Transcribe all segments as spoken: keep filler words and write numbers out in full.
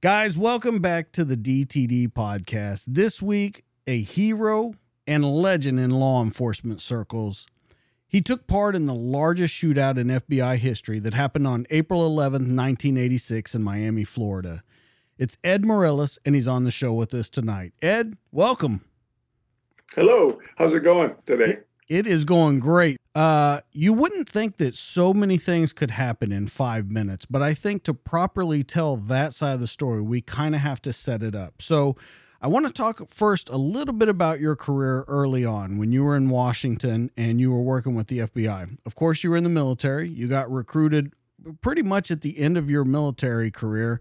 Guys, welcome back to the D T D Podcast. This week, a hero and legend in law enforcement circles. He took part in the largest shootout in F B I history that happened on April eleventh, nineteen eighty-six in Miami, Florida. It's Ed Morales, and he's on the show with us tonight. Ed, welcome. Hello. How's it going today? It, it is going great. Uh, you wouldn't think that so many things could happen in five minutes, but I think to properly tell that side of the story, we kind of have to set it up. So I want to talk first a little bit about your career early on when you were in Washington and you were working with the F B I. Of course, you were in the military. You got recruited pretty much at the end of your military career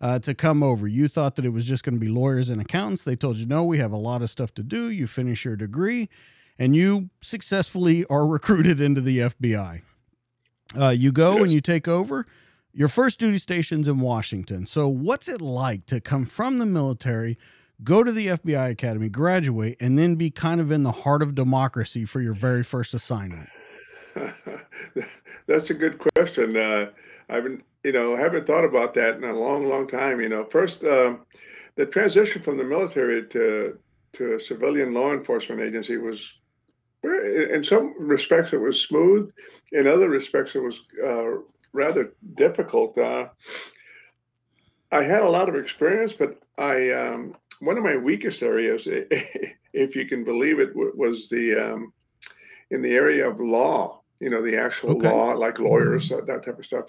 uh, to come over. You thought that it was just going to be lawyers and accountants. They told you, no, we have a lot of stuff to do. You finish your degree. And you successfully are recruited into the F B I. Uh, you go yes. and you take over. Your first duty station's in Washington. So what's it like to come from the military, go to the F B I Academy, graduate, and then be kind of in the heart of democracy for your very first assignment? That's a good question. Uh, I've been, you know, haven't thought about that in a long, long time. You know, first, uh, the transition from the military to to a civilian law enforcement agency was, in some respects, it was smooth. In other respects, it was uh, rather difficult. Uh, I had a lot of experience, but I um, one of my weakest areas, if you can believe it, was the um, in the area of law. You know, the actual okay. law, like lawyers, mm-hmm. that type of stuff.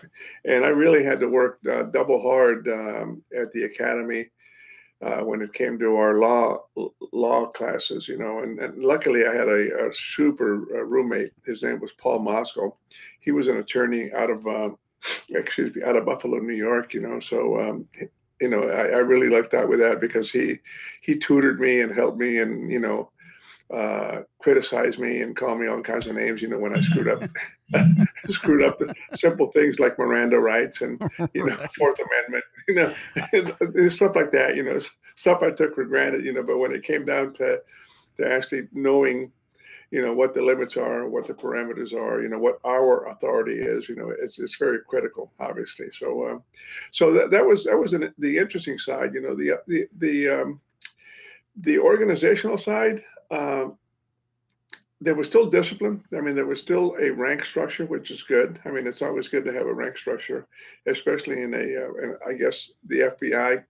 And I really had to work uh, double hard um, at the academy. Uh, when it came to our law law classes, you know, and, and luckily I had a, a super uh, roommate. His name was Paul Moscow. He was an attorney out of, uh, excuse me, out of Buffalo, New York, you know. So, um, you know, I, I really lucked out with that because he he tutored me and helped me and, you know, uh, criticized me and called me all kinds of names, you know, when I screwed up, screwed up simple things like Miranda rights and, you know, Fourth Amendment, you know, and, and stuff like that, you know, stuff I took for granted, you know, but when it came down to, to actually knowing, you know, what the limits are, what the parameters are, you know, what our authority is, you know, it's, it's very critical, obviously. So, um, so that, that was, that was an, the interesting side, you know, the, the, the, um, the organizational side. Um, there was still discipline. I mean, there was still a rank structure, which is good. I mean, it's always good to have a rank structure, especially in a, uh, in, I guess the F B I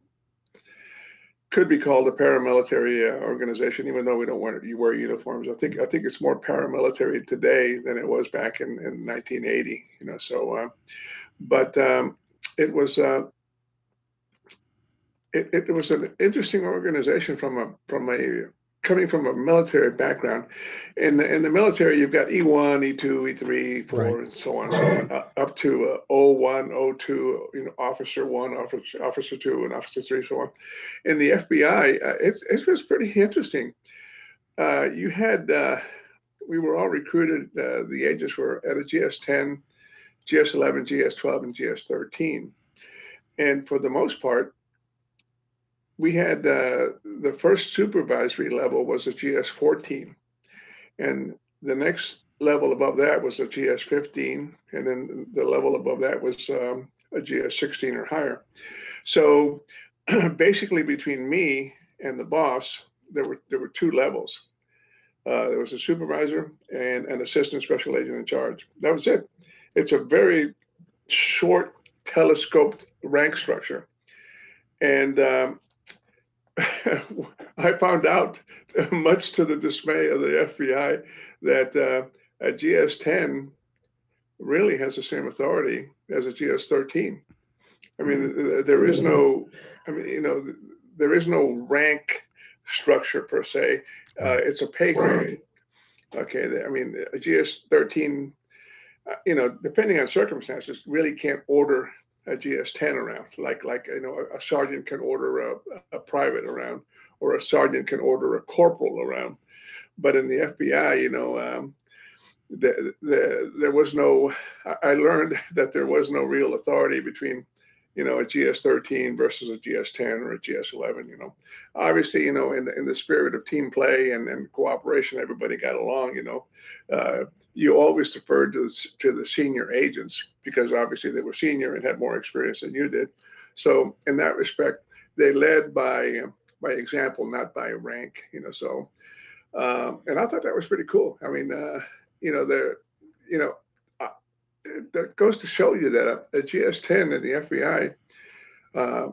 could be called a paramilitary uh, organization, even though we don't wear, you wear uniforms. I think I think it's more paramilitary today than it was back in, in nineteen eighty, you know, so, uh, but um, it was, uh, it, it was an interesting organization from a, from a, coming from a military background. In the, in the military, you've got E one, E two, E three, E four, right. and so on, so on uh, up to uh, O one, O two, you know, officer one, officer, officer two, and officer three, so on. In the F B I, uh, it's, it was pretty interesting. Uh, you had, uh, we were all recruited, uh, the ages were at a G S ten, G S eleven, G S twelve, and G S thirteen. And for the most part, we had uh, the first supervisory level was a G S fourteen, and the next level above that was a G S fifteen, and then the level above that was um, a G S sixteen or higher. So basically between me and the boss, there were there were two levels. Uh, there was a supervisor and an assistant special agent in charge. That was it. It's a very short, telescoped rank structure. And um, I found out, much to the dismay of the F B I, that uh, a G S ten really has the same authority as a G S thirteen. I mean, there is no, I mean, you know, there is no rank structure per se. Uh, it's a pay grade. Okay, I mean, a G S thirteen, you know, depending on circumstances, really can't order a G S ten around, like like you know, a, a sergeant can order a, a private around, or a sergeant can order a corporal around. But in the F B I, you know, um, the, the, there was no. I learned that there was no real authority between, you know, a G S thirteen versus a G S ten or a G S eleven. You know, obviously, you know, in the, in the spirit of team play and, and cooperation, everybody got along. You know, uh, you always deferred to the, to the senior agents because obviously they were senior and had more experience than you did. So in that respect, they led by by example, not by rank. You know, so um, and I thought that was pretty cool. I mean, uh, you know, they're you know. That goes to show you that at G S ten and the F B I, uh,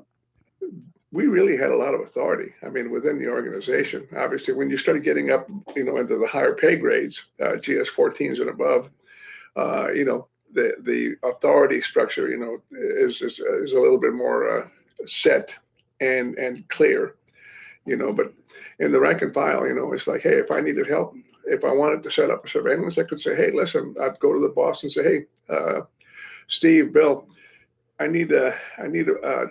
we really had a lot of authority. I mean, within the organization, obviously, when you start getting up, you know, into the higher pay grades, uh, G S fourteens and above, uh, you know, the the authority structure, you know, is is, is a little bit more uh, set and and clear, you know. But in the rank and file, you know, it's like, hey, if I needed help. If I wanted to set up a surveillance, I could say, hey, listen, I'd go to the boss and say, hey, uh, Steve, Bill, I need a, I need a, uh,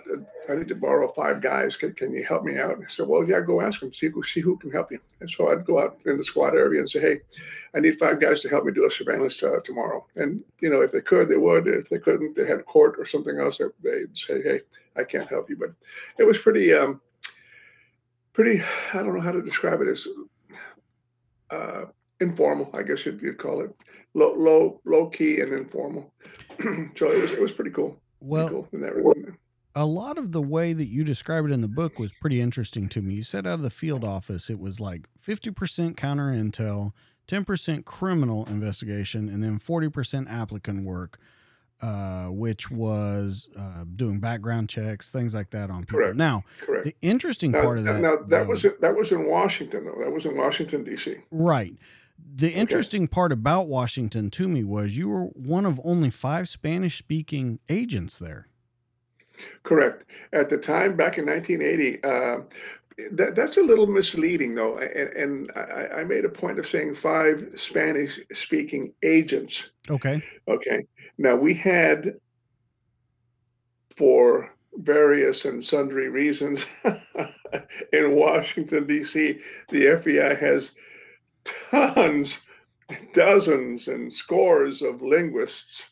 I need to borrow five guys. Can, can you help me out? And I said, well, yeah, go ask them, see, see who can help you. And so I'd go out in the squad area and say, hey, I need five guys to help me do a surveillance uh, tomorrow. And, you know, if they could, they would. If they couldn't, they had court or something else, that they'd say, hey, I can't help you. But it was pretty, um, pretty, I don't know how to describe it as, Uh, informal, I guess you'd, you'd call it, low, low, low key and informal. So it was, it was pretty cool. Well, pretty cool in that regard. A lot of the way that you describe it in the book was pretty interesting to me. You said out of the field office, it was like fifty percent counter intel, ten percent criminal investigation, and then forty percent applicant work, uh, which was uh, doing background checks, things like that on people. Correct. Now, Correct. the interesting now, part of that... Now, that, though, was, that was in Washington, though. That was in Washington, D C. Right. The interesting okay. part about Washington to me was you were one of only five Spanish-speaking agents there. Correct. At the time, back in nineteen eighty, uh, that, that's a little misleading, though, and, and I, I made a point of saying five Spanish-speaking agents. Okay. Okay. Now, we had, for various and sundry reasons, in Washington, D C, the F B I has tons, dozens, and scores of linguists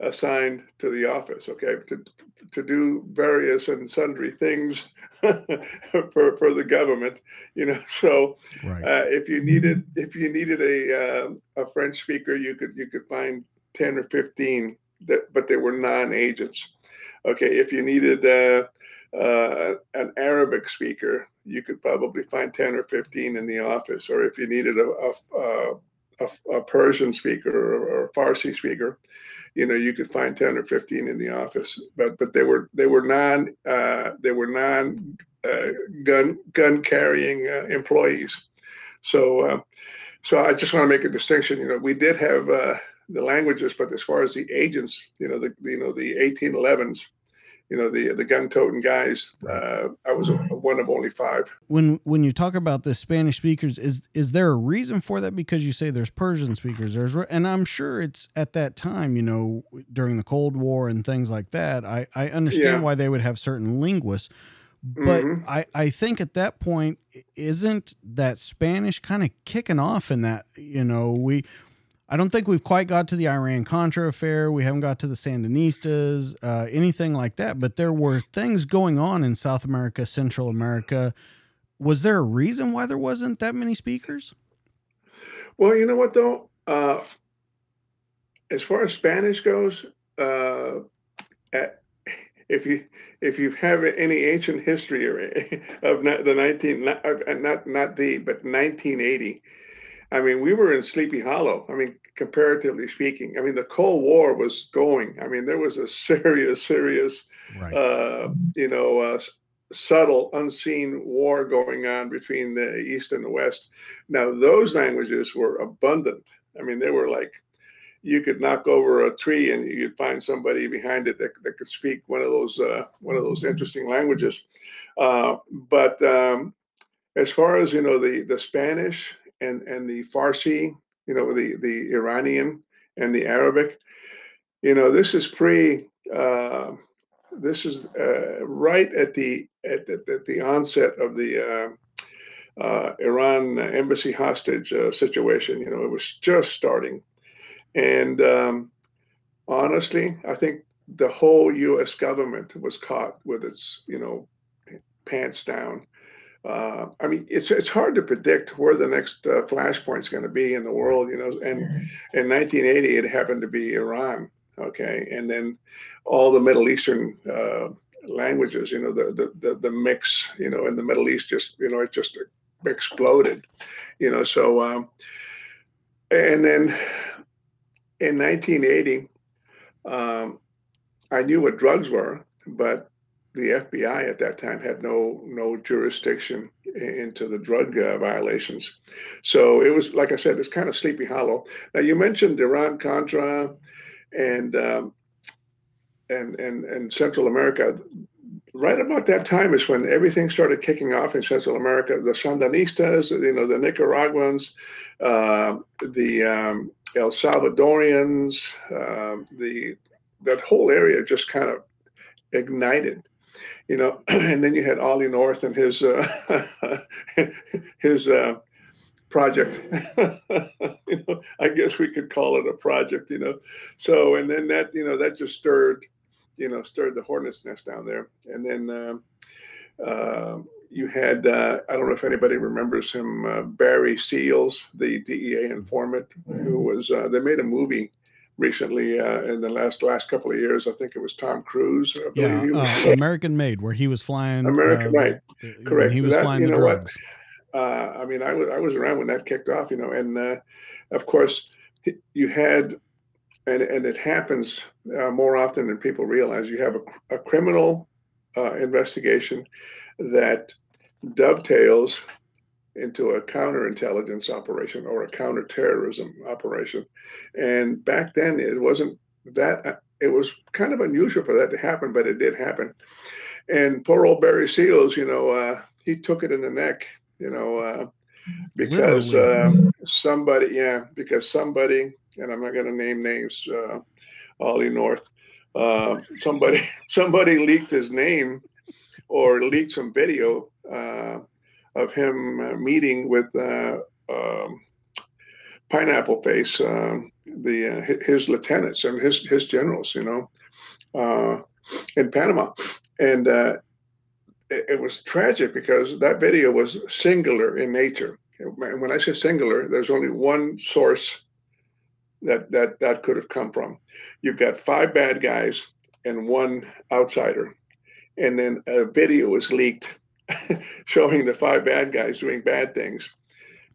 assigned to the office, okay, to to do various and sundry things for for the government, you know. So right. uh, if you needed if you needed a uh, a French speaker, you could you could find ten or fifteen that, but they were non-agents. Okay, if you needed uh, uh, an Arabic speaker, you could probably find ten or fifteen in the office. Or if you needed a a, a, a Persian speaker or a Farsi speaker, you know, you could find ten or fifteen in the office, but but they were they were non uh, they were non uh, gun gun carrying uh, employees. So uh, so I just want to make a distinction. You know, we did have uh, the languages, but as far as the agents, you know, the you know the eighteen elevens, you know, the the gun toting guys, uh, I was a, one of only five. When when you talk about the Spanish speakers, is is there a reason for that? Because you say there's Persian speakers, there's, and I'm sure it's at that time, you know, during the Cold War and things like that. I, I understand yeah. why they would have certain linguists, but mm-hmm. I, I think at that point, isn't that Spanish kind of kicking off in that, you know, we, I don't think we've quite got to the Iran-Contra affair. We haven't got to the Sandinistas, uh, anything like that. But there were things going on in South America, Central America. Was there a reason why there wasn't that many speakers? Well, you know what, though? Uh, as far as Spanish goes, uh, at, if you if you have any ancient history of the nineteen not not, not the but nineteen eighty. I mean, we were in Sleepy Hollow. I mean, comparatively speaking, I mean, the Cold War was going. I mean, there was a serious, serious, right. uh, you know, uh, subtle, unseen war going on between the East and the West. Now, those languages were abundant. I mean, they were like, you could knock over a tree and you'd find somebody behind it that, that could speak one of those uh, one of those interesting languages. Uh, but um, as far as, you know, the the Spanish and and the Farsi, you know, the, the Iranian and the Arabic, you know, this is pre uh, this is uh, right at the at, at, at the onset of the uh, uh, Iran embassy hostage uh, situation. You know, it was just starting, and um, honestly, I think the whole U S government was caught with its, you know, pants down. Uh, I mean, it's it's hard to predict where the next uh, flashpoint is going to be in the world, you know. And in nineteen eighty, it happened to be Iran, okay, and then all the Middle Eastern uh, languages, you know, the, the the the mix, you know, in the Middle East, just you know, it just exploded, you know. So, um, and then in nineteen eighty, um, I knew what drugs were, but the F B I at that time had no no jurisdiction into the drug uh, violations. So it was, like I said, it's kind of Sleepy Hollow. Now, you mentioned Iran-Contra and, um, and, and, and Central America. Right about that time is when everything started kicking off in Central America. The Sandinistas, you know, the Nicaraguans, uh, the um, El Salvadorians, uh, the that whole area just kind of ignited. You know, and then you had Ollie North and his uh, his uh, project. You know, I guess we could call it a project. You know, so and then that you know that just stirred, you know, stirred the hornet's nest down there. And then um, uh, you had uh, I don't know if anybody remembers him, uh, Barry Seals, the D E A informant, mm-hmm. who was uh, they made a movie recently, uh, in the last last couple of years. I think it was Tom Cruise. I yeah, he was, uh, American Made, where he was flying. American uh, Made, the, correct. He was that, flying you the know drugs. What? Uh, I mean, I was I was around when that kicked off, you know, and uh, of course, you had, and and it happens uh, more often than people realize. You have a, a criminal uh, investigation that dovetails into a counterintelligence operation or a counterterrorism operation. And back then it wasn't that, it was kind of unusual for that to happen, but it did happen. And poor old Barry Seals, you know, uh, he took it in the neck, you know, uh, because uh, somebody, yeah, because somebody, and I'm not going to name names, uh, Ollie North, uh, somebody, somebody leaked his name or leaked some video, uh, of him uh, meeting with uh, um, Pineapple Face, um, the uh, his lieutenants and his his generals, you know, uh, in Panama, and uh, it, it was tragic because that video was singular in nature. And when I say singular, there's only one source that that that could have come from. You've got five bad guys and one outsider, and then a video was leaked showing the five bad guys doing bad things.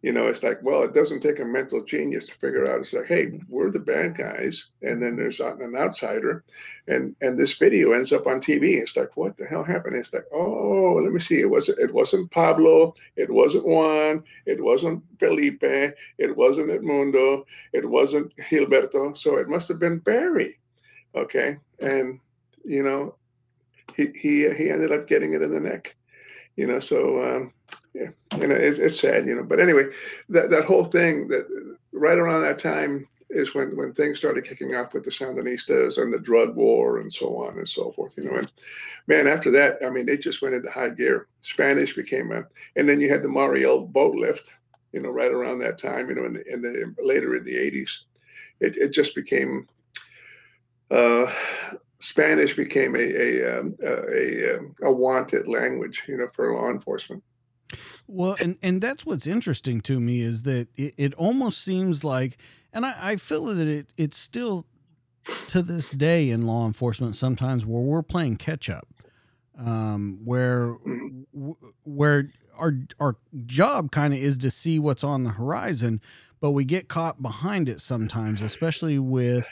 You know, it's like, well, it doesn't take a mental genius to figure out. It's like, hey, we're the bad guys, and then there's an outsider, and and this video ends up on T V. It's like, what the hell happened? It's like, oh, let me see. It wasn't. It wasn't Pablo. It wasn't Juan. It wasn't Felipe. It wasn't Edmundo. It wasn't Gilberto. So it must have been Barry. Okay, and you know, he he he ended up getting it in the neck. You know, so um, yeah, you know, it's, it's sad, you know. But anyway, that, that whole thing, that right around that time is when, when things started kicking off with the Sandinistas and the drug war and so on and so forth, you know. And man, after that, I mean, they just went into high gear. Spanish became a, and then you had the Mariel boat lift, you know, right around that time, you know, in the, in the later in the eighties, it it just became. Uh, Spanish became a a, a a a wanted language, you know, for law enforcement. Well, and, and that's what's interesting to me is that it, it almost seems like, and I, I feel that it it's still to this day in law enforcement sometimes where we're playing catch up, um, where where our our job kind of is to see what's on the horizon, but we get caught behind it sometimes, especially with.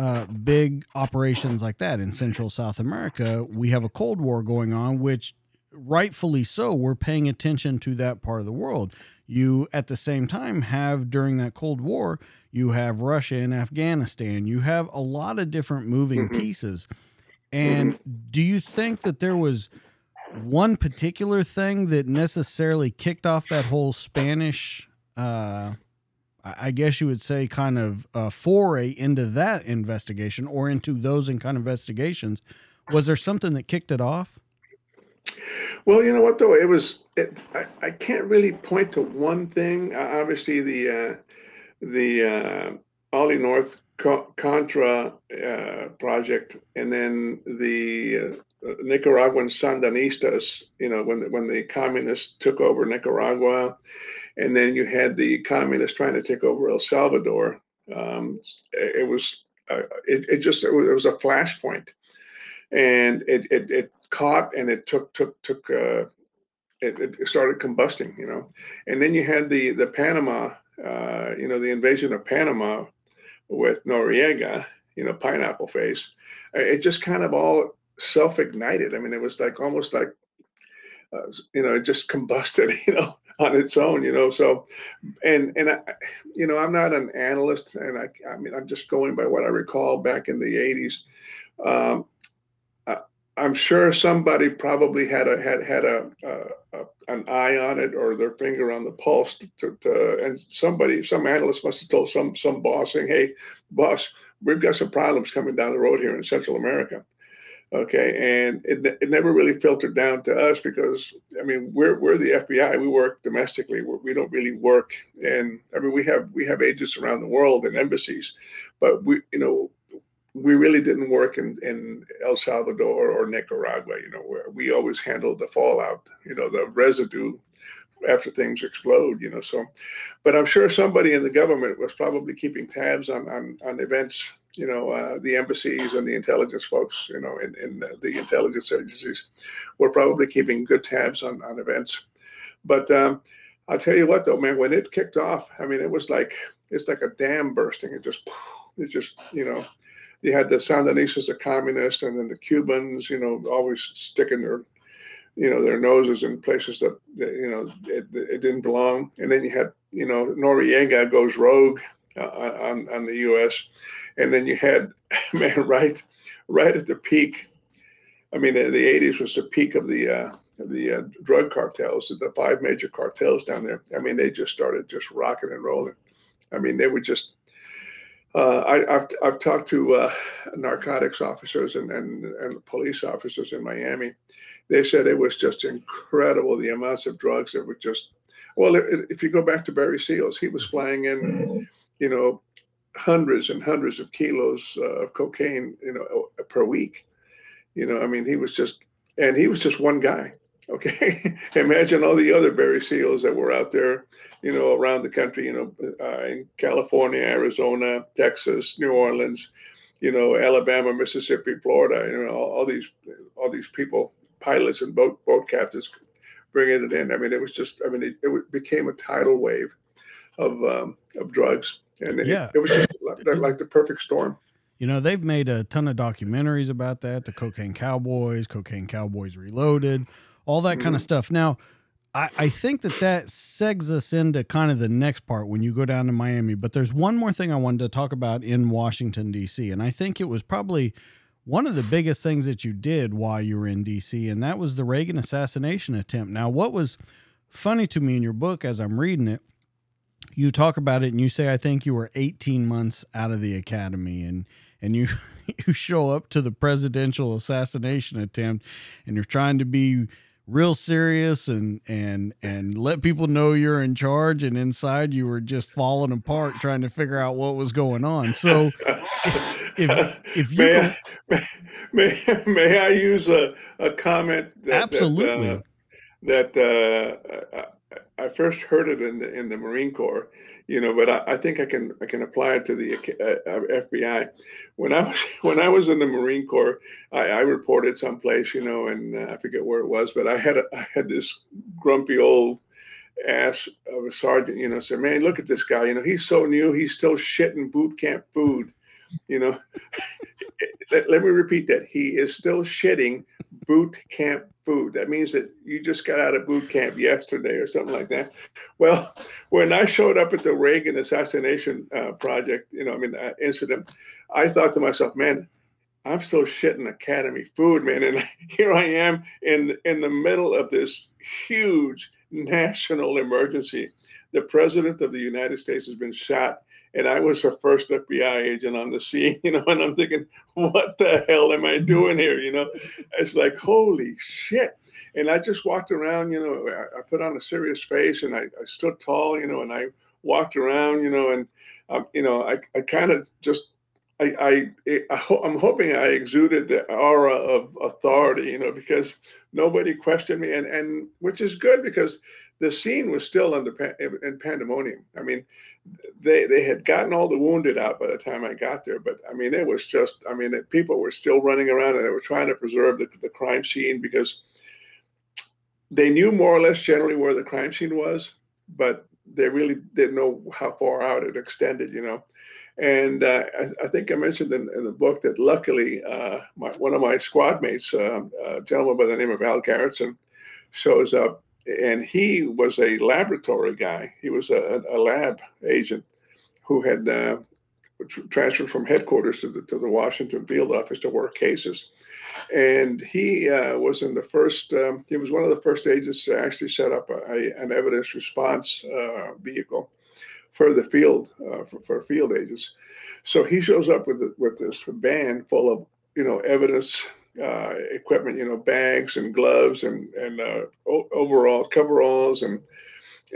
Uh, big operations like that in Central South America. We have a Cold War going on, which rightfully so, we're paying attention to that part of the world. You, at the same time, have during that Cold War, you have Russia and Afghanistan. You have a lot of different moving mm-hmm. pieces. And mm-hmm. do you think that there was one particular thing that necessarily kicked off that whole Spanish uh, I guess you would say, kind of a foray into that investigation or into those in kind of investigations. Was there something that kicked it off? Well, you know what, though? It was, it, I, I can't really point to one thing. Uh, obviously, the, uh, the uh, Ollie North co- Contra uh, project, and then the uh, Nicaraguan Sandinistas, you know, when the, when the communists took over Nicaragua. And then you had the communists trying to take over El Salvador. Um, it, it was, uh, it, it just, it was, it was a flashpoint, and it, it, it caught, and it took, took, took, uh, it, it started combusting, you know. And then you had the, the Panama, uh, you know, the invasion of Panama with Noriega, you know, pineapple face. It just kind of all self-ignited. I mean, it was like, almost like, Uh, you know, it just combusted, you know, on its own, you know. So, and, and I, you know, I'm not an analyst, and I, I mean, I'm just going by what I recall back in the eighties. Um, I, I'm sure somebody probably had a, had, had a, a, a, an eye on it, or their finger on the pulse to, to, and somebody, some analyst must've told some, some boss saying, "Hey boss, we've got some problems coming down the road here in Central America." Okay, and it it never really filtered down to us, because I mean we're we're the F B I. We work domestically. We're, we don't really work, and I mean we have we have agents around the world and embassies, but we you know we really didn't work in, in El Salvador or Nicaragua. You know, we always handled the fallout, you know, the residue after things explode. You know, so, but I'm sure somebody in the government was probably keeping tabs on on, on events. You know, uh, the embassies and the intelligence folks, you know, and, and the, the intelligence agencies were probably keeping good tabs on, on events. But um, I'll tell you what, though, man, when it kicked off, I mean, it was like, it's like a dam bursting. It just, it just, you know, you had the Sandinistas, the communists, and then the Cubans, you know, always sticking their, you know, their noses in places that, that you know, it, it didn't belong. And then you had, you know, Noriega goes rogue. Uh, on, on the U S, and then you had, man, right right at the peak. I mean, the, the eighties was the peak of the uh, the uh, drug cartels, the five major cartels down there. I mean, they just started just rocking and rolling. I mean, they would just, uh, I, I've I've talked to uh, narcotics officers and, and, and police officers in Miami. They said it was just incredible, the amounts of drugs that were just, well, it, it, if you go back to Barry Seals, he was flying in, mm-hmm. you know, hundreds and hundreds of kilos uh, of cocaine, you know, per week. You know, I mean, he was just, and he was just one guy. Okay. Imagine all the other Barry Seals that were out there, you know, around the country, you know, uh, in California, Arizona, Texas, New Orleans, you know, Alabama, Mississippi, Florida, you know, all, all these, all these people, pilots and boat, boat captains bringing it in. I mean, it was just, I mean, it, it became a tidal wave of, um, of drugs. And yeah. it, it was just like the perfect storm. You know, they've made a ton of documentaries about that, the Cocaine Cowboys, Cocaine Cowboys Reloaded, all that mm-hmm. kind of stuff. Now, I, I think that that segs us into kind of the next part when you go down to Miami. But there's one more thing I wanted to talk about in Washington, D C, and I think it was probably one of the biggest things that you did while you were in D C, and that was the Reagan assassination attempt. Now, what was funny to me in your book as I'm reading it, you talk about it and you say, I think you were eighteen months out of the academy, and, and you, you show up to the presidential assassination attempt, and you're trying to be real serious and, and, and let people know you're in charge. And inside you were just falling apart trying to figure out what was going on. So if, if you, may, go, may, may, may I use a, a comment? That, absolutely. That, uh, that, uh I first heard it in the in the Marine Corps, you know, but I, I think I can I can apply it to the uh, F B I. When I was when I was in the Marine Corps, I, I reported someplace, you know, and uh, I forget where it was, but I had a, I had this grumpy old ass of a sergeant, you know, said, "Man, look at this guy, you know, he's so new, he's still shitting boot camp food," you know. let, let me repeat that: he is still shitting boot camp food. That means that you just got out of boot camp yesterday or something like that. Well, when I showed up at the Reagan assassination uh, project, you know, I mean, uh, incident, I thought to myself, man, I'm still shitting academy food, man. And here I am in in the middle of this huge national emergency The president of the United States has been shot, and I was the first F B I agent on the scene, you know, and I'm thinking, what the hell am I doing here? You know, it's like, holy shit. And I just walked around, you know, I, I put on a serious face, and I, I stood tall, you know, and I walked around, you know, and, um, you know, I, I kind of just, I, I, I, I ho- I'm hoping I exuded the aura of authority, you know, because nobody questioned me, and, and which is good, because the scene was still under pan- in pandemonium. I mean, they they had gotten all the wounded out by the time I got there, but I mean, it was just, I mean, it, people were still running around, and they were trying to preserve the, the crime scene, because they knew more or less generally where the crime scene was, but they really didn't know how far out it extended, you know. And uh, I, I think I mentioned in, in the book that luckily uh, my, one of my squad mates, uh, a gentleman by the name of Al Garretson, shows up, and he was a laboratory guy. He was a, a lab agent who had uh, tr- transferred from headquarters to the, to the Washington field office to work cases. And he uh, was in the first, um, he was one of the first agents to actually set up a, a, an evidence response uh, vehicle for the field, uh, for, for field agents. So he shows up with with this van full of, you know, evidence uh, equipment, you know, bags and gloves and and uh, overall coveralls and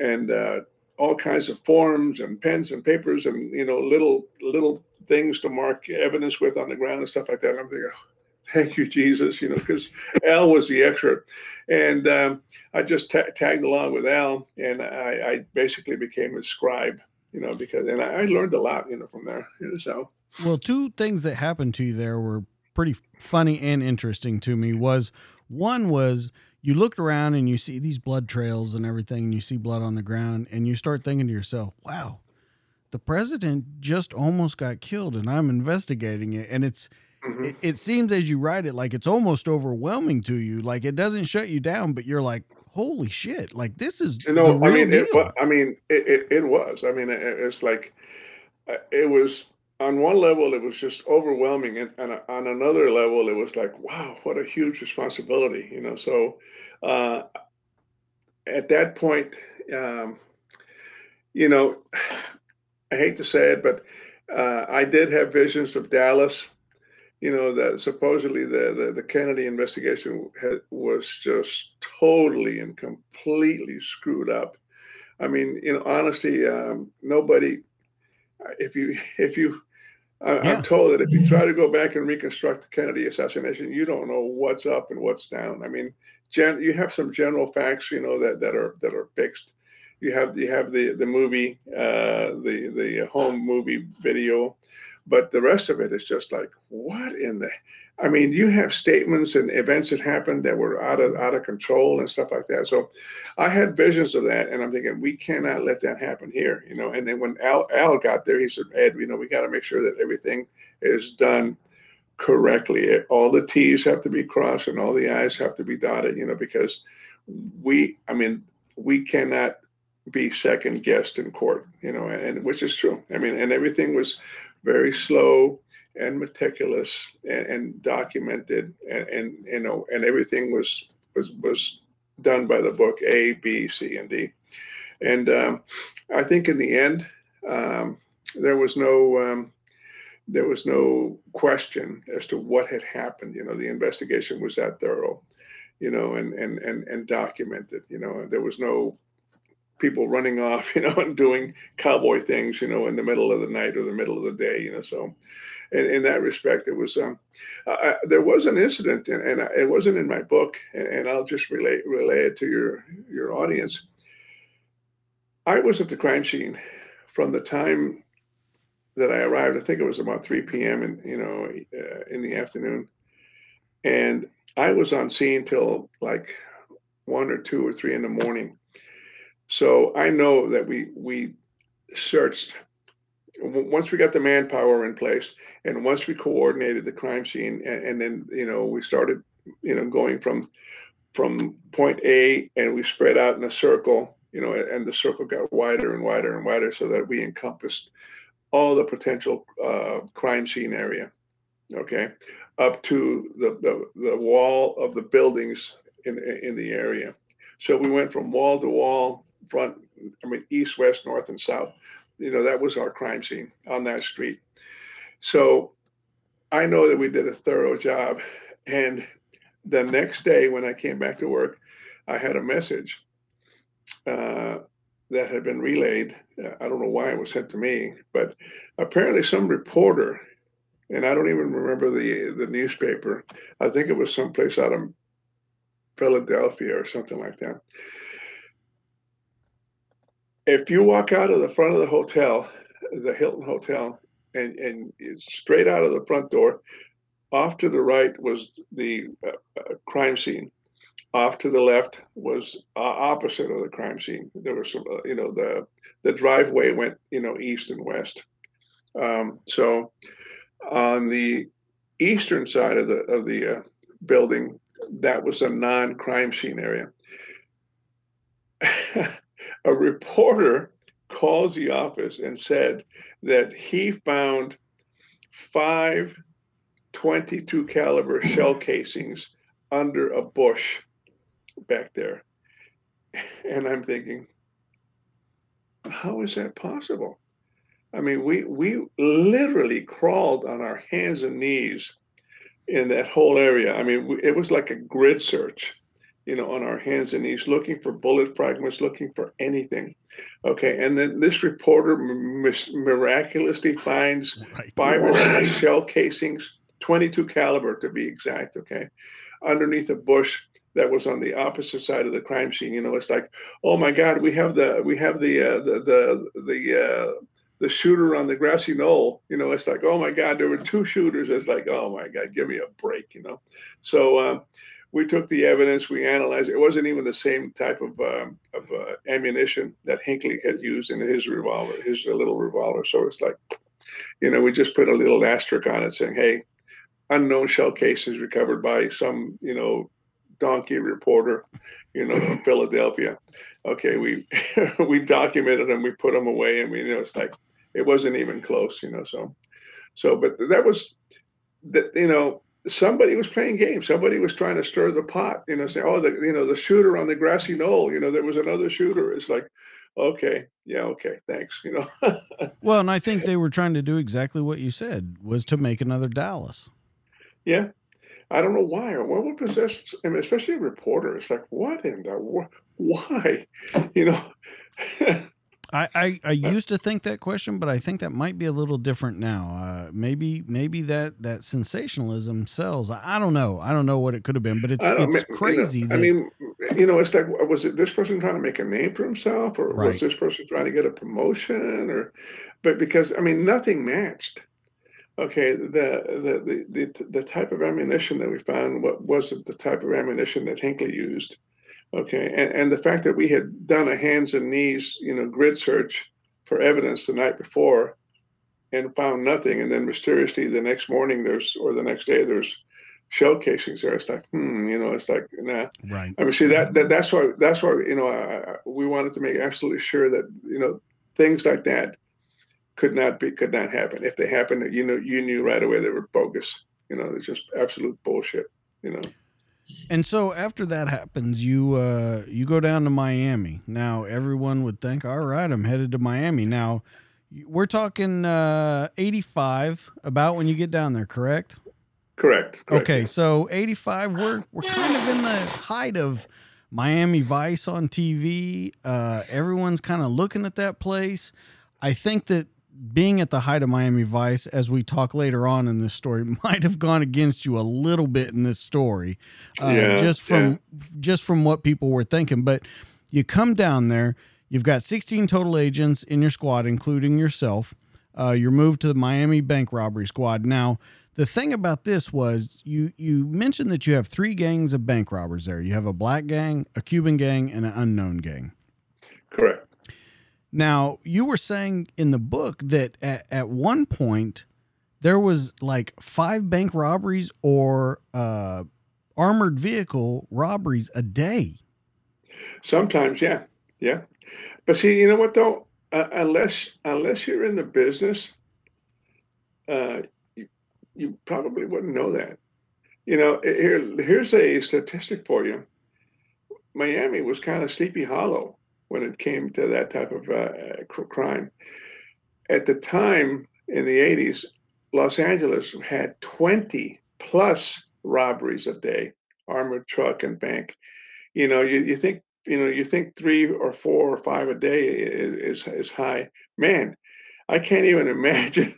and uh, all kinds of forms and pens and papers and, you know, little little things to mark evidence with on the ground and stuff like that. And I'm thinking, oh, thank you, Jesus, you know, because Al was the expert. And um, I just t- tagged along with Al, and I, I basically became his scribe. You know, because, and I learned a lot, you know, from there. You know, so. Well, two things that happened to you there were pretty funny and interesting to me. Was one was you looked around and you see these blood trails and everything, and you see blood on the ground, and you start thinking to yourself, wow, the president just almost got killed, and I'm investigating it. And it's, mm-hmm. it, it seems as you write it, like it's almost overwhelming to you. Like it doesn't shut you down, but you're like, holy shit, like this is, you know, the real I mean, deal. It, I mean, it, it, it was, I mean, it, it's like, it was on one level, it was just overwhelming. And, and on another level, it was like, wow, what a huge responsibility, you know? So, uh, at that point, um, you know, I hate to say it, but, uh, I did have visions of Dallas. You know, that supposedly the, the, the Kennedy investigation had, was just totally and completely screwed up. I mean, you know, honestly, um, nobody, if you, if you, I, yeah. I'm told that if you try to go back and reconstruct the Kennedy assassination, you don't know what's up and what's down. I mean, gen, you have some general facts, you know, that, that are, that are fixed. You have, you have the, the movie, uh, the, the home movie video. But the rest of it is just like, what in the, I mean, you have statements and events that happened that were out of out of control and stuff like that. So I had visions of that, and I'm thinking, we cannot let that happen here, you know. And then when Al, Al got there, he said, Ed, you know, we got to make sure that everything is done correctly. All the T's have to be crossed and all the I's have to be dotted, you know, because we, I mean, we cannot be second guessed in court, you know, and, and which is true. I mean, and everything was very slow and meticulous and, and documented, and, and you know, and everything was was was done by the book A, B, C, and D. And um, I think in the end, um, there was no um, there was no question as to what had happened. You know, the investigation was that thorough, you know, and and and and documented. You know, there was no people running off, you know, and doing cowboy things, you know, in the middle of the night or the middle of the day, you know. So in, in that respect, it was, um, I, there was an incident, and, and I, it wasn't in my book, and, and I'll just relay, relay it to your, your audience. I was at the crime scene from the time that I arrived. I think it was about three p.m. in, you know, uh, in the afternoon. And I was on scene till like one or two or three in the morning. So I know that we we searched, once we got the manpower in place, and once we coordinated the crime scene, and, and then, you know, we started, you know, going from from point A, and we spread out in a circle, you know, and the circle got wider and wider and wider, so that we encompassed all the potential uh, crime scene area, okay, up to the, the, the wall of the buildings in in the area. So we went from wall to wall, front, I mean, east, west, north, and south. You know, that was our crime scene on that street. So I know that we did a thorough job. And the next day when I came back to work, I had a message uh, that had been relayed. I don't know why it was sent to me, but apparently some reporter, and I don't even remember the, the newspaper. I think it was someplace out of Philadelphia or something like that. If you walk out of the front of the hotel, the Hilton Hotel, and, and straight out of the front door, off to the right was the uh, crime scene. Off to the left was uh, opposite of the crime scene. There was some, uh, you know, the the driveway went, you know, east and west. Um, so on the eastern side of the of the uh, building, that was a non-crime scene area. A reporter calls the office and said that he found five twenty-two caliber shell casings under a bush back there. And I'm thinking, how is that possible? I mean, we we literally crawled on our hands and knees in that whole area. I mean, it was like a grid search, you know, on our hands and knees, looking for bullet fragments, looking for anything. Okay, and then this reporter mis- miraculously finds right. five or six shell casings, twenty-two caliber to be exact, okay, underneath a bush that was on the opposite side of the crime scene. You know, it's like, oh my God, we have the we have the uh, the the the uh, the shooter on the grassy knoll. You know, it's like, oh my God, there were two shooters. It's like, oh my God, give me a break. You know, so. Uh, We took the evidence, we analyzed it. It wasn't even the same type of um, of uh, ammunition that Hinckley had used in his revolver, his little revolver. So it's like, you know, we just put a little asterisk on it saying, hey, unknown shell cases recovered by some, you know, donkey reporter, you know, from Philadelphia. Okay, we we documented them, we put them away, and we, you know, it's like, it wasn't even close, you know, so. So, but that was, that, you know, somebody was playing games. Somebody was trying to stir the pot, you know, say, oh, the, you know, the shooter on the grassy knoll, you know, there was another shooter. It's like, okay, yeah, okay, thanks, you know. Well, and I think they were trying to do exactly what you said, was to make another Dallas. Yeah. I don't know why or what would possess, I mean, especially a reporter. It's like, what in the world? Why? You know. I, I, I used to think that question, but I think that might be a little different now. Uh, maybe maybe that, that sensationalism sells. I, I don't know. I don't know what it could have been, but it's, it's crazy. You know, that, I mean, you know, it's like, was it this person trying to make a name for himself, or right. was this person trying to get a promotion, or, but because, I mean, nothing matched. Okay, the the the the, the type of ammunition that we found, what was the type of ammunition that Hinckley used? Okay, and, and the fact that we had done a hands and knees, you know, grid search for evidence the night before and found nothing, and then mysteriously the next morning there's, or the next day there's shell casings there. It's like, hmm, you know, it's like, nah. Right. I mean, see, that, that that's why, that's why, you know, I, I, we wanted to make absolutely sure that, you know, things like that could not be, could not happen. If they happened, you know, you knew right away they were bogus. You know, they're just absolute bullshit, you know. And so after that happens, you uh, you go down to Miami. Now, everyone would think, all right, I'm headed to Miami. Now, we're talking uh, eighty-five, about when you get down there, correct? Correct. correct. Okay, so eighty-five, we're we're kind of in the height of Miami Vice on T V. Uh, everyone's kind of looking at that place. I think that being at the height of Miami Vice, as we talk later on in this story, might have gone against you a little bit in this story, uh, yeah, just from yeah. just from what people were thinking. But you come down there, you've got sixteen total agents in your squad, including yourself. Uh, you're moved to the Miami Bank Robbery Squad. Now, the thing about this was you you mentioned that you have three gangs of bank robbers there. You have a black gang, a Cuban gang, and an unknown gang. Correct. Now, you were saying in the book that at, at one point there was like five bank robberies or uh, armored vehicle robberies a day. Sometimes, yeah, yeah. But see, you know what though? Uh, unless unless you're in the business, uh, you, you probably wouldn't know that. You know, here here's a statistic for you. Miami was kind of Sleepy Hollow when it came to that type of uh, crime. At the time, in the eighties, Los Angeles had twenty plus robberies a day, armored truck and bank. You know, you, you think, you know, you think three or four or five a day is, is, is high. Man, I can't even imagine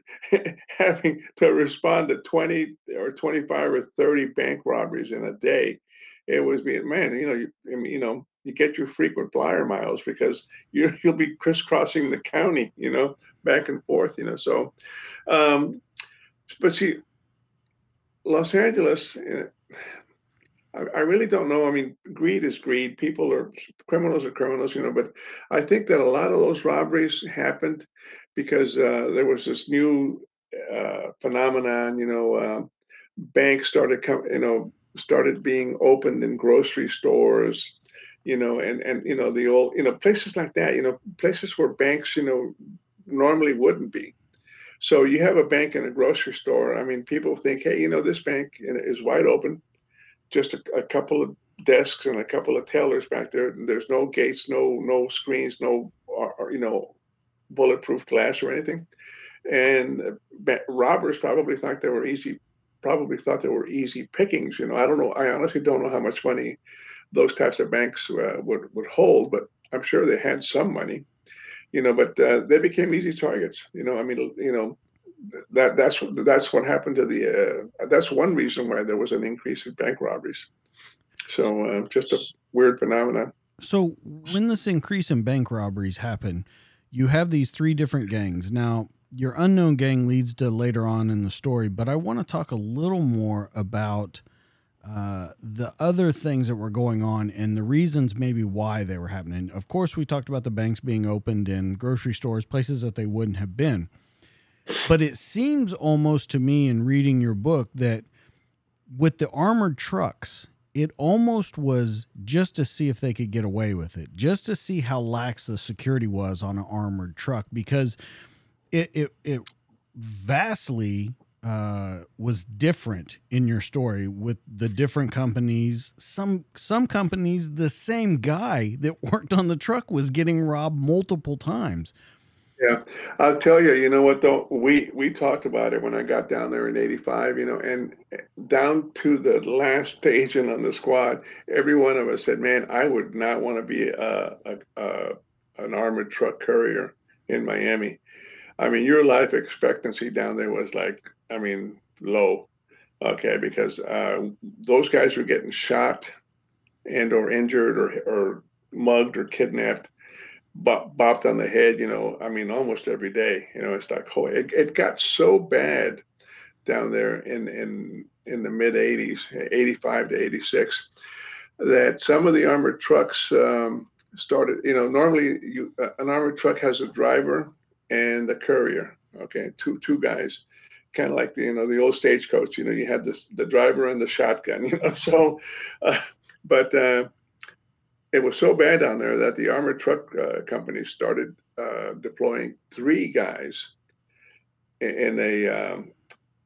having to respond to twenty or twenty-five or thirty bank robberies in a day. It was being, man, you know, you, you know, you get your frequent flyer miles because you're, you'll be crisscrossing the county, you know, back and forth, you know. So, um, but see, Los Angeles, I, I really don't know. I mean, greed is greed. People are, criminals are criminals, you know, but I think that a lot of those robberies happened because uh, there was this new uh, phenomenon, you know, uh, banks started, com- you know, started being opened in grocery stores, you know, and, and, you know, the old, you know, places like that, you know, places where banks, you know, normally wouldn't be. So you have a bank in a grocery store. I mean, people think, hey, you know, this bank is wide open, just a, a couple of desks and a couple of tellers back there. There's no gates, no, no screens, no, or, you know, bulletproof glass or anything. And robbers probably thought they were easy, probably thought they were easy pickings. You know, I don't know. I honestly don't know how much money those types of banks uh, would, would hold, but I'm sure they had some money, you know, but uh, they became easy targets, you know, I mean, you know, that that's, that's what happened to the, uh, that's one reason why there was an increase in bank robberies. So uh, just a weird phenomenon. So when this increase in bank robberies happened, you have these three different gangs. Now your unknown gang leads to later on in the story, but I want to talk a little more about Uh, the other things that were going on and the reasons maybe why they were happening. Of course, we talked about the banks being opened and grocery stores, places that they wouldn't have been. But it seems almost to me in reading your book that with the armored trucks, it almost was just to see if they could get away with it, just to see how lax the security was on an armored truck, because it, it, it vastly... Uh, was different in your story with the different companies. Some some companies, the same guy that worked on the truck was getting robbed multiple times. Yeah, I'll tell you, you know what, though? We, we talked about it when I got down there in eighty-five, you know, and down to the last station on the squad, every one of us said, man, I would not want to be a, a, a an armored truck courier in Miami. I mean, your life expectancy down there was like, I mean, low, okay, because uh, those guys were getting shot and or injured or or mugged or kidnapped, bop, bopped on the head, you know, I mean, almost every day. You know, it's like, oh, it, it got so bad down there in, in, in the mid-eighties, eighty-five to eighty-six, that some of the armored trucks um, started, you know, normally you, uh, an armored truck has a driver and a courier, okay, two two guys. Kind of like the, you know, the old stagecoach, you know, you had this, the driver and the shotgun, you know, so, uh, but uh, it was so bad down there that the armored truck uh, company started uh, deploying three guys in, in a, um,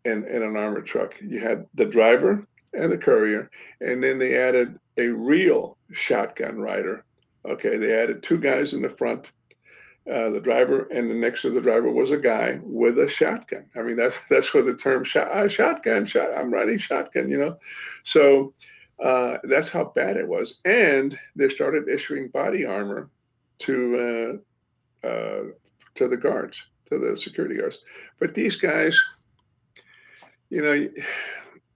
in, in an armored truck. You had the driver and the courier, and then they added a real shotgun rider. Okay. They added two guys in the front, Uh, the driver, and the next to the driver was a guy with a shotgun. I mean, that's that's where the term shot, uh, shotgun, shot, I'm riding shotgun, you know. So uh, that's how bad it was. And they started issuing body armor to uh, uh, to the guards, to the security guards. But these guys, you know, you,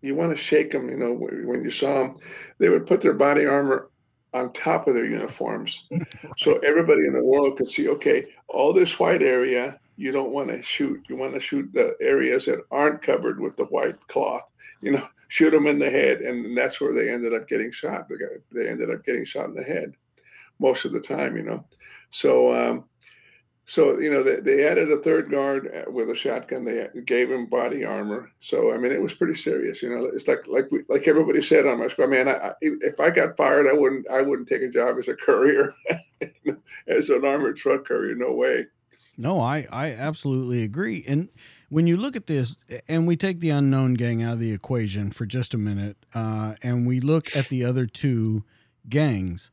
you want to shake them, you know, when you saw them, they would put their body armor on top of their uniforms. Right. So everybody in the world could see, okay, all this white area, you don't want to shoot. You want to shoot the areas that aren't covered with the white cloth, you know, shoot them in the head. And that's where they ended up getting shot. They ended up getting shot in the head most of the time, you know. So, um, so you know, they, they added a third guard with a shotgun. They gave him body armor. So, I mean, it was pretty serious. You know, it's like like we, like everybody said on my squad, man, I, I, if I got fired, I wouldn't I wouldn't take a job as a courier, as an armored truck courier. No way. No, I, I absolutely agree. And when you look at this, and we take the unknown gang out of the equation for just a minute, uh, and we look at the other two gangs,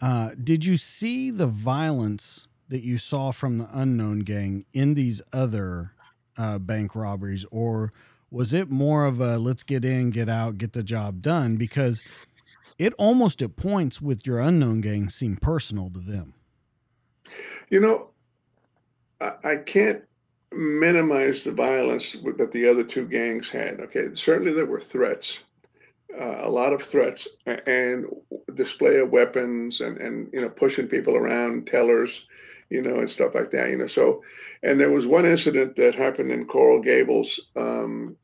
Uh, did you see the violence that you saw from the Unknown Gang in these other uh, bank robberies, or was it more of a let's get in, get out, get the job done? Because it almost at points with your Unknown Gang seemed personal to them. You know, I, I can't minimize the violence with, that the other two gangs had. Okay, certainly there were threats, uh, a lot of threats, and display of weapons, and, and you know, pushing people around, tellers, you know, and stuff like that, you know. So, and there was one incident that happened in Coral Gables. Um,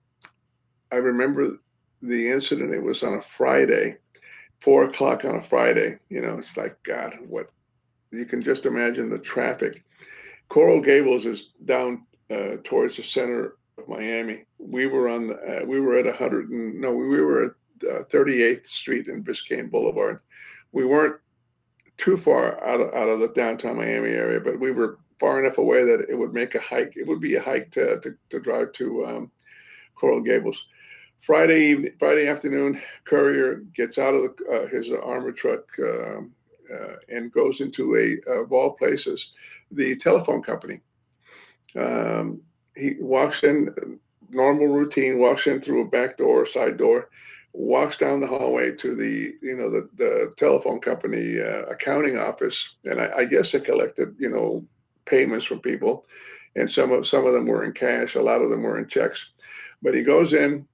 I remember the incident. It was on a Friday, four o'clock on a Friday. You know, it's like, God, what? You can just imagine the traffic. Coral Gables is down uh, towards the center of Miami. We were on the, uh, we were at one hundred and, no, we were at uh, thirty-eighth Street and Biscayne Boulevard. We weren't too far out of, out of the downtown Miami area, but we were far enough away that it would make a hike. It would be a hike to to, to drive to um, Coral Gables. Friday evening, Friday afternoon, Courier gets out of the, uh, his armor truck uh, uh, and goes into a, of all places, the telephone company. Um, he walks in, normal routine, walks in through a back door, side door, walks down the hallway to the, you know, the, the telephone company uh, accounting office. And I, I guess they collected, you know, payments from people. And some of, some of them were in cash. A lot of them were in checks. But he goes in,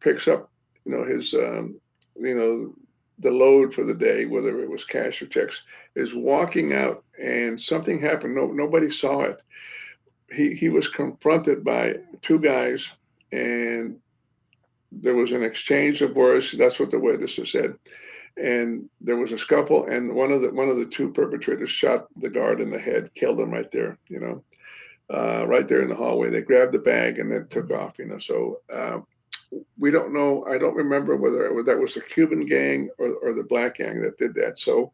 picks up, you know, his, um, you know, the load for the day, whether it was cash or checks, is walking out, and something happened. No, nobody saw it. He, he was confronted by two guys, and there was an exchange of words. That's what the witnesses said. And there was a scuffle, and one of the one of the two perpetrators shot the guard in the head, killed him right there, you know, uh, right there in the hallway. They grabbed the bag and then took off, you know. So uh, we don't know. I don't remember whether that was the Cuban gang or, or the black gang that did that. So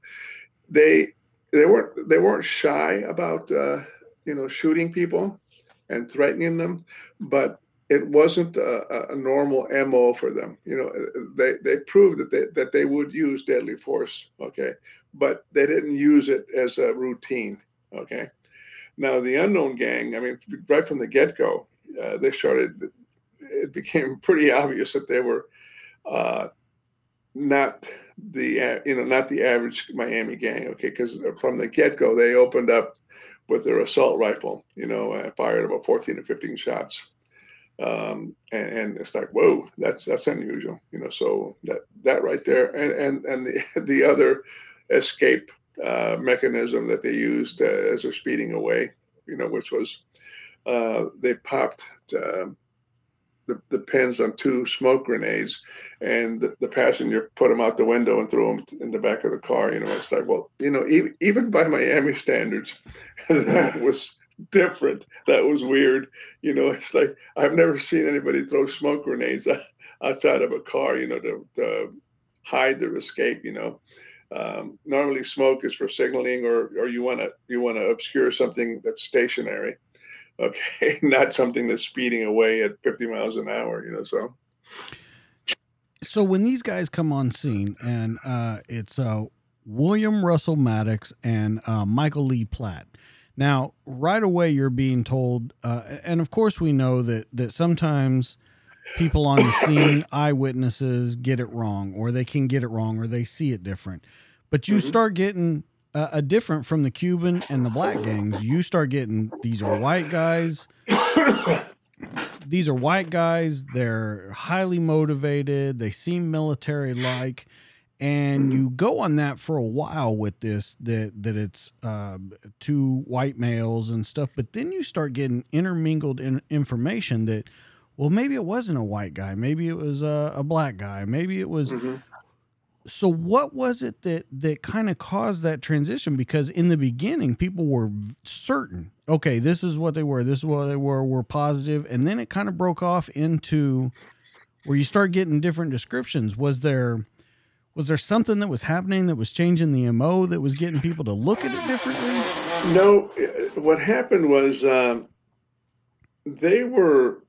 they they weren't they weren't shy about uh, you know, shooting people and threatening them, but it wasn't a, a normal M O for them. You know, they, they proved that they, that they would use deadly force, okay? But they didn't use it as a routine, okay? Now, the Unknown Gang, I mean, right from the get-go, uh, they started, it became pretty obvious that they were uh, not the, you know, not the average Miami gang, okay? Because from the get-go, they opened up with their assault rifle, you know, uh, fired about fourteen or fifteen shots. Um, and, and it's like, whoa, that's that's unusual, you know. So that that right there, and and and the the other escape uh, mechanism that they used uh, as they're speeding away, you know, which was uh, they popped uh, the the pins on two smoke grenades, and the, the passenger put them out the window and threw them in the back of the car. You know, it's like, well, you know, even even by Miami standards, that was different. That was weird. You know, it's like, I've never seen anybody throw smoke grenades outside of a car, you know, to, to hide their escape, you know. Um, normally smoke is for signaling, or, or you want to, you want to obscure something that's stationary. Okay. Not something that's speeding away at fifty miles an hour, you know, so. So when these guys come on scene, and uh, it's uh, William Russell Maddox and uh, Michael Lee Platt. Now, right away, you're being told, uh, and of course we know that that sometimes people on the scene, eyewitnesses, get it wrong, or they can get it wrong, or they see it different. But you mm-hmm. start getting uh, a different from the Cuban and the black gangs. You start getting, these are white guys. These are white guys. They're highly motivated. They seem military-like. And you go on that for a while with this, that, that it's uh, two white males and stuff. But then you start getting intermingled in information that, well, maybe it wasn't a white guy. Maybe it was a, a black guy. Maybe it was. Mm-hmm. So what was it that, that kind of caused that transition? Because in the beginning, people were certain, okay, this is what they were. This is what they were. We're positive. And then it kind of broke off into where you start getting different descriptions. Was there... Was there something that was happening that was changing the M O that was getting people to look at it differently? No, what happened was um, they were,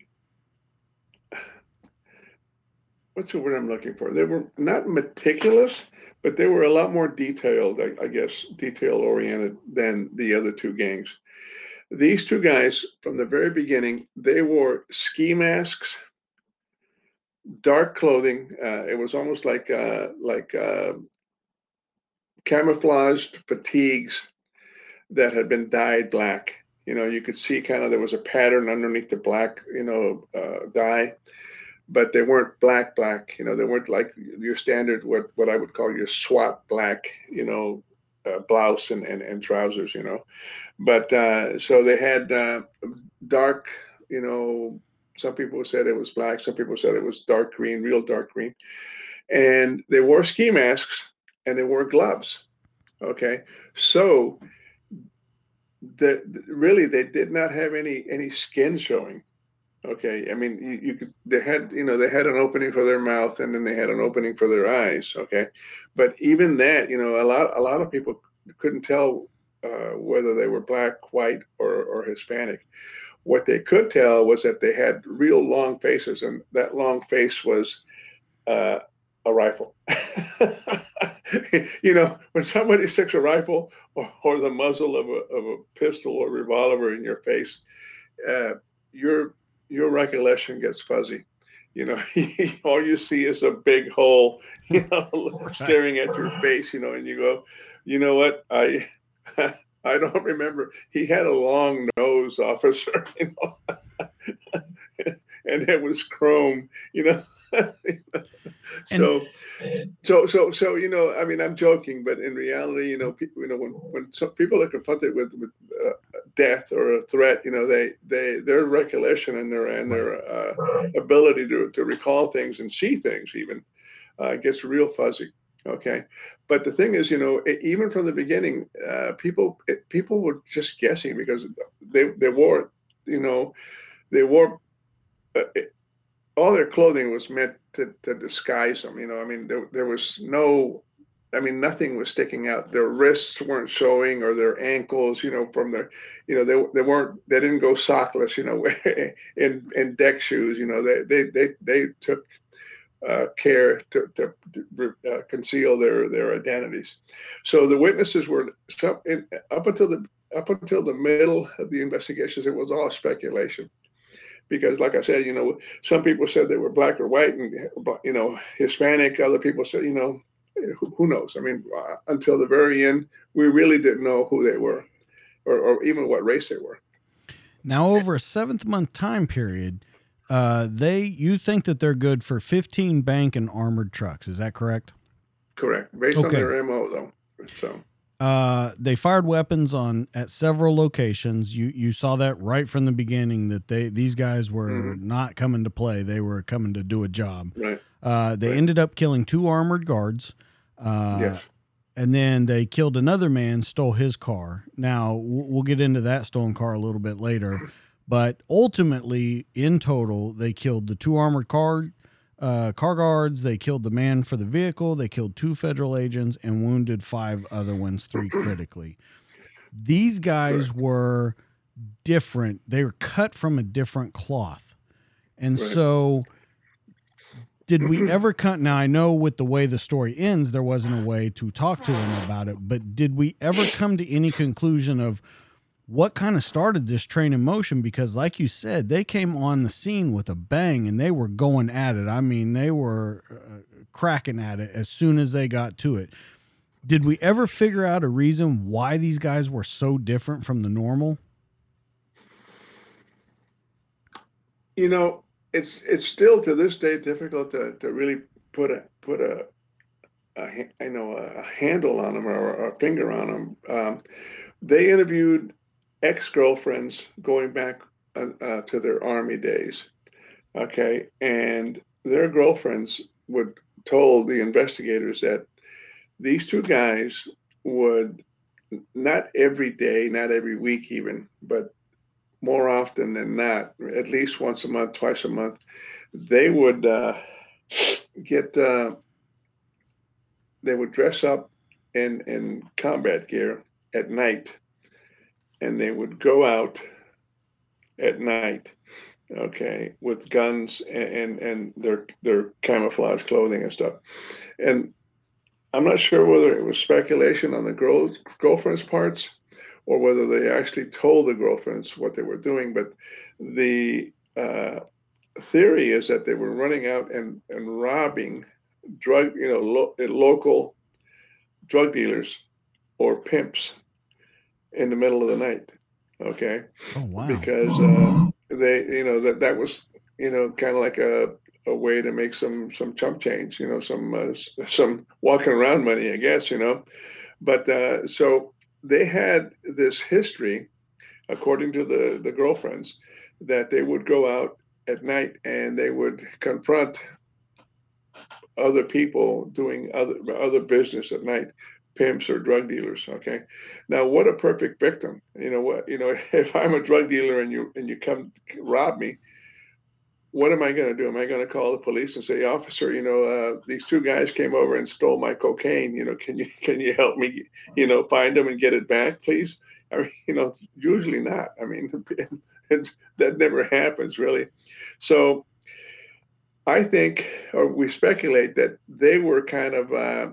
what's the word I'm looking for? They were not meticulous, But they were a lot more detailed, I, I guess, detail-oriented than the other two gangs. These two guys, from the very beginning, they wore ski masks, dark clothing. Uh, it was almost like uh, like uh, camouflaged fatigues that had been dyed black. You know, you could see kind of there was a pattern underneath the black, you know, uh, dye, but they weren't black, black. You know, they weren't like your standard, what, what I would call your SWAT black, you know, uh, blouse and, and, and trousers, you know. But uh, so they had uh, dark, you know, some people said it was black. Some people said it was dark green, real dark green. And they wore ski masks and they wore gloves. Okay. So that really they did not have any any skin showing. Okay, I mean you, you could they had you know they had an opening for their mouth and then they had an opening for their eyes. Okay, but even that, you know, a lot a lot of people couldn't tell uh, whether they were black, white, or or Hispanic. What they could tell was that they had real long faces, and that long face was uh, a rifle. You know, when somebody sticks a rifle or, or the muzzle of a of a pistol or revolver in your face, uh, your your recollection gets fuzzy. You know, all you see is a big hole, you know, staring at your face. You know, and you go, you know what, I I don't remember. He had a long nose, officer. You know, and it was chrome. You know. so, so, so, so, you know, I mean, I'm joking, but in reality, you know, people, you know, when, when some people are confronted with, with uh, death or a threat, you know, they, they, their recollection and their, and their uh, ability to, to recall things and see things even uh, gets real fuzzy. Okay. But the thing is, you know, it, even from the beginning, uh, people, it, people were just guessing because they, they wore, you know, they wore, uh, it, all their clothing was meant to, to disguise them. You know, I mean, there, there was no, I mean, nothing was sticking out. Their wrists weren't showing or their ankles, you know, from their, you know, they they weren't, they didn't go sockless, you know, in, in deck shoes, you know, they, they, they, they took uh, care to, to, to uh, conceal their, their identities. So the witnesses were up until the, up until the middle of the investigations, it was all speculation. Because, like I said, you know, some people said they were black or white and, you know, Hispanic. Other people said, you know, who, who knows? I mean, until the very end, we really didn't know who they were or, or even what race they were. Now, over a seventh-month time period, uh, they you think that they're good for fifteen bank and armored trucks. Is that correct? Correct. Based okay. on their M O, though. So. Uh, they fired weapons on at several locations. You you saw that right from the beginning that they these guys were mm-hmm. not coming to play. They were coming to do a job. Right. Uh, they right. ended up killing two armored guards. Uh, yes. And then they killed another man, stole his car. Now, we'll get into that stolen car a little bit later. But ultimately, in total, they killed the two armored car, uh, car guards. They killed the man for the vehicle. They killed two federal agents and wounded five other ones, three critically. These guys right. were different. They were cut from a different cloth. And right. so did we ever cut? Now I know with the way the story ends, there wasn't a way to talk to them about it, but did we ever come to any conclusion of what kind of started this train in motion? Because like you said, they came on the scene with a bang and they were going at it. I mean, they were uh, cracking at it as soon as they got to it. Did we ever figure out a reason why these guys were so different from the normal? You know, it's, it's still to this day difficult to, to really put a, put a, a I know a handle on them or, or a finger on them. Um, they interviewed ex-girlfriends going back uh, uh, to their army days, okay? And their girlfriends would told the investigators that these two guys would, not every day, not every week even, but more often than not, at least once a month, twice a month, they would uh, get, uh, they would dress up in, in combat gear at night, and they would go out at night, okay, with guns and, and, and their their camouflage clothing and stuff. And I'm not sure whether it was speculation on the girl, girlfriend's parts or whether they actually told the girlfriends what they were doing. But the uh, theory is that they were running out and, and robbing drug, you know, lo- local drug dealers or pimps in the middle of the night. Okay. Oh, wow. Because uh, they, you know, that, that was, you know, kind of like a, a way to make some, some chump change, you know, some, uh, some walking around money, I guess, you know, but uh, so they had this history, according to the, the girlfriends, that they would go out at night and they would confront other people doing other, other business at night, pimps or drug dealers. Okay. Now, what a perfect victim. You know what, you know, if I'm a drug dealer and you, and you come rob me, what am I going to do? Am I going to call the police and say, officer, you know, uh, these two guys came over and stole my cocaine. You know, can you can you help me, you know, find them and get it back, please? I mean, you know, usually not. I mean, that never happens, really. So I think, or we speculate that they were kind of, uh,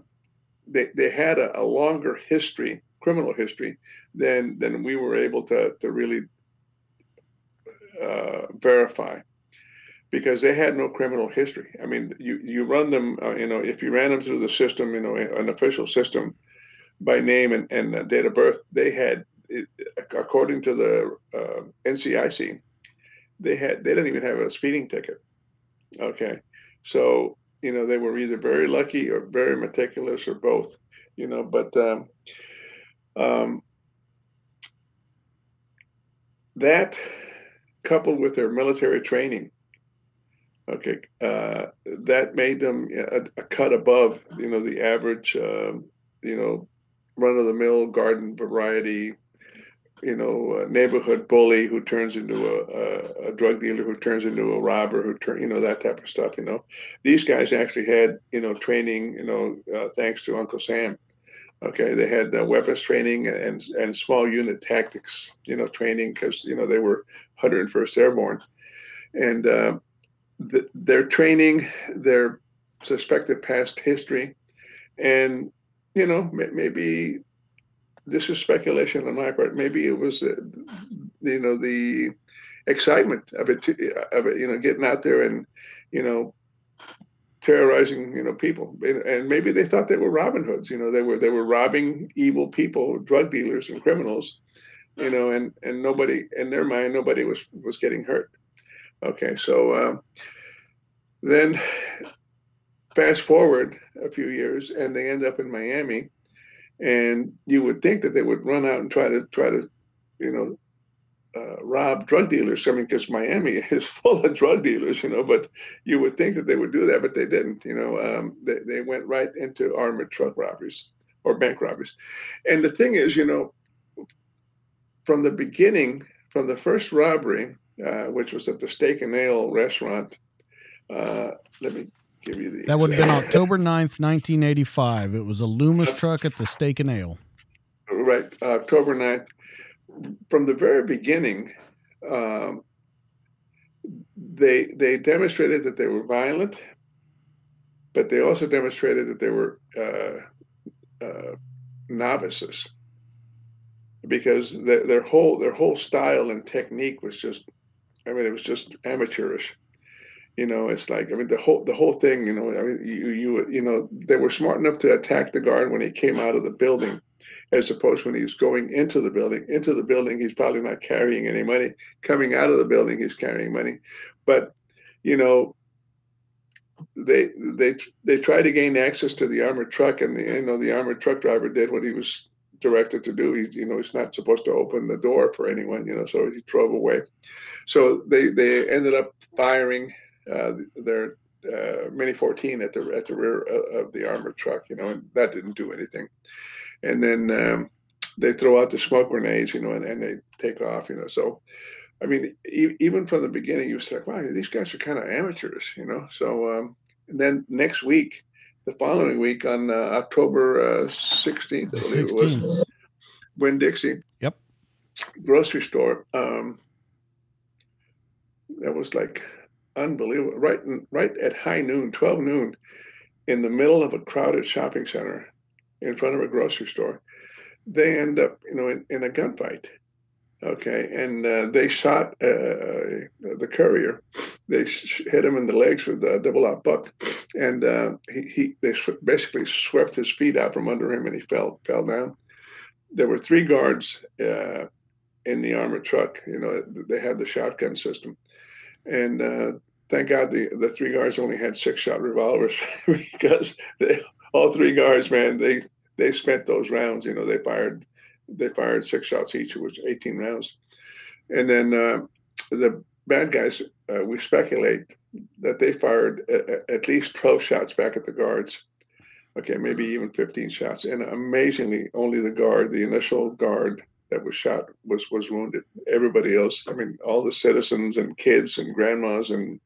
they they had a, a longer history, criminal history, than than we were able to, to really uh, verify. Because they had no criminal history. I mean, you, you run them, uh, you know, if you ran them through the system, you know, an official system by name and, and uh, date of birth, they had, it, according to the uh, N C I C, they had, they didn't even have a speeding ticket. Okay. So, you know, they were either very lucky or very meticulous or both, you know, but um, um, that coupled with their military training, okay, uh, that made them a, a cut above, you know, the average, uh, you know, run-of-the-mill garden variety, you know, uh, neighborhood bully who turns into a, a, a drug dealer, who turns into a robber, who turn, you know, that type of stuff. You know, these guys actually had, you know, training, you know, uh, thanks to Uncle Sam. Okay, they had uh, weapons training and and small unit tactics, you know, training because you know they were one hundred first Airborne, and. Uh, The, their training, their suspected past history, and, you know, may, maybe this is speculation on my part. Maybe it was, uh, you know, the excitement of it, of it, you know, getting out there and, you know, terrorizing, you know, people. And, and maybe they thought they were Robin Hoods. You know, they were they were robbing evil people, drug dealers and criminals, you know, and, and nobody, in their mind, nobody was, was getting hurt. Okay, so um, then fast forward a few years, and they end up in Miami, and you would think that they would run out and try to try to, you know, uh, rob drug dealers. I mean, because Miami is full of drug dealers, you know. But you would think that they would do that, but they didn't. You know, um, they they went right into armored truck robberies or bank robberies. And the thing is, you know, from the beginning, from the first robbery. Uh, which was at the Steak and Ale restaurant. Uh, let me give you the... That exact. Would have been October ninth, nineteen eighty-five. It was a Loomis truck at the Steak and Ale. Right, October ninth. From the very beginning, um, they they demonstrated that they were violent, but they also demonstrated that they were uh, uh, novices, because their, their whole their whole style and technique was just... I mean, it was just amateurish, you know. It's like, I mean, the whole the whole thing, you know. I mean, you you you know, they were smart enough to attack the guard when he came out of the building, as opposed when he's going into the building. Into the building, he's probably not carrying any money. Coming out of the building, he's carrying money. But, you know, they they they tried to gain access to the armored truck, and the, you know, the armored truck driver did what he was directed to do. He's, you know, he's not supposed to open the door for anyone, you know, so he drove away. So they, they ended up firing uh, their uh, Mini fourteen at the at the rear of the armored truck, you know, and that didn't do anything. And then um, they throw out the smoke grenades, you know, and, and they take off, you know. So, I mean, e- even from the beginning, you was like, wow, these guys are kind of amateurs, you know. So um, and then next week, the following week on uh, October sixteenth, I believe it was, Winn-Dixie, yep, grocery store. Um, that was like unbelievable. Right, right at high noon, twelve noon, in the middle of a crowded shopping center in front of a grocery store, they end up, you know, in, in a gunfight. Okay, and uh, they shot uh, the courier. They sh- hit him in the legs with a double-out buck, and uh, he, he they sw- basically swept his feet out from under him, and he fell fell down. There were three guards uh, in the armored truck. You know, they had the shotgun system, and uh, thank God the, the three guards only had six-shot revolvers because they, all three guards, man, they they spent those rounds. You know, they fired. They fired six shots each, it was eighteen rounds. And then uh, the bad guys, uh, we speculate that they fired a, a, at least twelve shots back at the guards. Okay, maybe even fifteen shots. And amazingly, only the guard, the initial guard that was shot was, was wounded. Everybody else, I mean, all the citizens and kids and grandmas and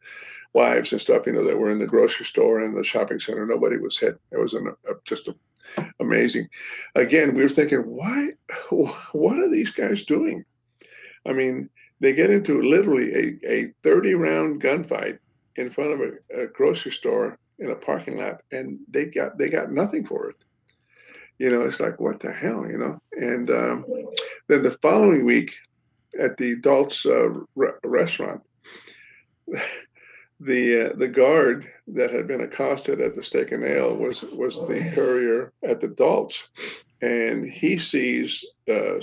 wives and stuff, you know, that were in the grocery store and the shopping center, nobody was hit. It was an, a, just a amazing. Again, we were thinking, why? What are these guys doing? I mean, they get into literally a, a thirty-round gunfight in front of a, a grocery store in a parking lot, and they got they got nothing for it. You know, it's like, what the hell, you know? And um, then the following week at the Dalt's uh, re- restaurant, The uh, the guard that had been accosted at the Steak and Ale was was the courier at the Dalt's, and he sees uh,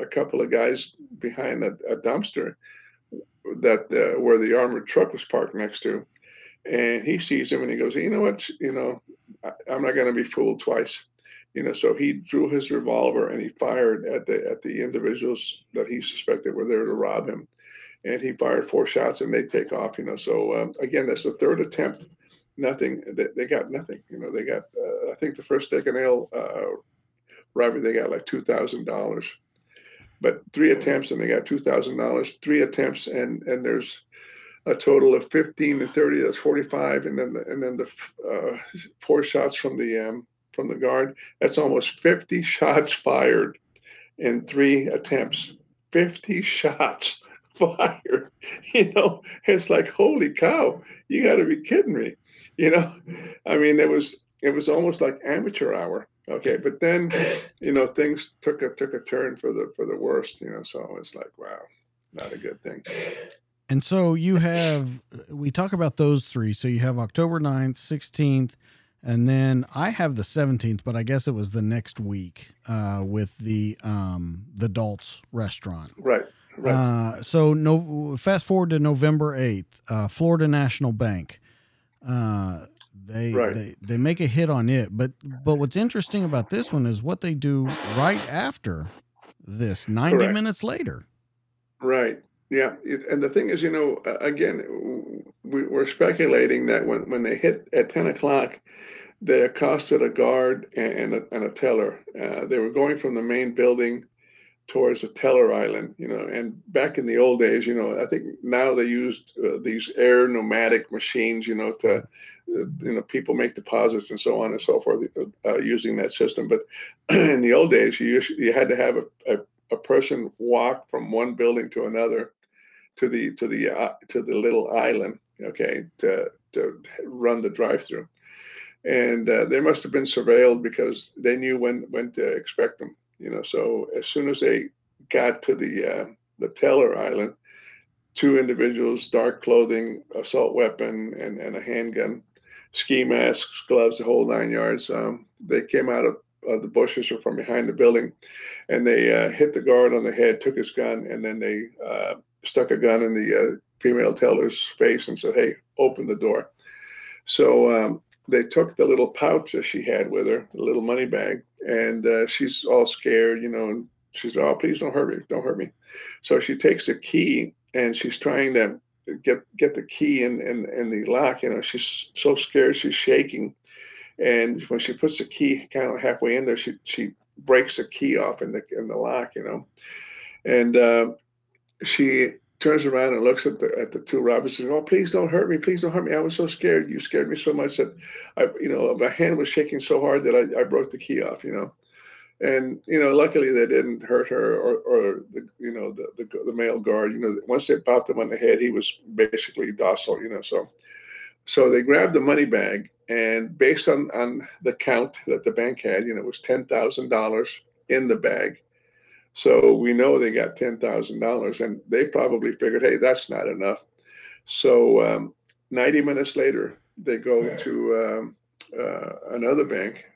a couple of guys behind a, a dumpster that uh, where the armored truck was parked next to, and he sees him and he goes, you know what, you know, I, I'm not going to be fooled twice, you know. So he drew his revolver and he fired at the at the individuals that he suspected were there to rob him. And he fired four shots, and they take off, you know. So, um, again, that's the third attempt. Nothing. They, they got nothing. You know, they got, uh, I think the first Steak and Ale uh, robbery, they got like two thousand dollars. But three attempts, and they got two thousand dollars. Three attempts, and, and there's a total of fifteen and thirty. That's forty-five. And then the, and then the uh, four shots from the um, from the guard. That's almost fifty shots fired in three attempts. fifty shots. Fire, you know, it's like, holy cow, you got to be kidding me, you know. I mean, it was it was almost like amateur hour. Okay, but then, you know, things took a took a turn for the for the worst, you know. So it's like, wow, not a good thing. And so you have, we talk about those three. So you have October ninth, sixteenth, and then I have the seventeenth, but I guess it was the next week uh, with the um, the Dalt's restaurant, right? Right. Uh, so no, fast forward to November eighth, uh, Florida National Bank, uh, they, right. they, they make a hit on it, but, but what's interesting about this one is what they do right after this, ninety Correct. Minutes later. Right. Yeah. It, and the thing is, you know, uh, again, we were speculating that when, when they hit at ten o'clock, they accosted a guard and, and, a, and a teller, uh, they were going from the main building towards a teller island, you know. And back in the old days, you know, I think now they used uh, these air nomadic machines, you know, to, uh, you know, people make deposits and so on and so forth uh, using that system. But in the old days, you you had to have a, a, a person walk from one building to another, to the to the uh, to the little island, okay, to to run the drive-through. And uh, they must have been surveilled because they knew when when to expect them. You know, so as soon as they got to the uh, the teller island, two individuals, dark clothing, assault weapon, and, and a handgun, ski masks, gloves, the whole nine yards. Um, they came out of, of the bushes or from behind the building, and they uh, hit the guard on the head, took his gun, and then they uh, stuck a gun in the uh, female teller's face and said, "Hey, open the door." So um, they took the little pouch that she had with her, the little money bag, and uh, she's all scared, you know, and she's, "Oh, please don't hurt me, don't hurt me." So she takes the key, and she's trying to get get the key in, in, in the lock, you know. She's so scared, she's shaking. And when she puts the key kind of halfway in there, she she breaks the key off in the, in the lock, you know. And uh, she turns around and looks at the at the two robbers and says, "Oh, please don't hurt me, please don't hurt me. I was so scared. You scared me so much that I, you know, my hand was shaking so hard that I, I broke the key off, you know." And, you know, luckily they didn't hurt her or, or the, you know, the, the the male guard. You know, once they popped him on the head, he was basically docile, you know. So so they grabbed the money bag And based on, on the count that the bank had, you know, it was ten thousand dollars in the bag. So we know they got ten thousand dollars, and they probably figured, hey, that's not enough. So um, ninety minutes later, they go to um, uh, another bank.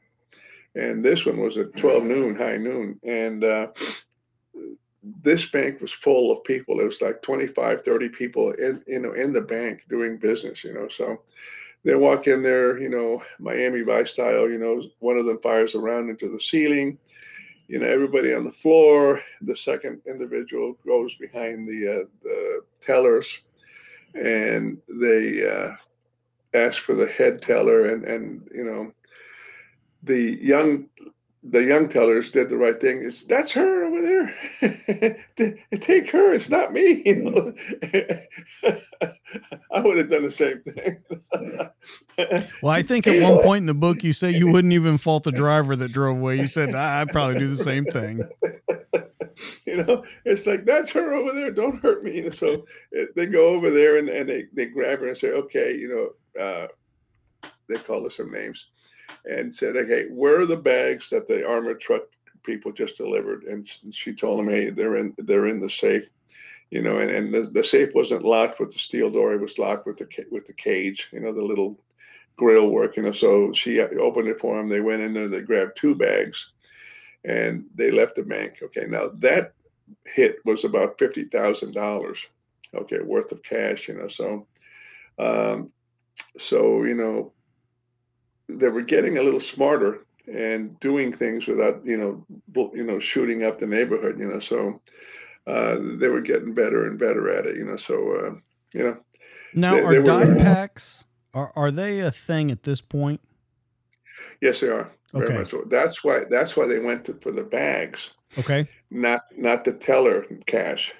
And this one was at twelve noon, high noon. And uh, this bank was full of people. It was like twenty-five, thirty people in, you know, in the bank doing business, you know. So they walk in there, you know, Miami Vice style, you know, one of them fires a round into the ceiling. You know, everybody on the floor. The second individual goes behind the, uh, the tellers, and they uh, ask for the head teller. And, and you know, the young the young tellers did the right thing. It's that's her over there. Take her. It's not me. You know, I would have done the same thing. Well, I think at one point in the book you say you wouldn't even fault the driver that drove away. You said, I I'd probably do the same thing. You know, it's like, that's her over there. Don't hurt me. You know, so it, they go over there and, and they, they grab her and say, okay, you know, uh, they call her some names. And said, okay, where are the bags that the armored truck people just delivered? And she told them, hey, they're in they're in the safe, you know, and, and the, the safe wasn't locked with the steel door. It was locked with the with the cage, you know, the little grill work, you know. So she opened it for them. They went in there. They grabbed two bags, and they left the bank. Okay, now that hit was about fifty thousand dollars, okay, worth of cash, you know. So, um, so, you know, they were getting a little smarter and doing things without, you know, you know, shooting up the neighborhood, you know, so uh, they were getting better and better at it, you know, so, uh, you know. Now, they, are they die learning. packs, are, are they a thing at this point? Yes, they are. Very okay. Much so. That's why, that's why they went to, for the bags. Okay. Not, not the teller cash.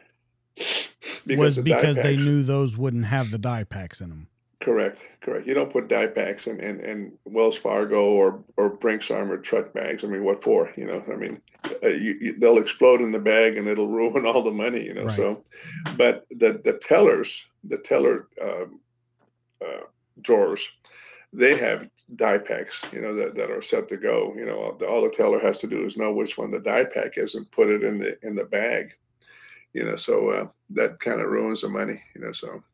Because Was the because they knew those wouldn't have the die packs in them. Correct, correct. You don't put die packs in, in, in Wells Fargo or, or Brink's armored truck bags. I mean, what for? You know, I mean, uh, you, you, they'll explode in the bag and it'll ruin all the money, you know. Right. So, but the, the tellers, the teller um, uh, drawers, they have die packs, you know, that, that are set to go. You know, all the, all the teller has to do is know which one the die pack is and put it in the in the bag, you know. So uh, that kind of ruins the money, you know. So.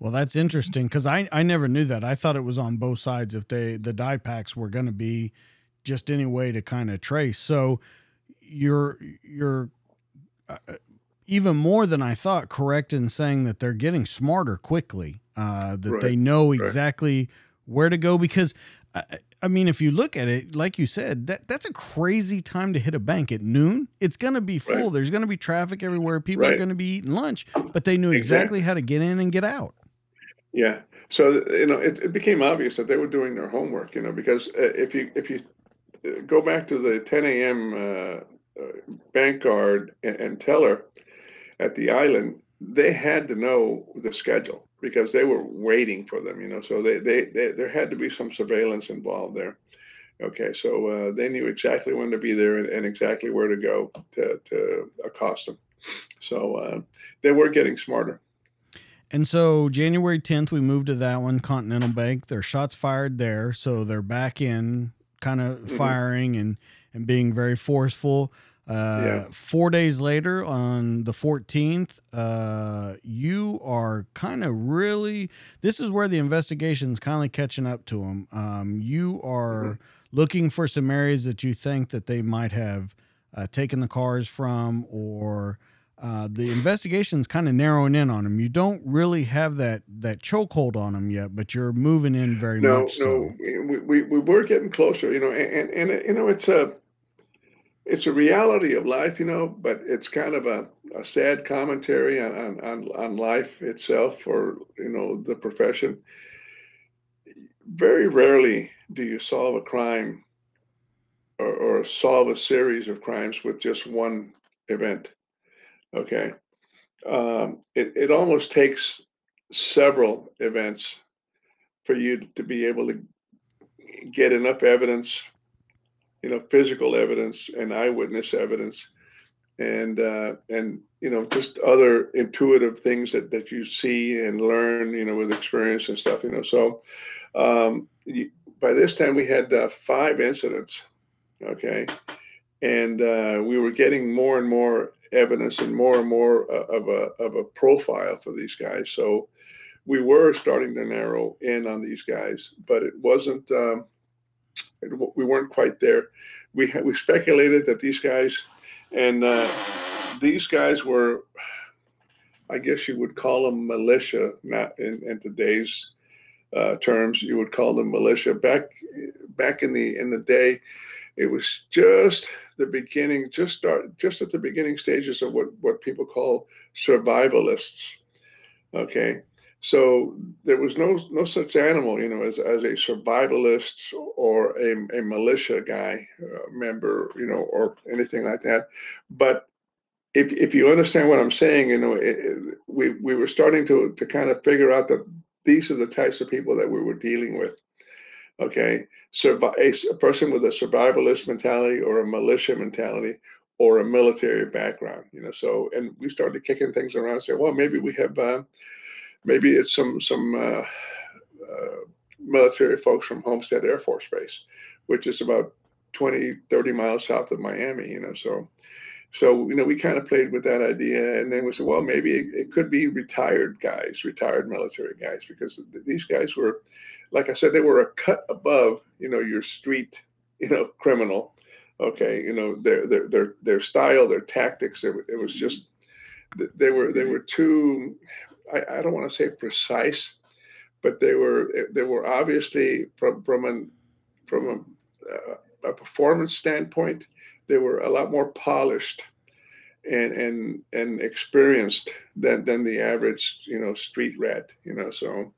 Well, that's interesting because I, I never knew that. I thought it was on both sides if they the die packs were going to be just any way to kind of trace. So you're you're uh, even more than I thought correct in saying that they're getting smarter quickly, uh, that right. they know exactly right. where to go. Because, I, I mean, if you look at it, like you said, that that's a crazy time to hit a bank at noon. It's going to be full. Right. There's going to be traffic everywhere. People right. are going to be eating lunch, but they knew exactly, exactly how to get in and get out. Yeah. So, you know, it, it became obvious that they were doing their homework, you know, because uh, if you if you go back to the ten a.m. uh, uh, bank guard and, and teller at the island, they had to know the schedule because they were waiting for them, you know, so they, they, they there had to be some surveillance involved there. Okay. So uh, they knew exactly when to be there and, and exactly where to go to, to accost them. So uh, they were getting smarter. And so January tenth, we moved to that one, Continental Bank. Their shots fired there. So they're back in kind of mm-hmm. firing and, and being very forceful. Uh, yeah. Four days later on the fourteenth, uh, you are kind of really, this is where the investigation's kind of catching up to them. Um, you are mm-hmm. looking for some areas that you think that they might have uh, taken the cars from or... Uh, the investigation's kind of narrowing in on them. You don't really have that that chokehold on them yet, but you're moving in very no, much. No, no, we, we we were getting closer, you know, and, and and you know it's a it's a reality of life, you know, but it's kind of a, a sad commentary on, on on on life itself, or you know, the profession. Very rarely do you solve a crime or, or solve a series of crimes with just one event. Okay, um, it, it almost takes several events for you to be able to get enough evidence, you know, physical evidence and eyewitness evidence and uh, and you know, just other intuitive things that, that you see and learn, you know, with experience and stuff, you know. So um, you, by this time we had uh, five incidents, okay, and uh, we were getting more and more evidence and more and more of a of a profile for these guys. So we were starting to narrow in on these guys, but it wasn't. Um, it, we weren't quite there. We we speculated that these guys, and uh, these guys were, I guess you would call them militia. Not in, in today's uh, terms, you would call them militia. Back back in the in the day, it was just the beginning, just start, just at the beginning stages of what what people call survivalists. Okay. So there was no no such animal, you know, as, as a survivalist or a, a militia guy uh, member, you know, or anything like that. But if if you understand what I'm saying, you know, it, it, we we were starting to to kind of figure out that these are the types of people that we were dealing with. Okay, Survi- a, a person with a survivalist mentality or a militia mentality or a military background, you know. So, and we started kicking things around and say, well, maybe we have. Uh, Maybe it's some some uh, uh, military folks from Homestead Air Force Base, which is about twenty, thirty miles south of Miami, you know. So, so you know, we kind of played with that idea. And then we said, well, maybe it, it could be retired guys, retired military guys, because these guys were, like I said, they were a cut above, you know, your street, you know, criminal. Okay, you know, their their their, their style, their tactics, it, it was just, they were, they were too... I, I don't want to say precise, but they were they were obviously from from an from a, a performance standpoint, they were a lot more polished and and and experienced than than the average, you know, street rat, you know. So,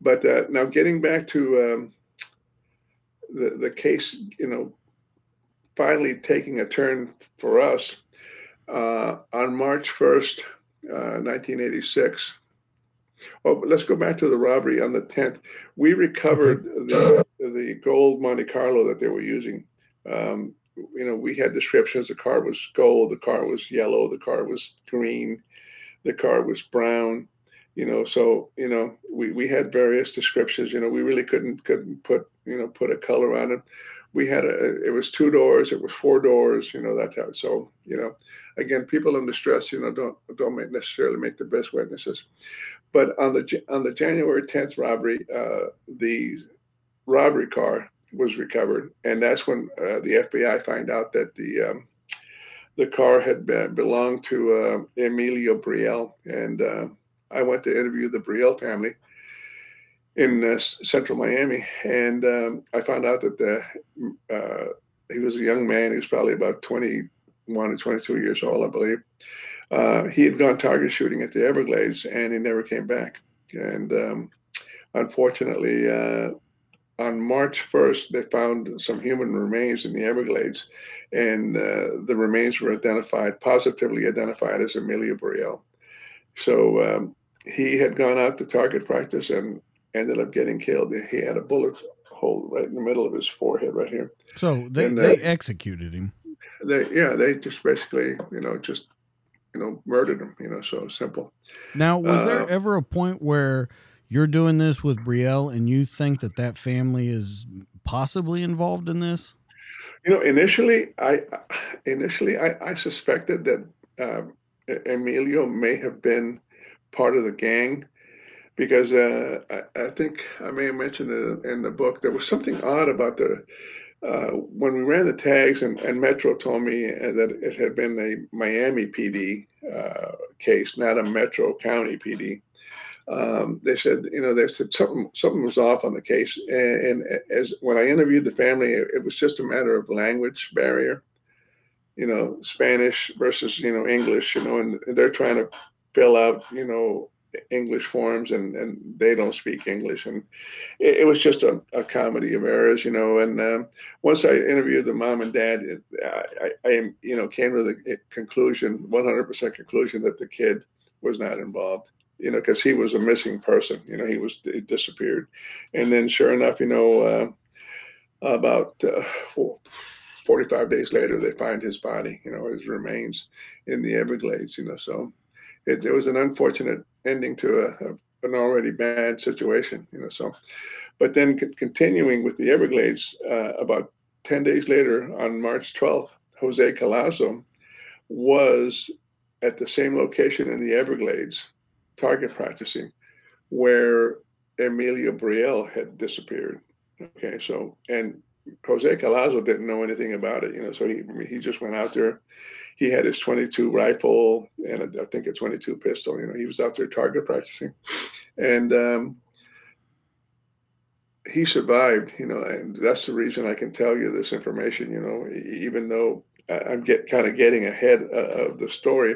but uh, now getting back to um, the the case, you know, finally taking a turn for us uh, on March first. Uh, nineteen eighty-six. Oh, but let's go back to the robbery on the tenth. We recovered the the gold Monte Carlo that they were using. Um, you know, we had descriptions. The car was gold. The car was yellow. The car was green. The car was brown. You know, so you know, we, we had various descriptions. You know, we really couldn't couldn't put you know put a color on it. We had a, it was two doors, it was four doors, you know, that type. So, you know, again, people in distress, you know, don't don't make, necessarily make the best witnesses. But on the on the January tenth robbery, uh, the robbery car was recovered. And that's when uh, the F B I found out that the um, the car had been, belonged to uh, Emilio Briel. And uh, I went to interview the Briel family in uh, central Miami, and um, I found out that the, uh, he was a young man. He was probably about twenty-one or twenty-two years old, I believe. Uh, he had gone target shooting at the Everglades, and he never came back. And um, unfortunately, uh, on March first, they found some human remains in the Everglades, and uh, the remains were identified, positively identified as Emilio Briel. So um, he had gone out to target practice and ended up getting killed. He had a bullet hole right in the middle of his forehead right here. So they, and, uh, they executed him. They yeah, they just basically, you know, just, you know, murdered him, you know, so simple. Now, was uh, there ever a point where you're doing this with Briel and you think that that family is possibly involved in this? You know, initially, I initially I, I suspected that um, Emilio may have been part of the gang. Because uh, I, I think I may have mentioned it in the book, there was something odd about the uh, when we ran the tags, and, and Metro told me that it had been a Miami P D uh, case, not a Metro County P D. Um, they said, you know, they said something something was off on the case, and, and as when I interviewed the family, it, it was just a matter of language barrier, you know, Spanish versus you know English, you know, and they're trying to fill out, you know. English forms, and, and they don't speak English, and it, it was just a, a comedy of errors, you know. And um, once I interviewed the mom and dad, it, I, I, I, you know, came to the conclusion, one hundred percent conclusion, that the kid was not involved, you know, because he was a missing person, you know, he was he disappeared, and then sure enough, you know, uh, about uh, four, forty-five days later, they find his body, you know, his remains in the Everglades, you know. So it, it was an unfortunate ending to a, a, an already bad situation, you know. So, but then c- continuing with the Everglades, uh, about ten days later, on March twelfth, Jose Collazo was at the same location in the Everglades, target practicing, where Emilio Briel had disappeared. Okay, so, and Jose Collazo didn't know anything about it, you know, so he he just went out there. He had his twenty-two rifle and a, I think a twenty-two pistol, you know, he was out there target practicing. And um, he survived, you know, and that's the reason I can tell you this information, you know, even though I'm get kind of getting ahead of the story.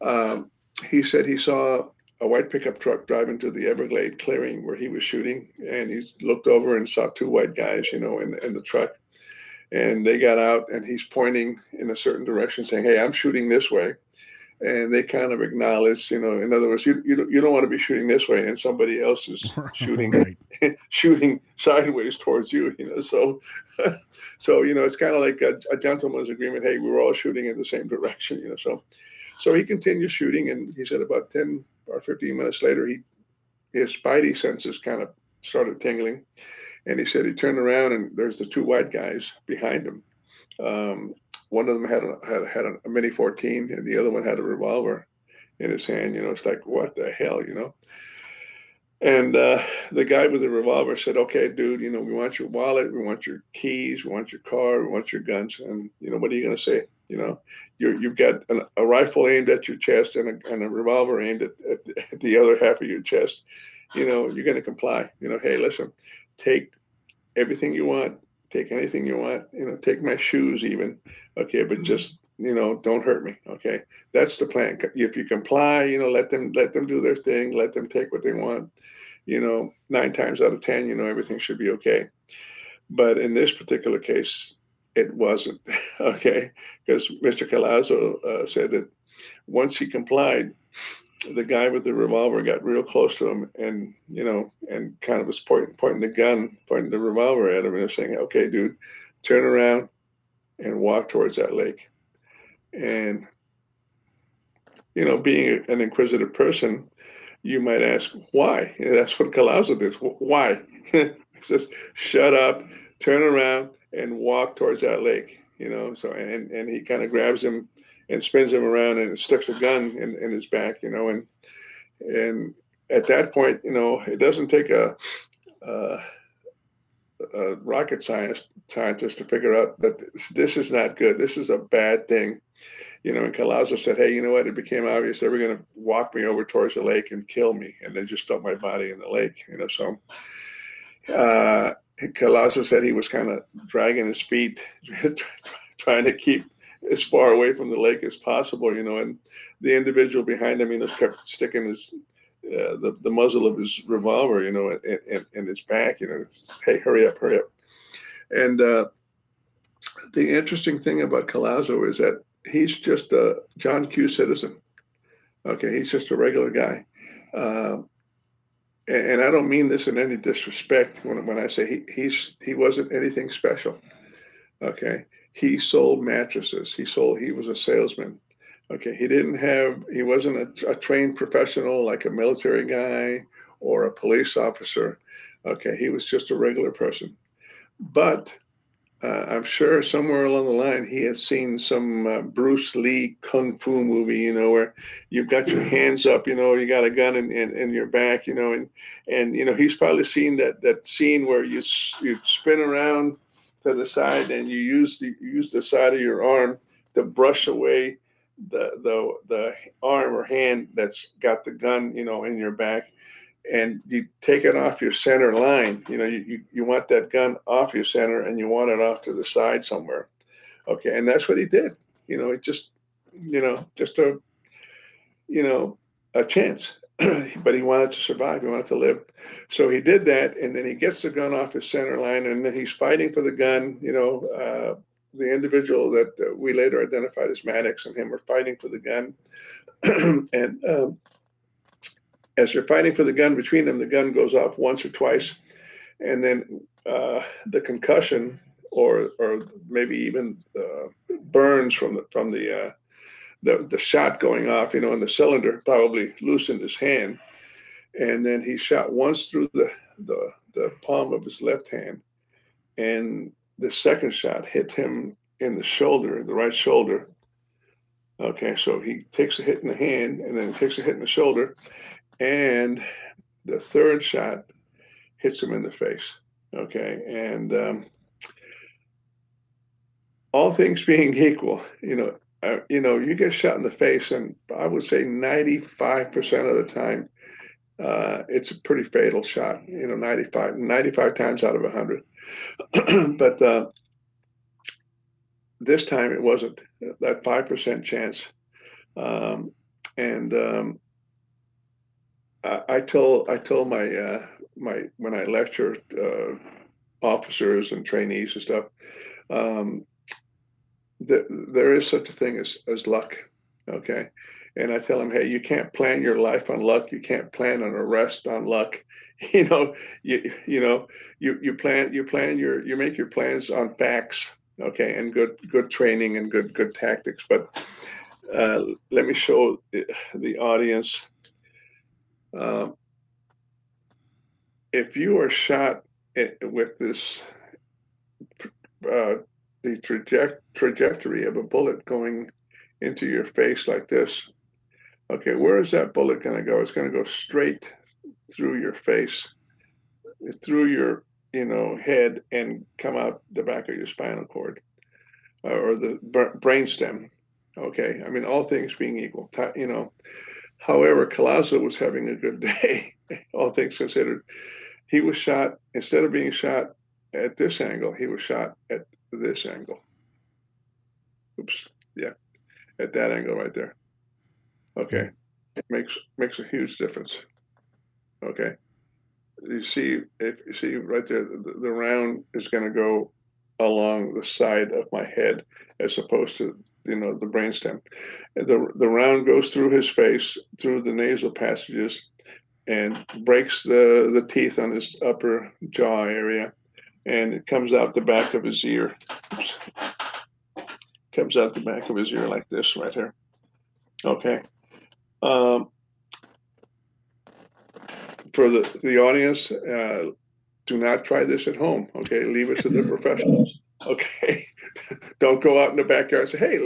Um, he said he saw a white pickup truck driving to the Everglade clearing where he was shooting, and he looked over and saw two white guys, you know, in, in the truck, and they got out, and he's pointing in a certain direction saying, hey, I'm shooting this way. And they kind of acknowledged, you know, in other words, you you, you don't want to be shooting this way, and somebody else is shooting shooting sideways towards you, you know. So, so you know, it's kind of like a, a gentleman's agreement. Hey, we were all shooting in the same direction, you know. So, so he continued shooting, and he said about ten or fifteen minutes later, he his spidey senses kind of started tingling, and he said he turned around, and there's the two white guys behind him. Um, One of them had a, had, a, had a mini fourteen, and the other one had a revolver in his hand. You know, it's like, what the hell, you know? And uh, the guy with the revolver said, okay, dude, you know, we want your wallet, we want your keys, we want your car, we want your guns. And, you know, what are you going to say? You know, you're, you've got an, a rifle aimed at your chest and a, and a revolver aimed at, at, the, at the other half of your chest. You know, you're going to comply. You know, hey, listen, take everything you want. Take anything you want, you know, take my shoes even. Okay. But just, you know, don't hurt me. Okay. That's the plan. If you comply, you know, let them, let them do their thing. Let them take what they want. You know, nine times out of ten, you know, everything should be okay. But in this particular case, it wasn't. Okay. Because Mister Collazo uh, said that once he complied, the guy with the revolver got real close to him, and, you know, and kind of was pointing, pointing the gun, pointing the revolver at him, and saying, okay, dude, turn around and walk towards that lake. And, you know, being an inquisitive person, you might ask why. And that's what Collazo did. Why? He says, shut up, turn around and walk towards that lake, you know? So, and, and he kind of grabs him and spins him around and sticks a gun in, in his back, you know, and and at that point, you know, it doesn't take a, uh, a rocket science scientist to figure out that this is not good. This is a bad thing, you know, and Collazo said, hey, you know what, it became obvious they were going to walk me over towards the lake and kill me, and then just dump my body in the lake, you know, so... Uh, Collazo said he was kind of dragging his feet, trying to keep as far away from the lake as possible, you know, and the individual behind him, you know, kept sticking his, uh, the, the muzzle of his revolver, you know, in, in, in his back, you know, hey, hurry up, hurry up. And uh, the interesting thing about Collazo is that he's just a John Q citizen. Okay, he's just a regular guy. Uh, and, and I don't mean this in any disrespect when, when I say he he's he wasn't anything special, okay? He sold mattresses. He sold, he was a salesman. Okay, he didn't have, he wasn't a, a trained professional like a military guy or a police officer. Okay, he was just a regular person. But uh, I'm sure somewhere along the line, he had seen some uh, Bruce Lee Kung Fu movie, you know, where you've got your hands up, you know, you got a gun in, in, in your back, you know, and, and, you know, he's probably seen that, that scene where you, you spin around to the side and you use the use the side of your arm to brush away the the the arm or hand that's got the gun, you know, in your back, and you take it off your center line. You know, you, you, you want that gun off your center and you want it off to the side somewhere. Okay, and that's what he did. You know, it just, you know, just a, you know, a chance. But he wanted to survive. He wanted to live. So he did that, and then he gets the gun off his center line, and then he's fighting for the gun. You know, uh, the individual that uh, we later identified as Maddox and him were fighting for the gun. And um, as they're fighting for the gun between them, the gun goes off once or twice, and then uh, the concussion or or maybe even uh, burns from the from the, uh, the the shot going off, you know, and the cylinder probably loosened his hand. And then he shot once through the, the, the palm of his left hand, and the second shot hit him in the shoulder, the right shoulder. Okay, so he takes a hit in the hand, and then he takes a hit in the shoulder, and the third shot hits him in the face. Okay, and um, all things being equal, you know, uh, you know, you get shot in the face, and I would say ninety-five percent of the time, uh, it's a pretty fatal shot, you know, ninety-five, ninety-five times out of one hundred. But uh, this time it wasn't that five percent chance. Um, and um, I, I tell I tell my uh, my when I lecture uh, officers and trainees and stuff, um, that there is such a thing as, as luck. Okay. And I tell them, hey, you can't plan your life on luck. You can't plan an arrest on luck. You know, you you know, you, you plan you plan your you make your plans on facts, okay, and good good training and good good tactics. But uh, let me show the, the audience. Uh, if you are shot with this, uh, the traject- trajectory of a bullet going into your face like this. Okay, where is that bullet going to go? It's going to go straight through your face, through your, you know, head, and come out the back of your spinal cord uh, or the b- brainstem. Okay, I mean, all things being equal, t- you know. However, Collazo was having a good day, all things considered. He was shot, instead of being shot at this angle, he was shot at this angle. Oops, yeah, at that angle right there. Okay, it makes makes a huge difference. Okay, you see, if you see right there, the, the round is going to go along the side of my head as opposed to, you know, the brainstem. The the round goes through his face, through the nasal passages, and breaks the the teeth on his upper jaw area, and it comes out the back of his ear. Oops. Comes out the back of his ear like this right here. Okay. Um, for the, the audience, uh, do not try this at home. Okay, leave it to the professionals. Okay, don't go out in the backyard and say, "Hey,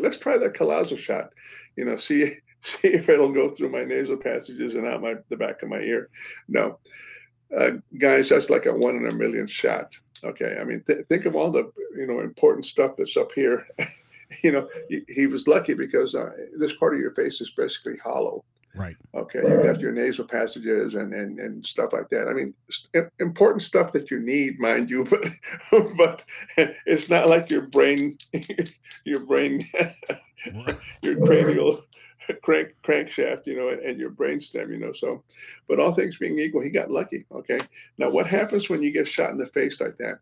let's try that Collazo shot." You know, see see if it'll go through my nasal passages and out my the back of my ear. No, uh, guys, that's like a one in a million shot. Okay, I mean, th- think of all the you know important stuff that's up here. You know, he, he was lucky because uh, this part of your face is basically hollow. Right. Okay. You've got your nasal passages and, and, and stuff like that. I mean, st- important stuff that you need, mind you, but but it's not like your brain, your brain, your cranial crank crankshaft, you know, and, and your brainstem, you know. So, but all things being equal, he got lucky. Okay. Now, what happens when you get shot in the face like that?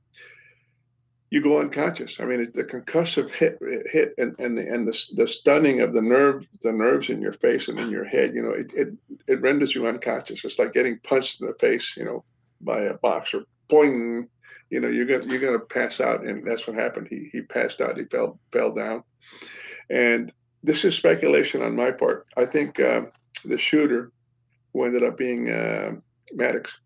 You go unconscious. I mean, it, the concussive hit, hit, and and the and the, the stunning of the nerve, the nerves in your face and in your head. You know, it, it it renders you unconscious. It's like getting punched in the face, you know, by a boxer. Boing. You know, you're gonna you're gonna pass out, and that's what happened. He he passed out. He fell fell down. And this is speculation on my part. I think um, the shooter, who ended up being uh, Maddox,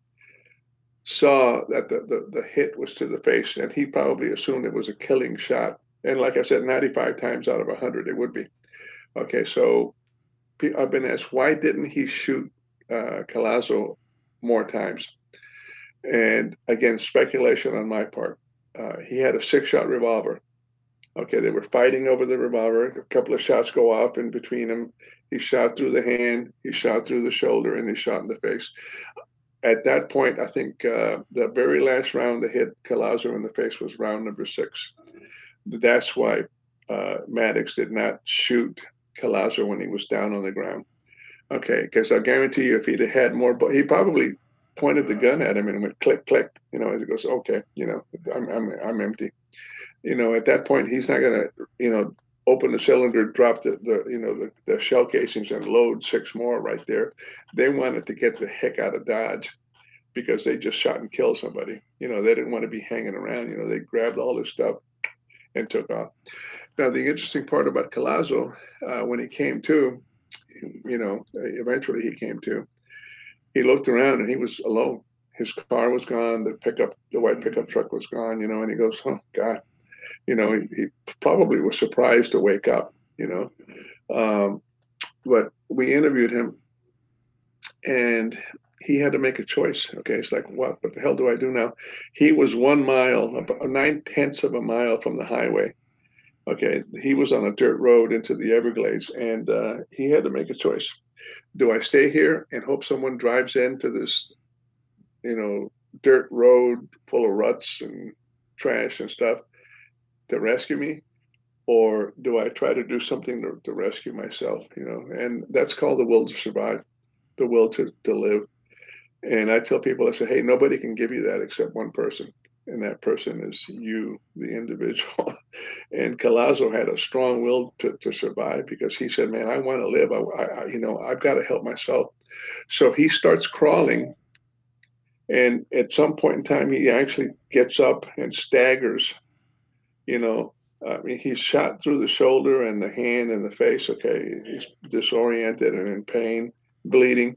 saw that the, the, the hit was to the face, and he probably assumed it was a killing shot. And like I said, ninety-five times out of one hundred, it would be. Okay, so I've been asked, why didn't he shoot uh, Collazo more times? And again, speculation on my part. Uh, he had a six-shot revolver. Okay, they were fighting over the revolver. A couple of shots go off in between them. He shot through the hand, he shot through the shoulder, and he shot in the face. At that point, I think uh, the very last round that hit Collazo in the face was round number six. That's why uh, Maddox did not shoot Collazo when he was down on the ground. Okay, because I guarantee you, if he'd had more, but he probably pointed the gun at him and went click, click. You know, as it goes, okay, you know, I'm, I'm, I'm empty. You know, at that point, he's not gonna, you know, open the cylinder, drop the, the you know the, the shell casings, and load six more right there. They wanted to get the heck out of Dodge because they just shot and killed somebody. You know, they didn't want to be hanging around. You know, they grabbed all this stuff and took off. Now, the interesting part about Collazo, uh, when he came to, you know, eventually he came to, he looked around and he was alone. His car was gone. The pickup, the white pickup truck was gone, you know, and he goes, oh, God. You know, he, he probably was surprised to wake up, you know. Um, but we interviewed him, and he had to make a choice. Okay, it's like, what, what the hell do I do now? He was one mile, about nine-tenths of a mile from the highway. Okay, he was on a dirt road into the Everglades, and uh, he had to make a choice. Do I stay here and hope someone drives into this, you know, dirt road full of ruts and trash and stuff to rescue me, or do I try to do something to, to rescue myself, you know? And that's called the will to survive, the will to, to live. And I tell people, I say, hey, nobody can give you that except one person, and that person is you, the individual. And Collazo had a strong will to, to survive, because he said, man, I want to live. I, I, you know, I've got to help myself. So he starts crawling. And at some point in time, he actually gets up and staggers, you know. I mean, he's shot through the shoulder and the hand and the face. Okay, he's disoriented and in pain, bleeding.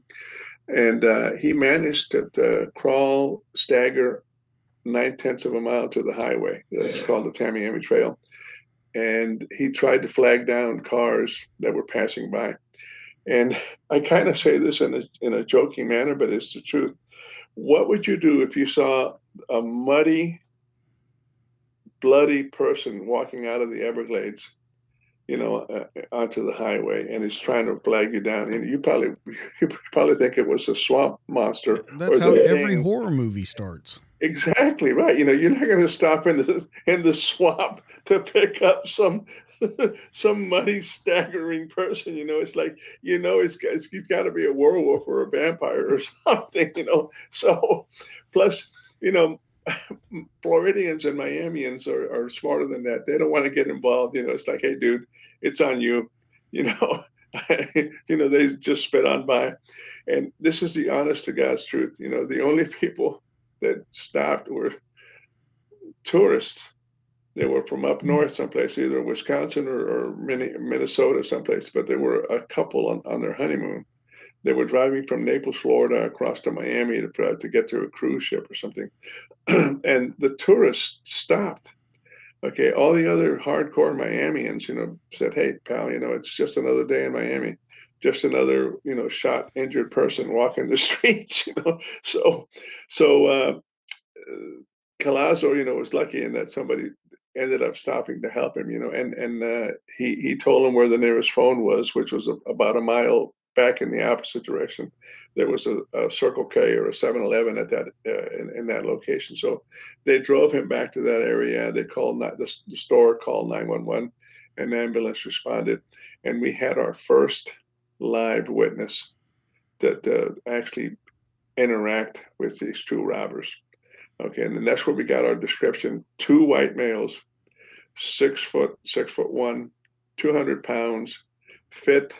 And uh, he managed to, to crawl, stagger nine-tenths of a mile to the highway. That's called the Tamiami Trail. And he tried to flag down cars that were passing by. And I kind of say this in a, in a joking manner, but it's the truth. What would you do if you saw a muddy, bloody person walking out of the Everglades, you know, uh, onto the highway, and he's trying to flag you down? And you probably, you probably think it was a swamp monster. That's how every dang. horror movie starts. Exactly right. You know, you're not going to stop in the in the swamp to pick up some some muddy, staggering person. You know, it's like, you know, it's it's, it's got to be a werewolf or a vampire or something. You know, so plus, you know, Floridians and Miamians are, are smarter than that. They don't want to get involved. You know, it's like, hey, dude, it's on you. You know. You know, they just spit on by, and this is the honest to God's truth. You know, the only people that stopped were tourists. They were from up north someplace, either Wisconsin or, or Minnesota someplace, but there were a couple on, on their honeymoon. They were driving from Naples, Florida, across to Miami to, to get to a cruise ship or something. And the tourists stopped. Okay, all the other hardcore Miamians, you know, said, hey, pal, you know, it's just another day in Miami. Just another, you know, shot, injured person walking the streets, you know. So, so uh, Collazo, you know, was lucky in that somebody ended up stopping to help him, you know. And and uh, he he told him where the nearest phone was, which was a, about a mile back in the opposite direction. There was a, a Circle K or a seven eleven at that uh, in, in that location. So they drove him back to that area. They called the, the store, called nine one one, and the ambulance responded, and we had our first live witness that uh, actually interact with these two robbers. Okay, and then that's where we got our description. Two white males, six foot, six foot one, two hundred pounds, fit,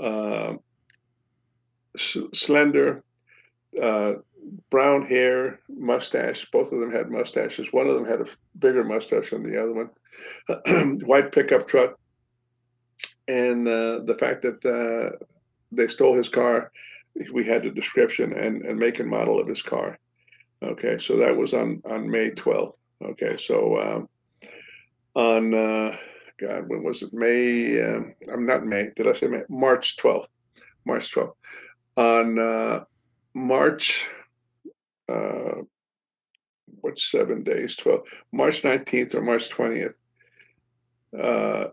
uh, s- slender, uh, brown hair, mustache. Both of them had mustaches. One of them had a bigger mustache than the other one. White pickup truck. And uh, the fact that uh, they stole his car, we had the description and, and make and model of his car. Okay, so that was on, on May twelfth. Okay, so um, on, uh, God, when was it? May, um, I'm not May, did I say May? March twelfth. March twelfth. On uh, March, uh, what's seven days? twelve. March nineteenth or March twentieth. Uh,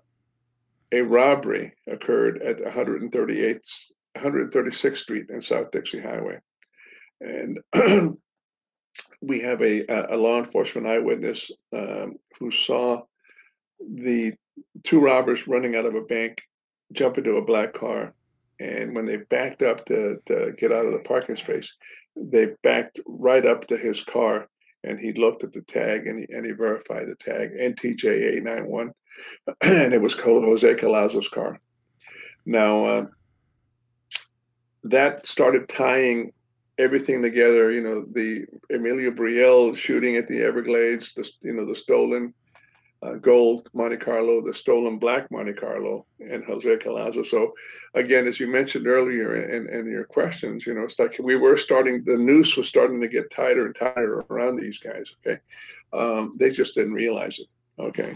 A robbery occurred at one thirty-eighth, one thirty-sixth Street and South Dixie Highway. And we have a, a law enforcement eyewitness um, who saw the two robbers running out of a bank, jump into a black car. And when they backed up to, to get out of the parking space, they backed right up to his car. And he looked at the tag and he, and he verified the tag, N T J A nine one. And it was Jose Collazo's car. Now, uh, that started tying everything together, you know, the Emilio Briel shooting at the Everglades, the, you know, the stolen uh, gold Monte Carlo, the stolen black Monte Carlo, and Jose Collazo. So again, as you mentioned earlier in, in, in your questions, you know, it's like we were starting, the noose was starting to get tighter and tighter around these guys, okay? Um, they just didn't realize it, okay?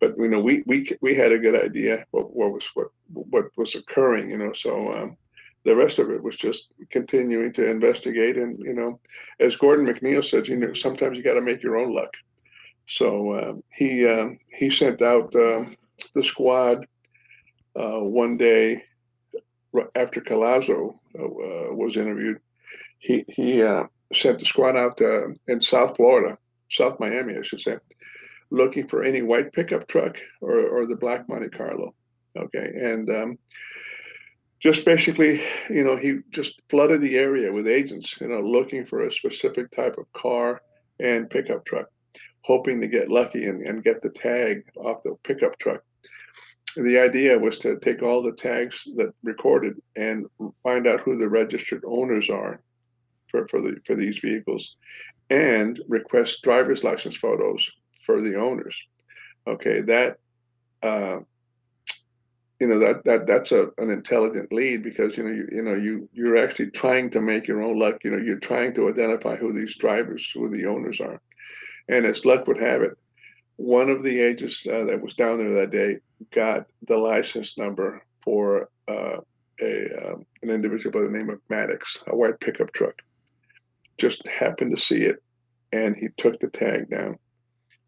But, you know, we we we had a good idea what, what was what what was occurring, you know, so um, the rest of it was just continuing to investigate. And, you know, as Gordon McNeil said, you know, sometimes you got to make your own luck. So um, he um, he sent out um, the squad uh, one day after Collazo uh, was interviewed. He, he uh, sent the squad out to, in South Florida, South Miami, I should say, looking for any white pickup truck or, or the black Monte Carlo. Okay. And um, just basically, you know, he just flooded the area with agents, you know, looking for a specific type of car and pickup truck, hoping to get lucky and, and get the tag off the pickup truck. And the idea was to take all the tags that recorded and find out who the registered owners are for, for, the, for these vehicles and request driver's license photos for the owners. Okay, that uh, you know that that that's a an intelligent lead, because you know you you know you you're actually trying to make your own luck. You know, you're trying to identify who these drivers, who the owners are. And as luck would have it, one of the agents uh, that was down there that day got the license number for uh, a um, an individual by the name of Maddox, a white pickup truck. Just happened to see it, and he took the tag down.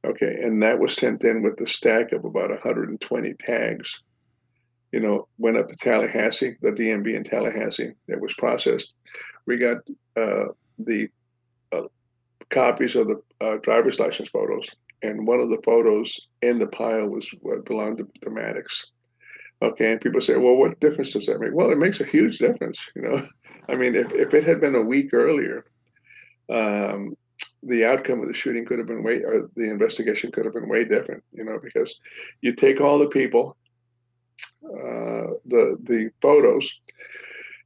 Okay, and that was sent in with a stack of about one hundred twenty tags. You know, went up to Tallahassee, the D M V in Tallahassee. It was processed. We got uh, the uh, copies of the uh, driver's license photos, and one of the photos in the pile was what belonged to, to Maddox. Okay, and people say, well, what difference does that make? Well, it makes a huge difference, you know. I mean, if, if it had been a week earlier, um, the outcome of the shooting could have been way, or the investigation could have been way different, you know, because you take all the people, uh, the the photos,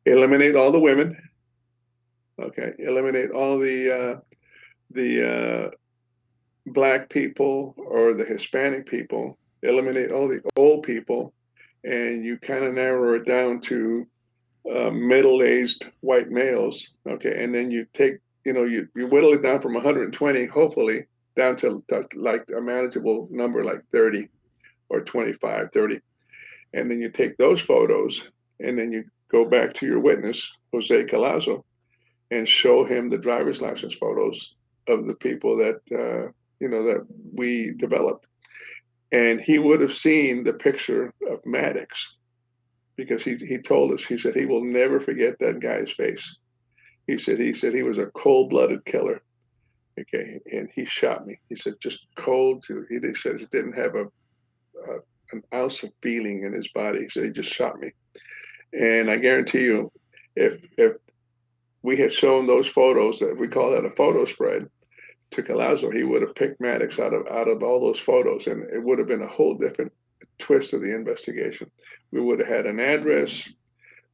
eliminate all the women, okay, eliminate all the uh, the uh, black people or the Hispanic people, eliminate all the old people, and you kind of narrow it down to uh, middle-aged white males, okay, and then you take, you know, you, you whittle it down from one hundred twenty, hopefully, down to, to like a manageable number, like thirty or twenty-five, thirty. And then you take those photos, and then you go back to your witness, Jose Collazo, and show him the driver's license photos of the people that, uh, you know, that we developed. And he would have seen the picture of Maddox, because he he told us, he said he will never forget that guy's face. He said, he said he was a cold-blooded killer, okay, and he shot me. He said, just cold. To, he said he didn't have a, a an ounce of feeling in his body. He said he just shot me. And I guarantee you, if if we had shown those photos, that we call that a photo spread, to Collazo, he would have picked Maddox out of out of all those photos, and it would have been a whole different twist of the investigation. We would have had an address.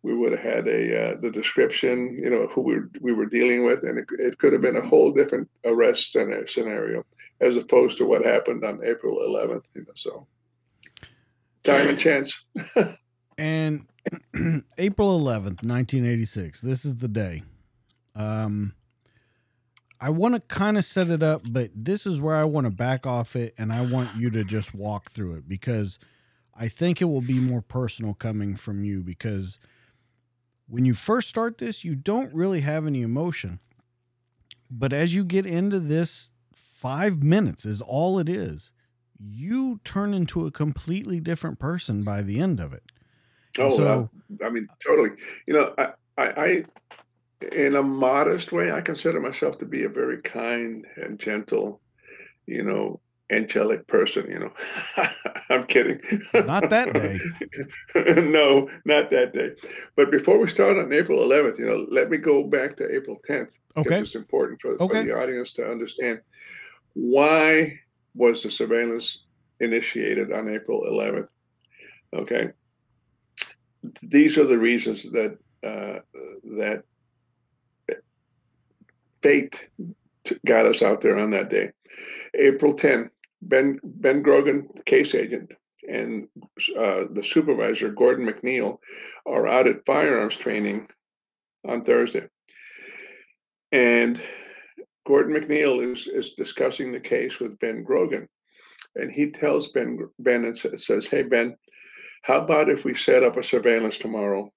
We would have had a uh, the description, you know, who we were, we were dealing with, and it, it could have been a whole different arrest scenario as opposed to what happened on April eleventh. You know, so time and chance. And April eleventh, nineteen eighty-six. This is the day. Um, I want to kind of set it up, but this is where I want to back off it, and I want you to just walk through it, because I think it will be more personal coming from you, because when you first start this, you don't really have any emotion. But as you get into this, five minutes is all it is. You turn into a completely different person by the end of it. Oh, so, uh, I mean, totally. You know, I, I, I, in a modest way, I consider myself to be a very kind and gentle, you know, angelic person, you know. I'm kidding. Not that day. No, not that day. But before we start on April eleventh, you know, let me go back to April tenth. Okay. Because it's important for, okay. for the audience to understand, why was the surveillance initiated on April eleventh? Okay. These are the reasons that uh, that fate got us out there on that day. April tenth, Ben Ben Grogan, case agent, and uh, the supervisor, Gordon McNeil, are out at firearms training on Thursday. And Gordon McNeil is, is discussing the case with Ben Grogan. And he tells Ben, Ben and says, hey, Ben, how about if we set up a surveillance tomorrow,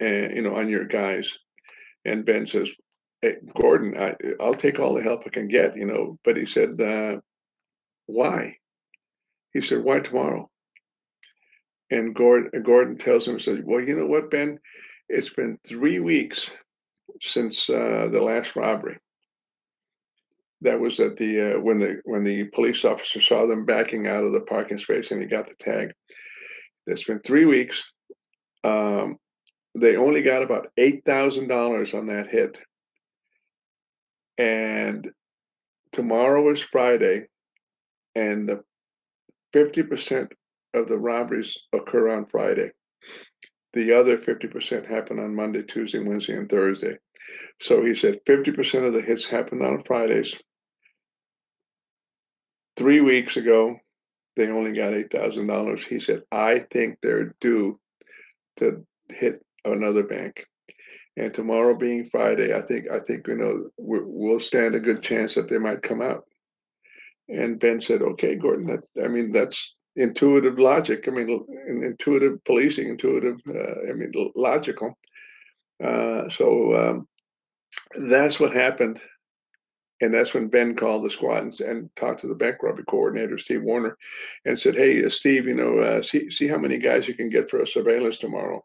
and, you know, on your guys? And Ben says, hey, Gordon, I, I'll take all the help I can get, you know. But he said, uh, why? He said, why tomorrow? And Gordon, Gordon tells him, says, well, you know what, Ben? It's been three weeks since uh, the last robbery. That was at the uh, when the when the police officer saw them backing out of the parking space and he got the tag. It's been three weeks. Um, they only got about eight thousand dollars on that hit. And tomorrow is Friday, and the fifty percent of the robberies occur on Friday. The other fifty percent happen on Monday, Tuesday, Wednesday, and Thursday. So he said fifty percent of the hits happened on Fridays. Three weeks ago, they only got eight thousand dollars. He said, I think they're due to hit another bank. And tomorrow being Friday, I think, I think you know, we'll stand a good chance that they might come out. And Ben said, okay, Gordon, that's, I mean, that's intuitive logic. I mean, intuitive policing, intuitive, uh, I mean, logical. Uh, so um, that's what happened. And that's when Ben called the squad and, and talked to the bank robbery coordinator, Steve Warner, and said, hey, uh, Steve, you know, uh, see, see how many guys you can get for a surveillance tomorrow.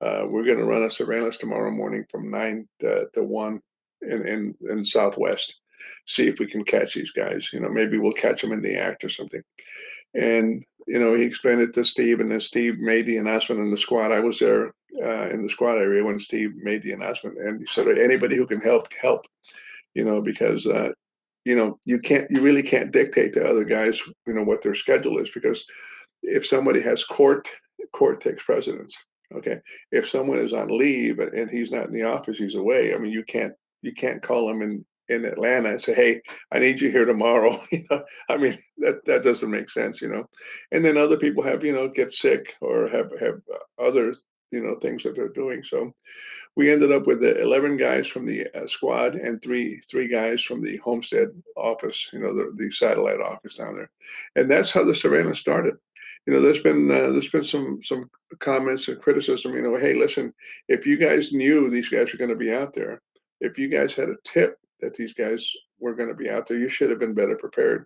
Uh, we're going to run a surveillance tomorrow morning from nine to, to one in, in, in Southwest. See if we can catch these guys. You know, maybe we'll catch them in the act or something. And, you know, he explained it to Steve, and then Steve made the announcement in the squad. I was there uh, in the squad area when Steve made the announcement, and he said, anybody who can help, help. You know, because, uh, you know, you can't, you really can't dictate to other guys, you know, what their schedule is, because if somebody has court, court takes precedence. Okay. If someone is on leave and he's not in the office, he's away. I mean, you can't, you can't call him in, in Atlanta and say, hey, I need you here tomorrow. You know, I mean, that, that doesn't make sense, you know. And then other people have, you know, get sick or have, have other, you know, things that they're doing. So we ended up with the eleven guys from the uh, squad and three three guys from the Homestead office, you know, the, the satellite office down there. And that's how the surveillance started. You know, there's been uh, there's been some some comments and criticism, you know, hey, listen, if you guys knew these guys were going to be out there, if you guys had a tip that these guys were going to be out there, you should have been better prepared.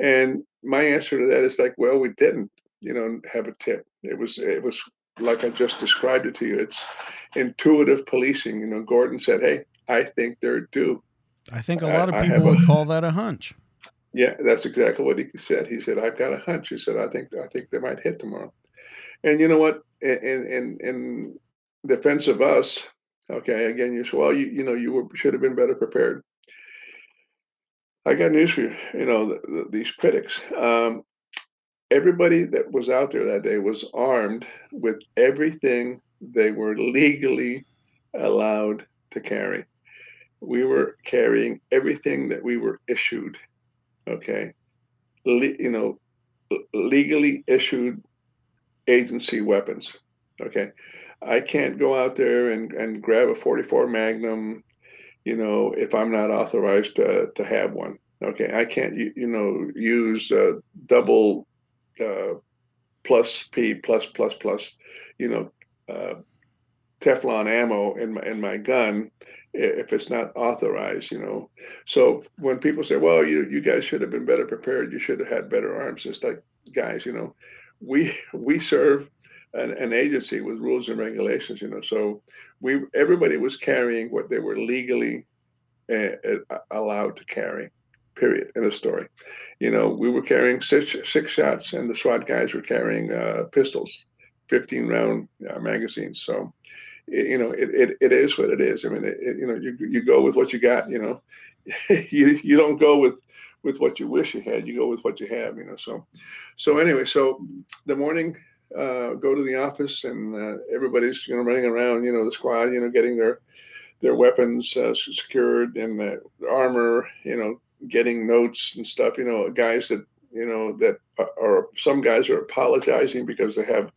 And my answer to that is like, well, we didn't, you know, have a tip. It was it was like I just described it to you. It's intuitive policing. You know, Gordon said, hey, I think they're due. I think a lot of people would a, call that a hunch. Yeah, that's exactly what he said. He said, I've got a hunch. He said, I think I think they might hit tomorrow. And you know what? In in, in defense of us, okay, again, you said, well, you, you know, you were, should have been better prepared. I got news for you. You know, the, the, these critics. Um, Everybody that was out there that day was armed with everything they were legally allowed to carry. We were carrying everything that we were issued, okay? Le- you know, legally issued agency weapons, okay? I can't go out there and, and grab a forty-four Magnum, you know, if I'm not authorized to, to have one, okay? I can't, you, you know, use uh, double... Uh, plus P plus plus plus, you know, uh, Teflon ammo in my in my gun if it's not authorized, you know. So when people say, "Well, you you guys should have been better prepared. You should have had better arms," it's like, guys, you know, we we serve an, an agency with rules and regulations, you know. So we everybody was carrying what they were legally uh, allowed to carry. Period. In a story, you know, we were carrying six six shots, and the SWAT guys were carrying uh, pistols, fifteen round uh, magazines. So, it, you know, it, it it is what it is. I mean, it, it, you know, you you go with what you got. You know, you you don't go with with what you wish you had. You go with what you have. You know. So, so anyway, so the morning, uh, go to the office, and uh, everybody's you know running around. You know, the squad. You know, getting their their weapons uh, secured and the armor, you know, getting notes and stuff, you know, guys that, you know, that are, some guys are apologizing because they have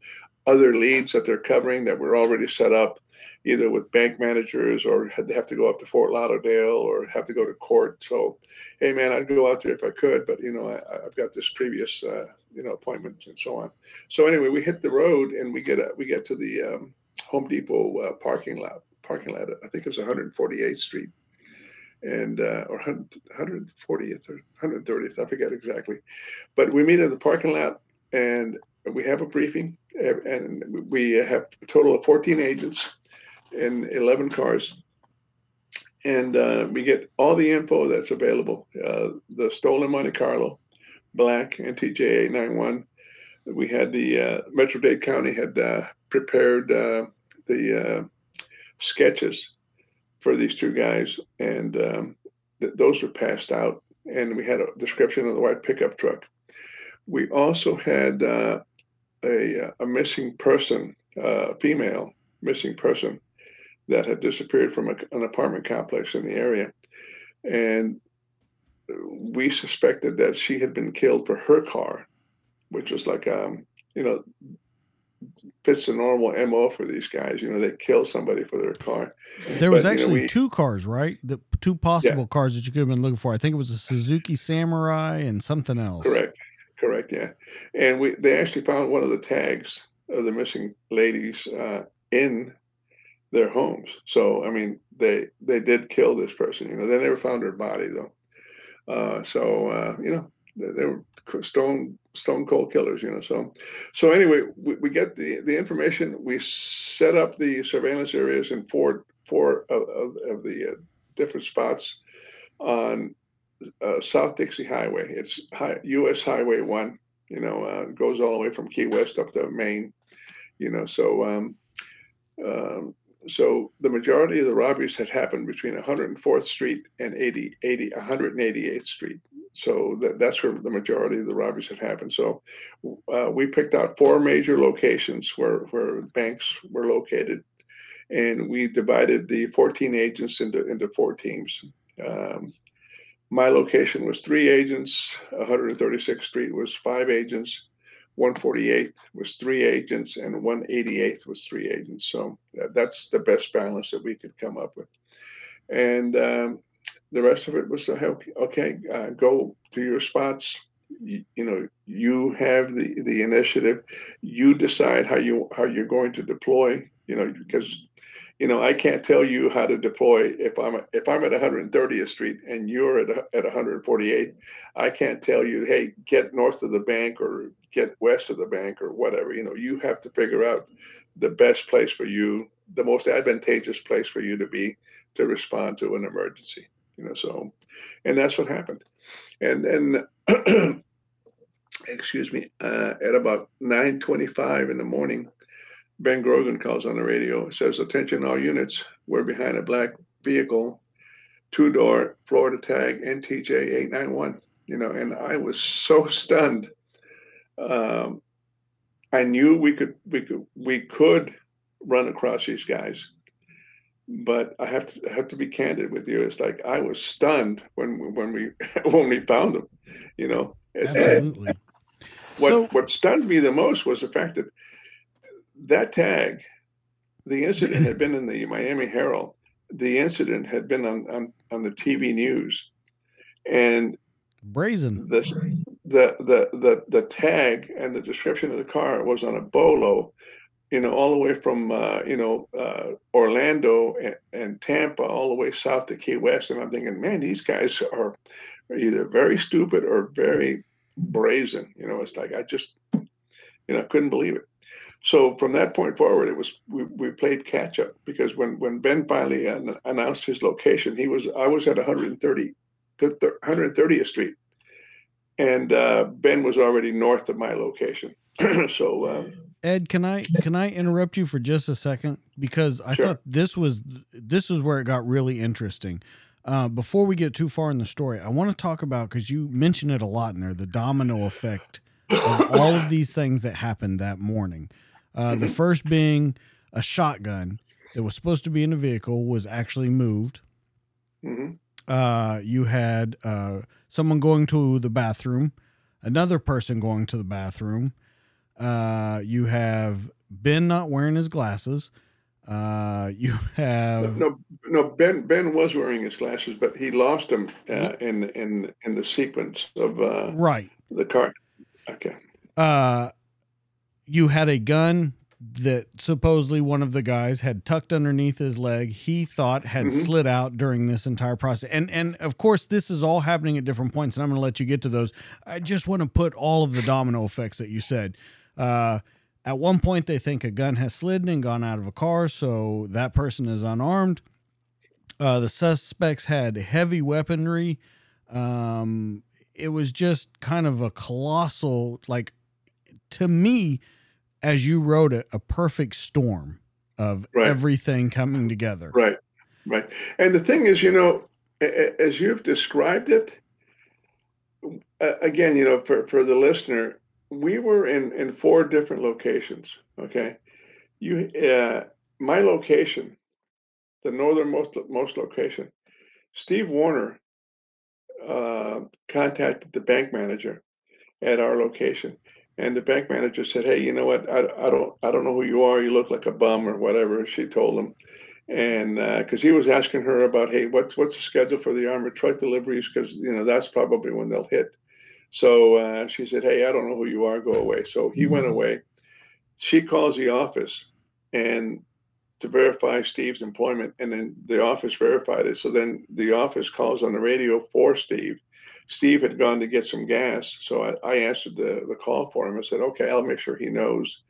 other leads that they're covering that were already set up, either with bank managers or they have to go up to Fort Lauderdale or have to go to court. So, hey, man, I'd go out there if I could, but, you know, I, I've got this previous, uh, you know, appointment and so on. So anyway, we hit the road and we get a, we get to the um, Home Depot uh, parking lot, parking lot, I think it was one forty-eighth Street. And uh, or one hundred fortieth or one hundred thirtieth, I forget exactly, but we meet in the parking lot and we have a briefing, and we have a total of fourteen agents and eleven cars, and uh, we get all the info that's available: uh, the stolen Monte Carlo, black, and T J A ninety-one. We had the uh, Metro-Dade County had uh, prepared uh, the uh, sketches for these two guys, and um, th- those were passed out, and we had a description of the white pickup truck. We also had uh, a, a missing person, uh, female missing person that had disappeared from a, an apartment complex in the area. And we suspected that she had been killed for her car, which was like, um, you know, fits the normal M O for these guys. You know, they kill somebody for their car. There was but, actually you know, we, two cars, right? The two possible yeah. cars that you could have been looking for. I think it was a Suzuki Samurai and something else. Correct. Correct. Yeah. And we, they actually found one of the tags of the missing ladies uh, in their homes. So, I mean, they, they did kill this person, you know, they never found her body though. Uh, so, uh, you know, they, they were stone stone cold killers, you know. So so anyway, we, we get the, the information. We set up the surveillance areas in four four of, of, of the uh, different spots on uh, South Dixie Highway. It's high, U S Highway one, you know, uh, goes all the way from Key West up to Maine, you know. So um, um, so the majority of the robberies had happened between one hundred fourth Street and one hundred eighty-eighth Street. So that, that's where the majority of the robberies had happened. So uh, we picked out four major locations where, where banks were located, and we divided the fourteen agents into, into four teams. Um, my location was three agents, one hundred thirty-sixth Street was five agents, one forty-eighth was three agents, and one eighty-eighth was three agents. So that's the best balance that we could come up with. And um, the rest of it was, okay, uh, go to your spots. You, you know, you have the, the initiative. You decide how you how you're going to deploy. You know, because, you know, I can't tell you how to deploy if I'm if I'm at one hundred thirtieth Street and you're at at one hundred forty-eighth. I can't tell you, hey, get north of the bank or get west of the bank or whatever. You know, you have to figure out the best place for you, the most advantageous place for you to be to respond to an emergency. You know, so, and that's what happened. And then, excuse me, uh, at about nine twenty-five in the morning, Ben Grogan calls on the radio and says, attention all units, we're behind a black vehicle, two-door, Florida tag, N T J eight ninety-one. You know, and I was so stunned. Um, I knew we could, we could, we could run across these guys. But I have to I have to be candid with you. It's like I was stunned when when we when we found them, you know. Absolutely. What so, what stunned me the most was the fact that that tag, the incident had been in the Miami Herald. The incident had been on, on, on the T V news, and brazen. The, the the the the tag and the description of the car was on a bolo. You know, all the way from, uh, you know, uh, Orlando and, and Tampa, all the way south to Key West. And I'm thinking, man, these guys are either very stupid or very brazen. You know, it's like I just, you know, couldn't believe it. So from that point forward, it was we, we played catch up, because when, when Ben finally an, announced his location, he was I was at one hundred thirtieth Street. And uh, Ben was already north of my location. so, um, Ed, can I can I interrupt you for just a second? Because I sure. thought this was this is where it got really interesting. Uh, before we get too far in the story, I want to talk about, because you mentioned it a lot in there, the domino effect of all of these things that happened that morning. Uh, mm-hmm. The first being a shotgun that was supposed to be in the vehicle was actually moved. Mm-hmm. Uh, you had uh, someone going to the bathroom, another person going to the bathroom. Uh, you have Ben not wearing his glasses. Uh, you have no, no, no. Ben Ben was wearing his glasses, but he lost them uh, in in in the sequence of uh, right the car. Okay. Uh, you had a gun that supposedly one of the guys had tucked underneath his leg. He thought had mm-hmm. slid out during this entire process, and and of course this is all happening at different points. And I'm going to let you get to those. I just want to put all of the domino effects that you said. Uh, At one point, they think a gun has slid and gone out of a car, so that person is unarmed. Uh, the suspects had heavy weaponry. Um, it was just kind of a colossal, like, to me, as you wrote it, a perfect storm of right. everything coming together. Right, right. And the thing is, you know, as you've described it, again, you know, for, for the listener, we were in, in four different locations, okay? You, uh, my location, the northernmost most location, Steve Warner uh, contacted the bank manager at our location. And the bank manager said, hey, you know what? I, I don't I don't know who you are. You look like a bum or whatever, she told him. And because uh, he was asking her about, hey, what's, what's the schedule for the armored truck deliveries? Because, you know, that's probably when they'll hit. So uh, she said, hey, I don't know who you are. Go away. So he went away. She calls the office and to verify Steve's employment. And then the office verified it. So then the office calls on the radio for Steve. Steve had gone to get some gas. So I, I answered the, the call for him. I said, okay, I'll make sure he knows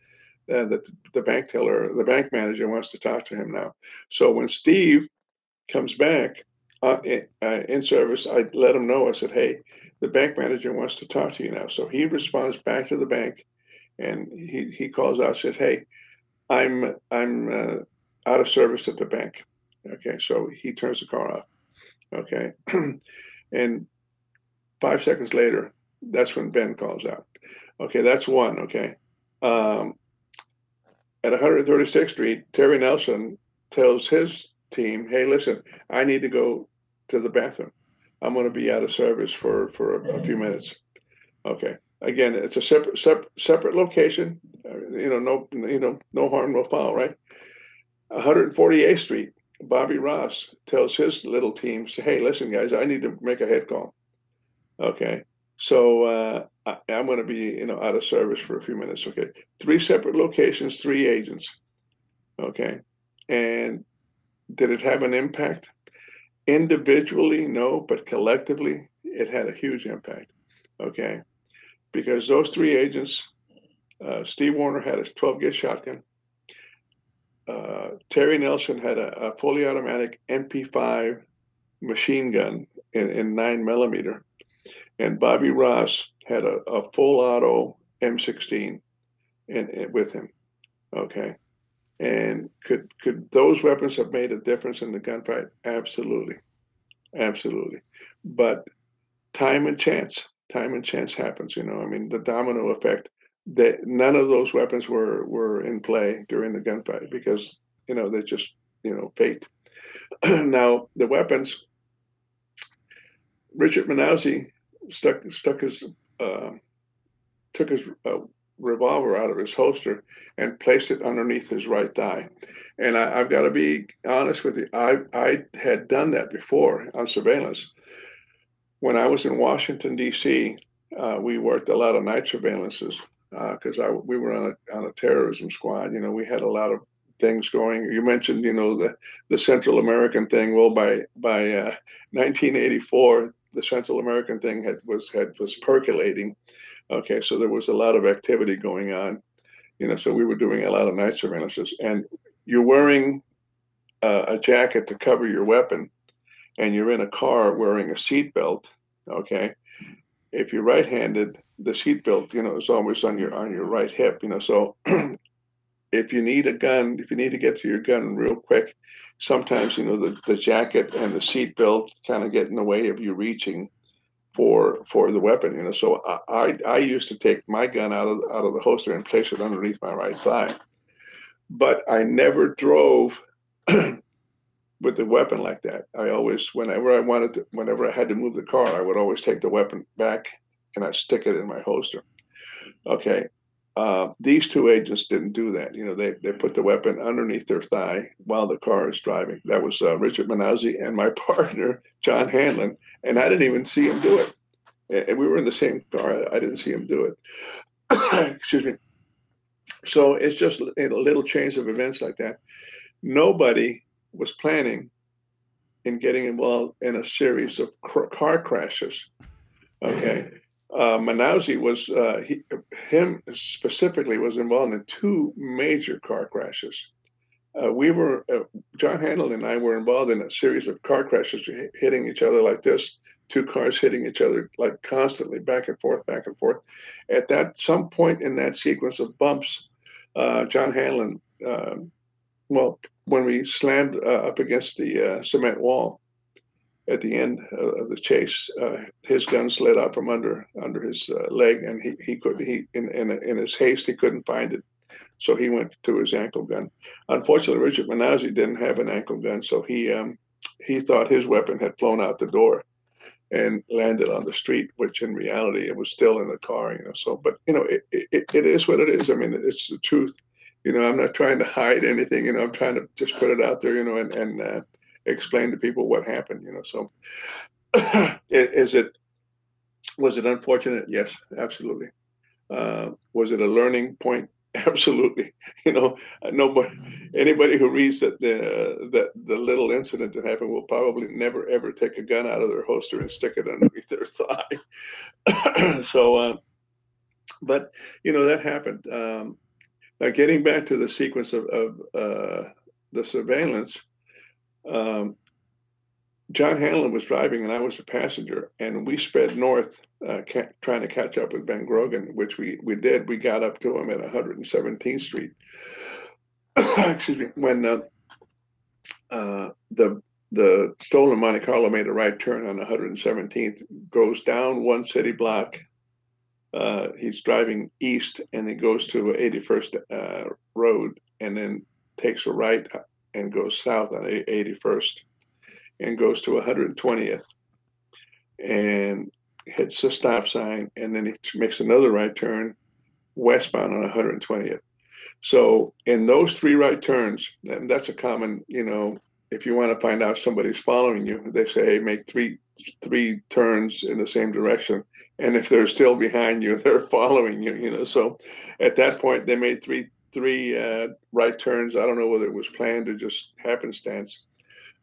uh, that the, the bank teller, the bank manager wants to talk to him now. So when Steve comes back uh, in, uh, in service, I let him know. I said, hey, the bank manager wants to talk to you now. So he responds back to the bank and he, he calls out, says, hey, I'm I'm uh, out of service at the bank. Okay, so he turns the car off. Okay, and five seconds later, that's when Ben calls out. Okay, that's one, okay. Um, at one thirty-sixth Street, Terry Nelson tells his team, hey, listen, I need to go to the bathroom. I'm going to be out of service for, for a, a few minutes. Okay. Again, it's a separate separate, separate location. Uh, you know, no you know, no harm, no foul, right? one forty-eighth Street. Bobby Ross tells his little team, say, "Hey, listen, guys, I need to make a head call." Okay. So uh, I, I'm going to be you know out of service for a few minutes. Okay. Three separate locations, three agents. Okay. And did it have an impact? Individually, no, but collectively, it had a huge impact, okay? Because those three agents, uh, Steve Warner had a twelve gauge shotgun. Uh, Terry Nelson had a, a fully automatic M P five machine gun in, in nine millimeter. And Bobby Ross had a, a full auto M sixteen in, in, with him, okay? And could could those weapons have made a difference in the gunfight? Absolutely. Absolutely. But time and chance, time and chance happens, you know, I mean, the domino effect that none of those weapons were, were in play during the gunfight because, you know, they're just, you know, fate. Now, the weapons, Richard Minazzi stuck, stuck his, uh, took his, uh, revolver out of his holster and placed it underneath his right thigh. And I, I've got to be honest with you. I, I had done that before on surveillance. When I was in Washington, D C, uh, we worked a lot of night surveillances because uh, we were on a, on a terrorism squad. You know, we had a lot of things going. You mentioned, you know, the, the Central American thing. Well, by by uh, nineteen eighty-four, the Central American thing had was had was percolating. Okay, so there was a lot of activity going on, you know, so we were doing a lot of night surveillances. And you're wearing uh, a jacket to cover your weapon, and you're in a car wearing a seatbelt, okay? If you're right-handed, the seatbelt, you know, is always on your on your right hip, you know, so if you need a gun, if you need to get to your gun real quick, sometimes, you know, the, the jacket and the seatbelt kind of get in the way of you reaching for for the weapon, you know. So I, I I used to take my gun out of out of the holster and place it underneath my right thigh. But I never drove with a weapon like that. I always, whenever I wanted to, whenever I had to move the car, I would always take the weapon back and I stick it in my holster. Okay. Uh, these two agents didn't do that. You know, they, they put the weapon underneath their thigh while the car is driving. That was uh, Richard Minazzi and my partner, John Hanlon, and I didn't even see him do it. And we were in the same car. I didn't see him do it. Excuse me. So it's just a little change of events like that. Nobody was planning in getting involved in a series of car crashes, okay? Uh, Minazzi was, uh, he, him specifically was involved in two major car crashes. Uh, we were, uh, John Hanlon and I were involved in a series of car crashes hitting each other like this, two cars hitting each other like constantly back and forth, back and forth. At that, some point in that sequence of bumps, uh, John Hanlon, uh, well, when we slammed uh, up against the uh, cement wall, at the end of the chase, uh, his gun slid out from under under his uh, leg, and he he could he in, in in his haste he couldn't find it, so he went to his ankle gun. Unfortunately, Richard Minazzi didn't have an ankle gun, so he um, he thought his weapon had flown out the door, and landed on the street, which in reality it was still in the car, you know. So, but you know, it it, it is what it is. I mean, it's the truth, you know. I'm not trying to hide anything, you know. I'm trying to just put it out there, you know, and and. Uh, explain to people what happened, you know. So is it, was it unfortunate? Yes, absolutely. Uh, was it a learning point? Absolutely. You know, nobody, anybody who reads that the, the, the little incident that happened will probably never, ever take a gun out of their holster and stick it underneath their thigh. So, uh, but, you know, that happened. Um, now getting back to the sequence of, of uh, the surveillance, Um, John Hanlon was driving and I was a passenger, and we sped north uh, ca- trying to catch up with Ben Grogan, which we, we did. We got up to him at one hundred seventeenth Street. Excuse me. When uh, uh, the the stolen Monte Carlo made a right turn on one hundred seventeenth, goes down one city block. Uh, he's driving east and he goes to eighty-first uh, Road and then takes a right and goes south on eighty-first and goes to one hundred twentieth and hits the stop sign, and then he makes another right turn westbound on one hundred twentieth. So in those three right turns, and that's a common, you know, if you want to find out somebody's following you, they say, hey, make three three turns in the same direction, and if they're still behind you, they're following you, you know. So at that point they made three three uh, right turns. I don't know whether it was planned or just happenstance,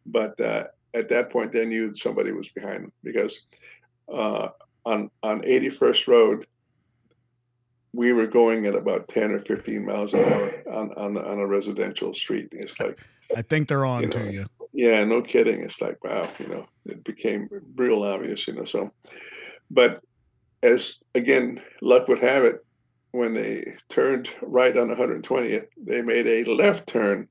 but uh, at that point they knew somebody was behind them, because uh, on on eighty-first Road, we were going at about ten or fifteen miles an hour on on, the, on a residential street. It's like, I think they're on you know, to you. Yeah, no kidding. It's like, wow, you know, it became real obvious, you know. So, but as again, luck would have it, when they turned right on one hundred twentieth, they made a left turn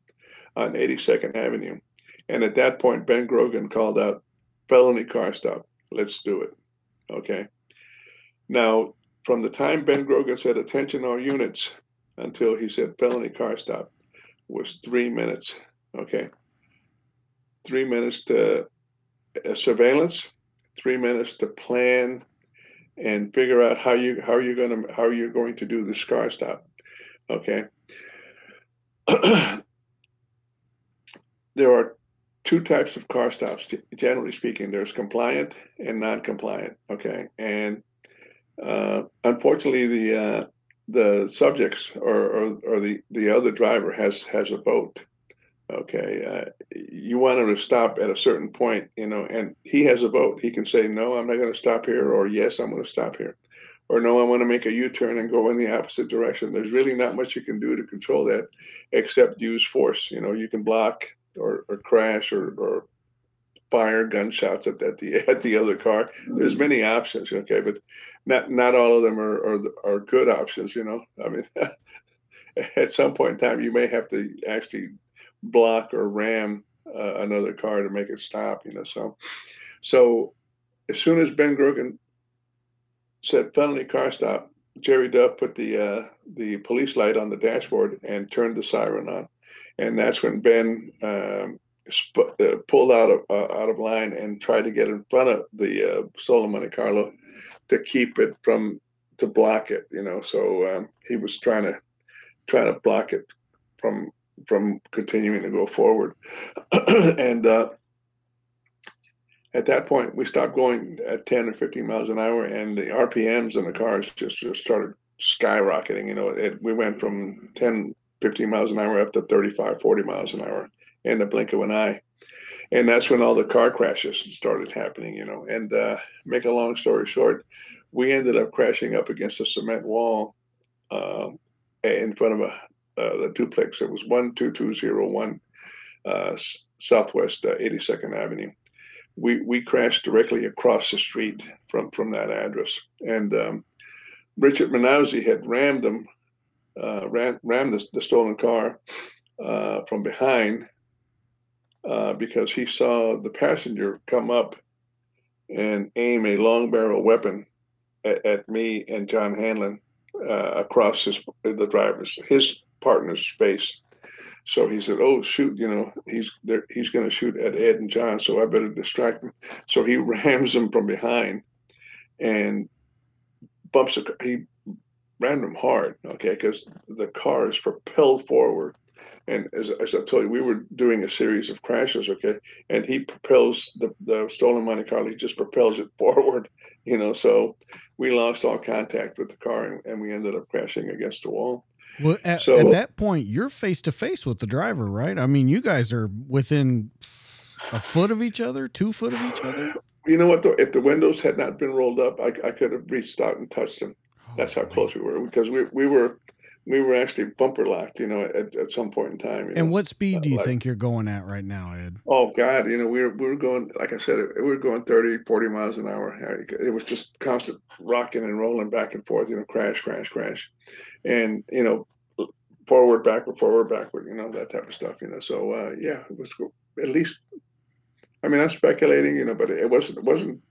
on eighty-second Avenue. And at that point, Ben Grogan called out, felony car stop, let's do it, okay? Now, from the time Ben Grogan said, attention all units, until he said felony car stop, was three minutes, okay? Three minutes to surveillance, three minutes to plan, and figure out how you how you're gonna how you're going to do this car stop, okay? There are two types of car stops, generally speaking. There's compliant and non-compliant, okay? And uh, unfortunately, the uh, the subjects or, or or the the other driver has has a vote, okay? Uh, you want him to stop at a certain point, you know, and he has a vote. He can say, no, I'm not going to stop here, or yes, I'm going to stop here, or no, I want to make a U-turn and go in the opposite direction. There's really not much you can do to control that except use force. You know, you can block or, or crash or, or fire gunshots at, at the at the other car. There's many options, okay, but not not all of them are are, are good options, you know. I mean, at some point in time, you may have to actually block or ram uh, another car to make it stop, you know. So, so as soon as Ben Grogan said felony car stop, Jerry Dove put the uh, the police light on the dashboard and turned the siren on, and that's when Ben um, sp- uh, pulled out of uh, out of line and tried to get in front of the uh, stolen Monte Carlo to keep it from to block it. You know, so um, he was trying to trying to block it from from continuing to go forward, and. Uh, At that point, we stopped going at ten or fifteen miles an hour, and the R P Ms in the cars just, just started skyrocketing. You know, it, we went from ten, fifteen miles an hour up to thirty-five, forty miles an hour in the blink of an eye. And that's when all the car crashes started happening, you know. And uh, make a long story short, we ended up crashing up against a cement wall uh, in front of a, uh, the duplex. It was one two two zero one uh, Southwest uh, eighty-second Avenue. We we crashed directly across the street from, from that address, and um, Richard Minazzi had rammed them, uh, ram, rammed the, the stolen car uh, from behind uh, because he saw the passenger come up and aim a long barrel weapon at, at me and John Hanlon uh, across his the driver's his partner's face. So he said, "Oh shoot! You know he's there, he's going to shoot at Ed and John, so I better distract him." So he rams him from behind, and bumps. The, he rammed him hard, okay, because the car is propelled forward, and as, as I told you, we were doing a series of crashes, okay, and he propels the, the stolen Monte Carlo. He just propels it forward, you know. So we lost all contact with the car, and, and we ended up crashing against the wall. Well, at, so, at that point, you're face to face with the driver, right? I mean, you guys are within a foot of each other, two foot of each other. You know what? Though, if the windows had not been rolled up, I, I could have reached out and touched him. Oh, That's how man. close we were, because we we were we were actually bumper locked, you know, at, at some point in time. And know? what speed uh, do you like, think you're going at right now, Ed? Oh God, you know, we were we were going, like I said, we were going thirty, forty miles an hour. It was just constant rocking and rolling back and forth, you know, crash, crash, crash. And, you know, forward, backward, forward, backward, you know, that type of stuff, you know. So, uh, yeah, it was at least, I mean, I'm speculating, you know, but it wasn't, it wasn't,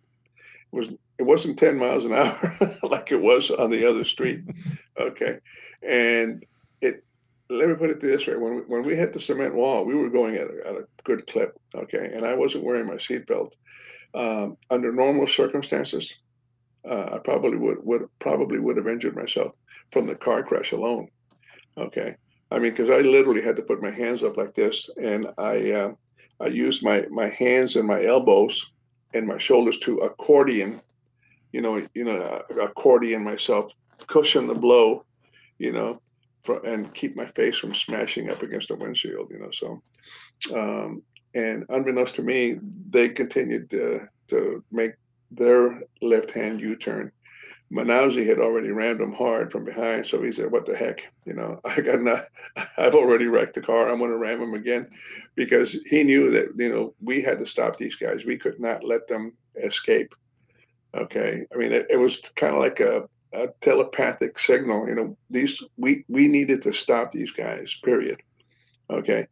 it was, it wasn't ten miles an hour like it was on the other street. Okay. And it, let me put it this way. When we, when we hit the cement wall, we were going at a, at a good clip. Okay. And I wasn't wearing my seatbelt. Um, under normal circumstances, Uh, I probably would, would probably would have injured myself from the car crash alone. Okay, I mean, because I literally had to put my hands up like this, and I uh, I used my, my hands and my elbows and my shoulders to accordion, you know, you know, accordion myself, cushion the blow, you know, for, and keep my face from smashing up against the windshield, you know. So, um, and unbeknownst to me, they continued to to make their left-hand U-turn. Minazzi had already rammed him hard from behind, so he said, "What the heck? You know, I got not. I've already wrecked the car. I'm going to ram him again," because he knew that, you know, we had to stop these guys. We could not let them escape. Okay, I mean, it, it was kind of like a, a telepathic signal. You know, these we we needed to stop these guys. Period. Okay,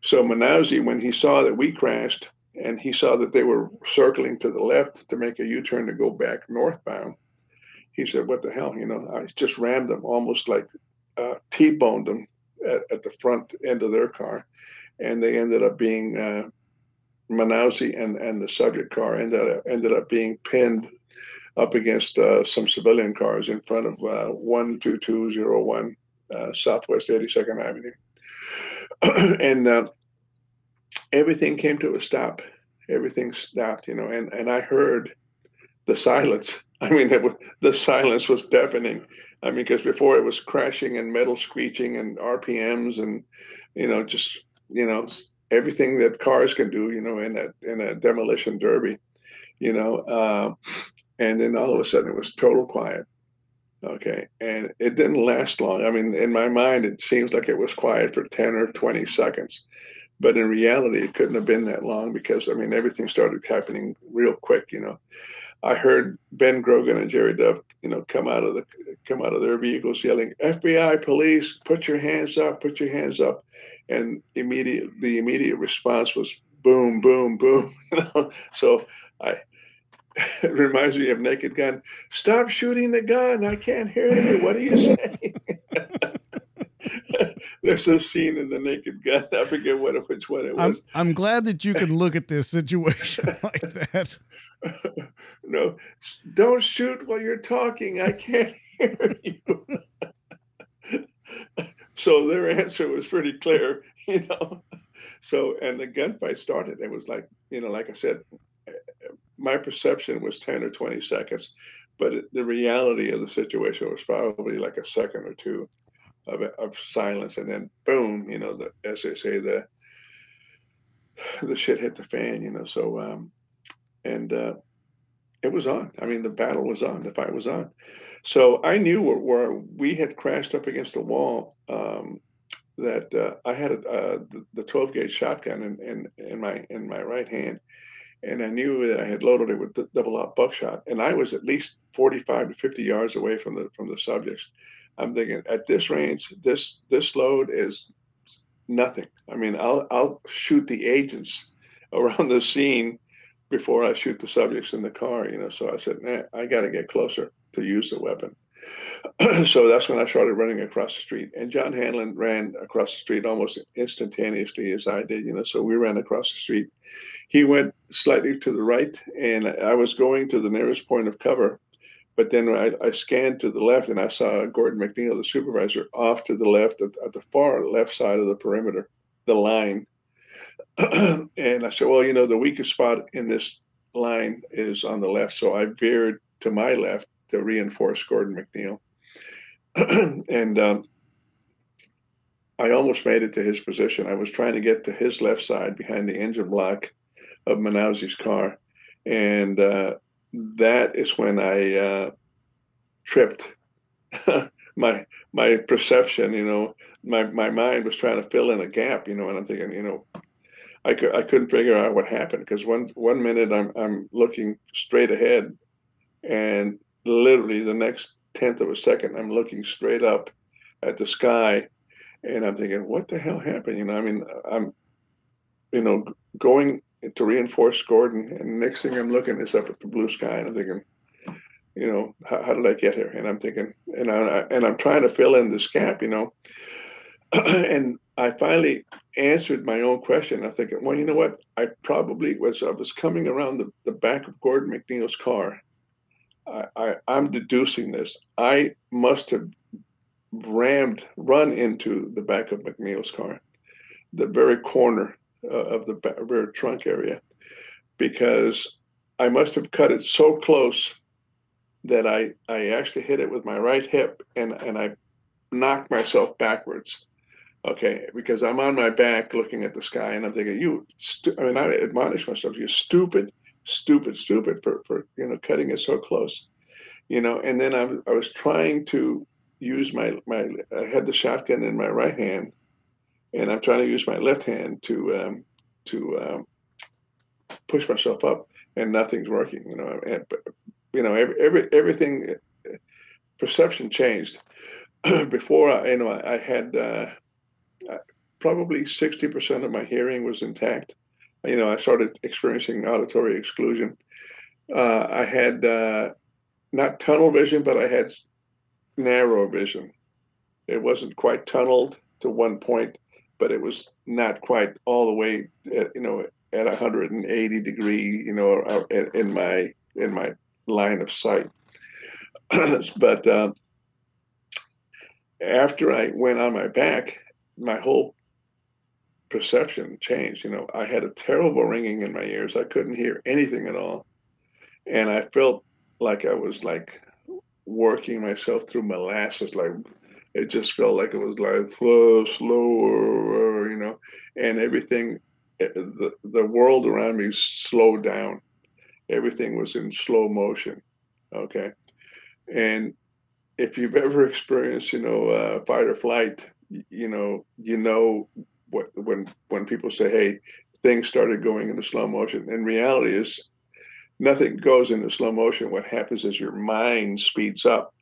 so Minazzi, when he saw that we crashed, and he saw that they were circling to the left to make a U-turn to go back northbound, he said, "What the hell?" You know, I just rammed them, almost like uh, T-boned them at, at the front end of their car. And they ended up being, uh, Minazzi and, and the subject car ended up, ended up being pinned up against uh, some civilian cars in front of uh, one two two zero one uh, Southwest eighty-second Avenue. and, uh, Everything came to a stop. Everything stopped, you know, and, and I heard the silence. I mean, it was, the silence was deafening. I mean, because before it was crashing and metal screeching and R P Ms and, you know, just, you know, everything that cars can do, you know, in a, in a demolition derby, you know. Uh, and then all of a sudden it was total quiet. Okay. And it didn't last long. I mean, in my mind, it seems like it was quiet for ten or twenty seconds. But in reality, it couldn't have been that long because, I mean, everything started happening real quick, you know. I heard Ben Grogan and Jerry Dove, you know, come out of the come out of their vehicles yelling, "F B I, police, put your hands up, put your hands up." And immediate the immediate response was boom, boom, boom. You know? So I It reminds me of Naked Gun. Stop shooting the gun. I can't hear you. What are you saying? There's a scene in the Naked Gun. I forget what which one it was. I'm, I'm glad that you can look at this situation like that. No, don't shoot while you're talking. I can't hear you. So their answer was pretty clear, you know. So, and the gunfight started. It was like, you know, like I said, my perception was ten or twenty seconds, but the reality of the situation was probably like a second or two of, of silence. And then boom, you know, the, as they say, the, the shit hit the fan, you know? So, um, and, uh, it was on. I mean, the battle was on, the fight was on. So I knew where, where we had crashed up against a wall, um, that, uh, I had, a, uh, the, the twelve gauge shotgun in, in, in my, in my right hand. And I knew that I had loaded it with double-op buckshot, and I was at least forty-five to fifty yards away from the from the subjects. I'm thinking, at this range, this this load is nothing. I mean, I'll I'll shoot the agents around the scene before I shoot the subjects in the car, you know. So I said, nah, I got to get closer to use the weapon. So that's when I started running across the street, and John Hanlon ran across the street almost instantaneously as I did, you know. So we ran across the street. He went slightly to the right, and I was going to the nearest point of cover, but then I, I scanned to the left, and I saw Gordon McNeil, the supervisor, off to the left at, at the far left side of the perimeter, the line. And I said, well, you know, the weakest spot in this line is on the left. So I veered to my left to reinforce Gordon McNeil. And um, I almost made it to his position. I was trying to get to his left side behind the engine block of Minazzi's car. And uh, that is when I uh, tripped. my my perception, you know, my, my mind was trying to fill in a gap, you know, and I'm thinking, you know, I, cu- I couldn't figure out what happened, because one, one minute I'm I'm looking straight ahead, and literally the next tenth of a second, I'm looking straight up at the sky, and I'm thinking, what the hell happened? You know, I mean, I'm, you know, going to reinforce Gordon, and next thing I'm looking is up at the blue sky, and I'm thinking, you know, how, how did I get here? And I'm thinking, and I and I'm trying to fill in this gap, you know. And I finally answered my own question. I'm thinking, well, you know what? I probably was I was coming around the, the back of Gordon McNeil's car. I, I, I'm deducing this. I must have rammed, run into the back of McNeil's car, the very corner uh, of the back, rear trunk area, because I must have cut it so close that I, I actually hit it with my right hip, and, and I knocked myself backwards. Okay, because I'm on my back looking at the sky, and I'm thinking, you, stu-, I mean, I admonish myself, you stupid, stupid, stupid for, for, you know, cutting it so close, you know. And then I, I was trying to use my, my, I had the shotgun in my right hand, and I'm trying to use my left hand to, um, to, um, push myself up, and nothing's working, you know, and, you know, every, every, everything, perception changed. Before I, you know, I, I had, uh, probably sixty percent of my hearing was intact. You know, I started experiencing auditory exclusion. Uh, I had uh, not tunnel vision, but I had narrow vision. It wasn't quite tunneled to one point, but it was not quite all the way, at, you know, at one hundred eighty degree, you know, in my in my line of sight. But um, after I went on my back, my whole perception changed. You know, I had a terrible ringing in my ears. I couldn't hear anything at all. And I felt like I was like working myself through molasses. Like it just felt like it was like slow, slower, you know, and everything, the, the world around me slowed down. Everything was in slow motion. Okay. And if you've ever experienced, you know, uh, fight or flight, you know, you know, what, when when people say, hey, things started going into slow motion, and reality is nothing goes into slow motion. What happens is your mind speeds up.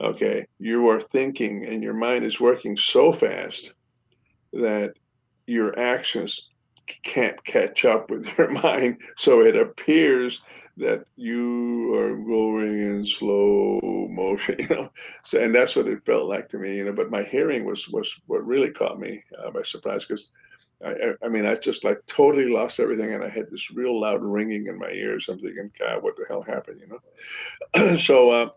Okay, you are thinking and your mind is working so fast that your actions can't catch up with your mind. So it appears that you are going in slow motion, you know. So, and that's what it felt like to me, you know. But my hearing was was what really caught me uh, by surprise, because I, I, I mean, I just like totally lost everything, and I had this real loud ringing in my ears. I'm thinking, God, what the hell happened, you know? So uh,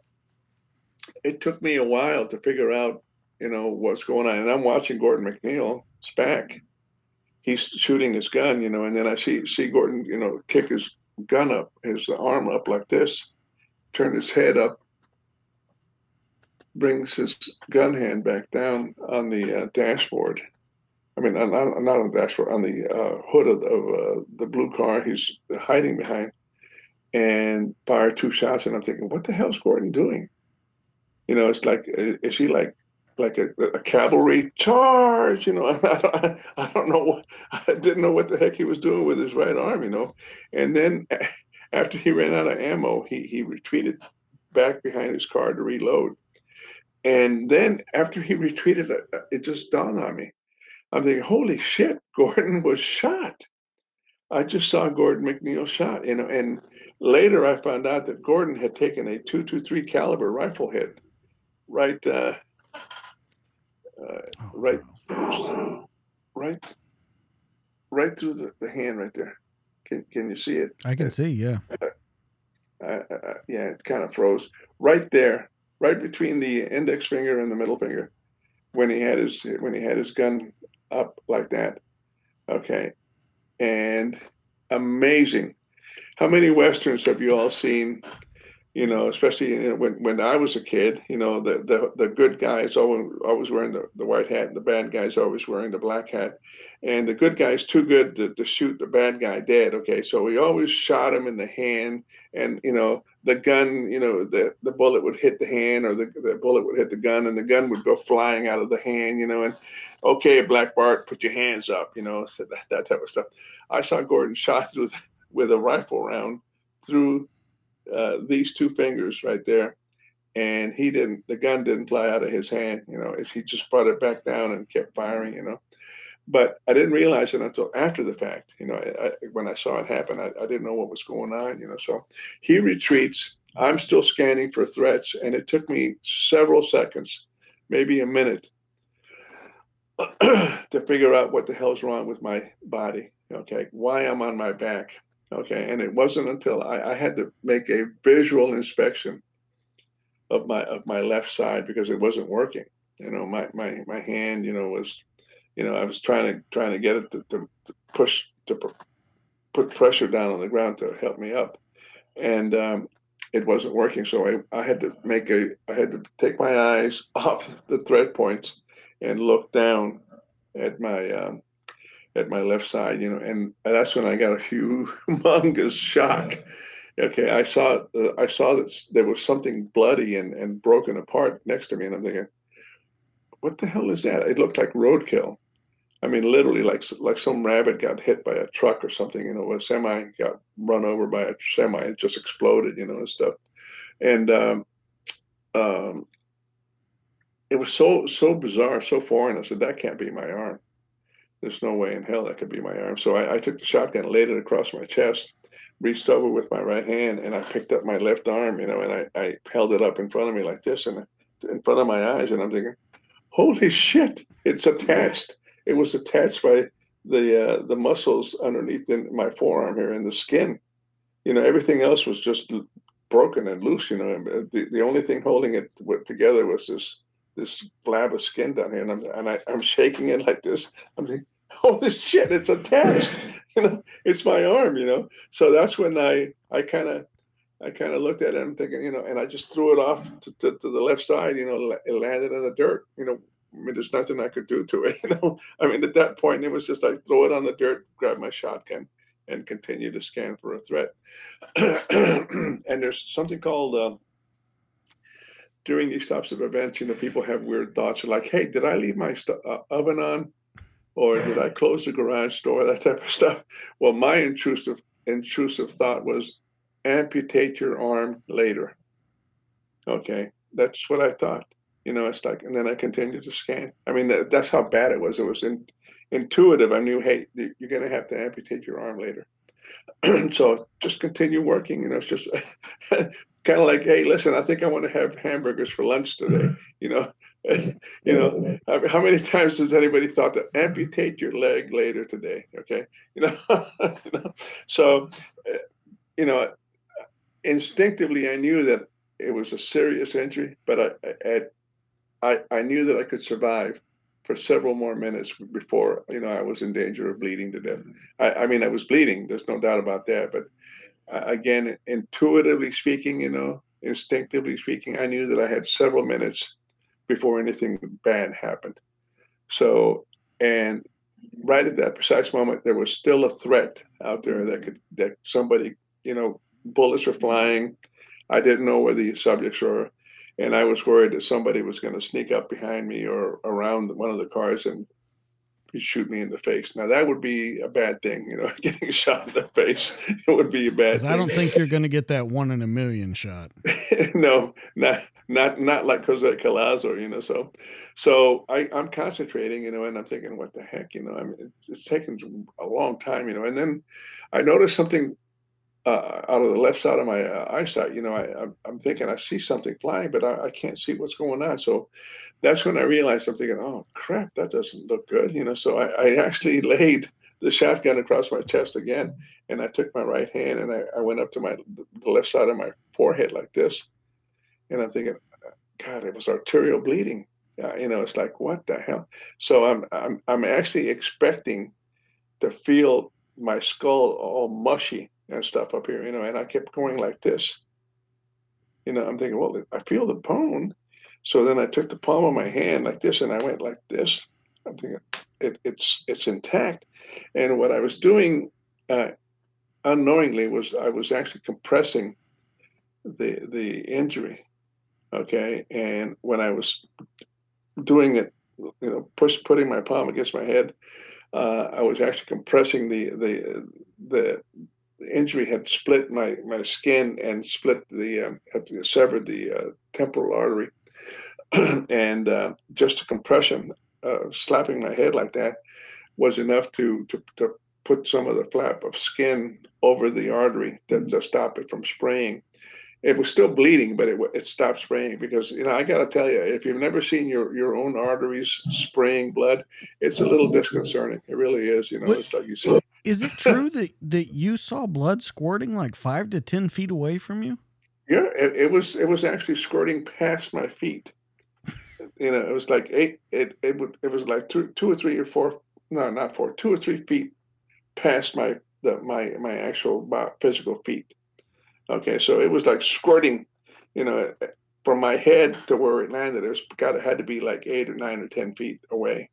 it took me a while to figure out, you know, what's going on. And I'm watching Gordon McNeil, SPAC. He's shooting his gun, you know, and then I see see Gordon, you know, kick his gun up, his arm up like this, turn his head up, brings his gun hand back down on the uh, dashboard. I mean, not, not on the dashboard, on the uh, hood of, of uh, the blue car he's hiding behind, and fire two shots. And I'm thinking, what the hell's Gordon doing? You know, it's like, is he like, like a, a cavalry charge, you know? I don't, I don't know what, I didn't know what the heck he was doing with his right arm, you know? And then after he ran out of ammo, he, he retreated back behind his car to reload. And then after he retreated, it just dawned on me. I'm thinking, holy shit, Gordon was shot. I just saw Gordon McNeil shot, you know? And later I found out that Gordon had taken a two twenty-three caliber rifle hit, right, uh, Uh, oh, right, wow. right, right through the, the hand right there. Can can you see it? I can it, see, yeah. Uh, uh, uh, yeah, it kind of froze. Right there, right between the index finger and the middle finger, when he had his when he had his gun up like that. Okay, and amazing. How many Westerns have you all seen? You know, especially you know, when, when I was a kid, you know, the, the, the good guy is always, always wearing the, the white hat, and the bad guy is always wearing the black hat. And the good guy is too good to, to shoot the bad guy dead, okay? So we always shot him in the hand, and, you know, the gun, you know, the, the bullet would hit the hand, or the, the bullet would hit the gun, and the gun would go flying out of the hand, you know, and, okay, Black Bart, put your hands up, you know, so that, that type of stuff. I saw Gordon shot through the, with a rifle round through Uh, these two fingers right there, and he didn't. The gun didn't fly out of his hand, you know. He just brought it back down and kept firing, you know. But I didn't realize it until after the fact, you know. I, I, when I saw it happen, I, I didn't know what was going on, you know. So he retreats. I'm still scanning for threats, and it took me several seconds, maybe a minute, to figure out what the hell's wrong with my body. Okay, why I'm on my back. Okay, and it wasn't until I, I had to make a visual inspection of my of my left side, because it wasn't working. You know, my my, my hand, you know, was, you know, I was trying to trying to get it to, to, to push to pr- put pressure down on the ground to help me up, and um, it wasn't working. So I, I had to make a I had to take my eyes off the thread points and look down at my. Um, at my left side, you know, and that's when I got a humongous shock. Okay, I saw uh, I saw that there was something bloody and, and broken apart next to me, and I'm thinking, what the hell is that? It looked like roadkill. I mean, literally, like like some rabbit got hit by a truck or something, you know, a semi got run over by a semi, it just exploded, you know, and stuff. And um, um, it was so so bizarre, so foreign. I said, that can't be my arm. There's no way in hell that could be my arm. So I, I took the shotgun, laid it across my chest, reached over with my right hand, and I picked up my left arm, you know, and I, I held it up in front of me like this, and in front of my eyes, and I'm thinking, holy shit, it's attached. It was attached by the uh, the muscles underneath in my forearm here and the skin. You know, everything else was just broken and loose, you know. And the, the only thing holding it together was this this flab of skin down here, and I'm and I, I'm shaking it like this. I'm thinking, holy shit, it's attached. You know, it's my arm. You know, so that's when I I kind of I kind of looked at it. I'm thinking, you know, and I just threw it off to, to, to the left side. You know, it landed in the dirt. You know, I mean, there's nothing I could do to it. You know, I mean, at that point, it was just like throw it on the dirt, grab my shotgun, and continue to scan for a threat. And there's something called. Uh, During these types of events, you know, people have weird thoughts. They're like, hey, did I leave my st- uh, oven on? Or did I close the garage door? That type of stuff. Well, my intrusive intrusive thought was, amputate your arm later. Okay, that's what I thought. You know, it's like, and then I continued to scan. I mean, that, that's how bad it was. It was in, intuitive. I knew, hey, you're going to have to amputate your arm later. So just continue working. You know, it's just kind of like, hey, listen, I think I want to have hamburgers for lunch today. You know, you know, how many times has anybody thought to amputate your leg later today? Okay, you know, you know? So, you know, instinctively I knew that it was a serious injury, but I, I, I knew that I could survive for several more minutes before, you know, I was in danger of bleeding to death. I, I mean, I was bleeding. There's no doubt about that. But uh, again, intuitively speaking, you know, instinctively speaking, I knew that I had several minutes before anything bad happened. So, and right at that precise moment, there was still a threat out there that could, that somebody, you know, bullets were flying. I didn't know where the subjects were. And I was worried that somebody was going to sneak up behind me or around one of the cars and shoot me in the face. Now, that would be a bad thing, you know, getting shot in the face. It would be a bad thing. I don't think you're going to get that one in a million shot. No, not not not like Jose Collazo, you know. So so I, I'm concentrating, you know, and I'm thinking, what the heck, you know, I mean, it's, it's taken a long time, you know. And then I noticed something. Uh, out of the left side of my uh, eyesight, you know, I, I'm, I'm thinking I see something flying, but I, I can't see what's going on. So that's when I realized I'm thinking, oh, crap, that doesn't look good. You know, so I, I actually laid the shotgun across my chest again, and I took my right hand and I, I went up to my the left side of my forehead like this. And I'm thinking, God, it was arterial bleeding. Uh, you know, it's like, what the hell? So I'm I'm I'm actually expecting to feel my skull all mushy and stuff up here, you know, and I kept going like this. You know, I'm thinking, well, I feel the bone. So then I took the palm of my hand like this, and I went like this. I'm thinking, it, it's it's intact. And what I was doing uh, unknowingly was I was actually compressing the the injury, okay? And when I was doing it, you know, push, putting my palm against my head, uh, I was actually compressing the the the The injury had split my, my skin and split the, um, severed the uh, temporal artery. And uh, just a compression, uh, slapping my head like that was enough to, to, to put some of the flap of skin over the artery to, to stop it from spraying. It was still bleeding, but it it stopped spraying because, you know, I got to tell you, if you've never seen your, your own arteries spraying blood, it's a little disconcerting. It really is. You know, what, it's like you said. Is it true that, that you saw blood squirting like five to ten feet away from you? Yeah, it, it was it was actually squirting past my feet. You know, it was like eight. It it would it was like two two or three or four. No, not four. Two or three feet past my the my my actual physical feet. Okay, so it was like squirting, you know, from my head to where it landed. It's got it had to be like eight or nine or ten feet away,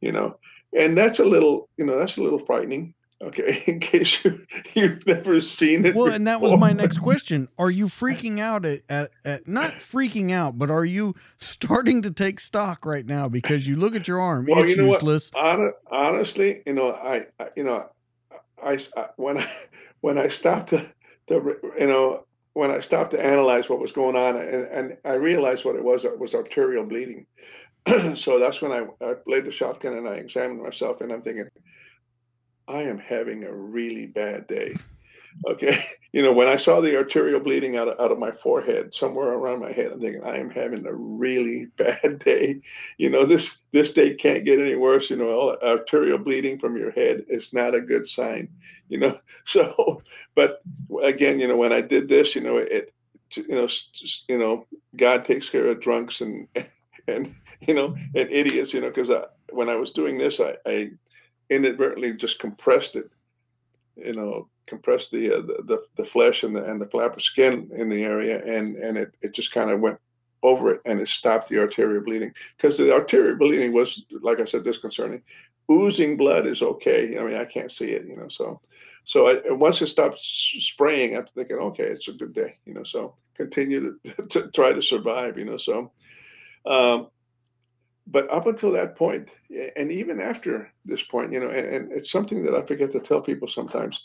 you know, and that's a little, you know, that's a little frightening. Okay, in case you you've never seen it. Well, before. And that was my next question: are you freaking out at, at at not freaking out, but are you starting to take stock right now because you look at your arm? Well, it's you know useless. What? Honestly, you know, I, I you know, I, I when I when I stopped to. The, you know, when I stopped to analyze what was going on, and, and I realized what it was, it was arterial bleeding. So that's when I, I laid the shotgun and I examined myself, and I'm thinking, I am having a really bad day. Okay. You know, when I saw the arterial bleeding out of, out of my forehead, somewhere around my head, I'm thinking, I am having a really bad day. You know, this, this day can't get any worse. You know, all, arterial bleeding from your head is not a good sign, you know? So, but again, you know, when I did this, you know, it, you know, just, you know, God takes care of drunks and, and, you know, and idiots, you know, cause I, when I was doing this, I, I inadvertently just compressed it, you know, compressed the, uh, the the the flesh and the and the flap of skin in the area, and and it, it just kind of went over it, and it stopped the arterial bleeding, because the arterial bleeding was, like I said, disconcerting. Oozing blood is okay. I mean, I can't see it, you know. So so I, once it stopped spraying, I'm thinking, okay, it's a good day, you know. So continue to, to try to survive, you know. So, um, but up until that point, and even after this point, you know, and, and it's something that I forget to tell people sometimes.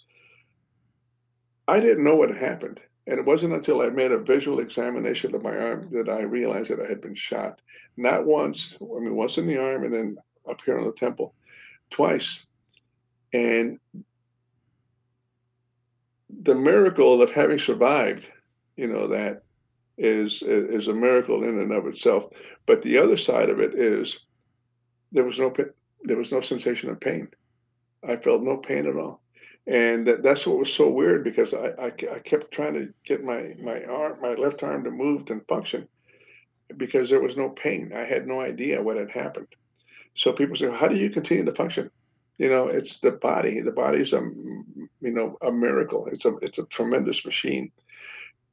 I didn't know what happened, and it wasn't until I made a visual examination of my arm that I realized that I had been shot. Not once, I mean, once in the arm and then up here on the temple, twice. And the miracle of having survived, you know, that is is a miracle in and of itself. But the other side of it is there was no there was no sensation of pain. I felt no pain at all. And that, that's what was so weird, because I, I, I kept trying to get my, my arm, my left arm to move and function, because there was no pain. I had no idea what had happened. So people say, how do you continue to function? You know, it's the body. The body's a, you know, a miracle. It's a, it's a tremendous machine.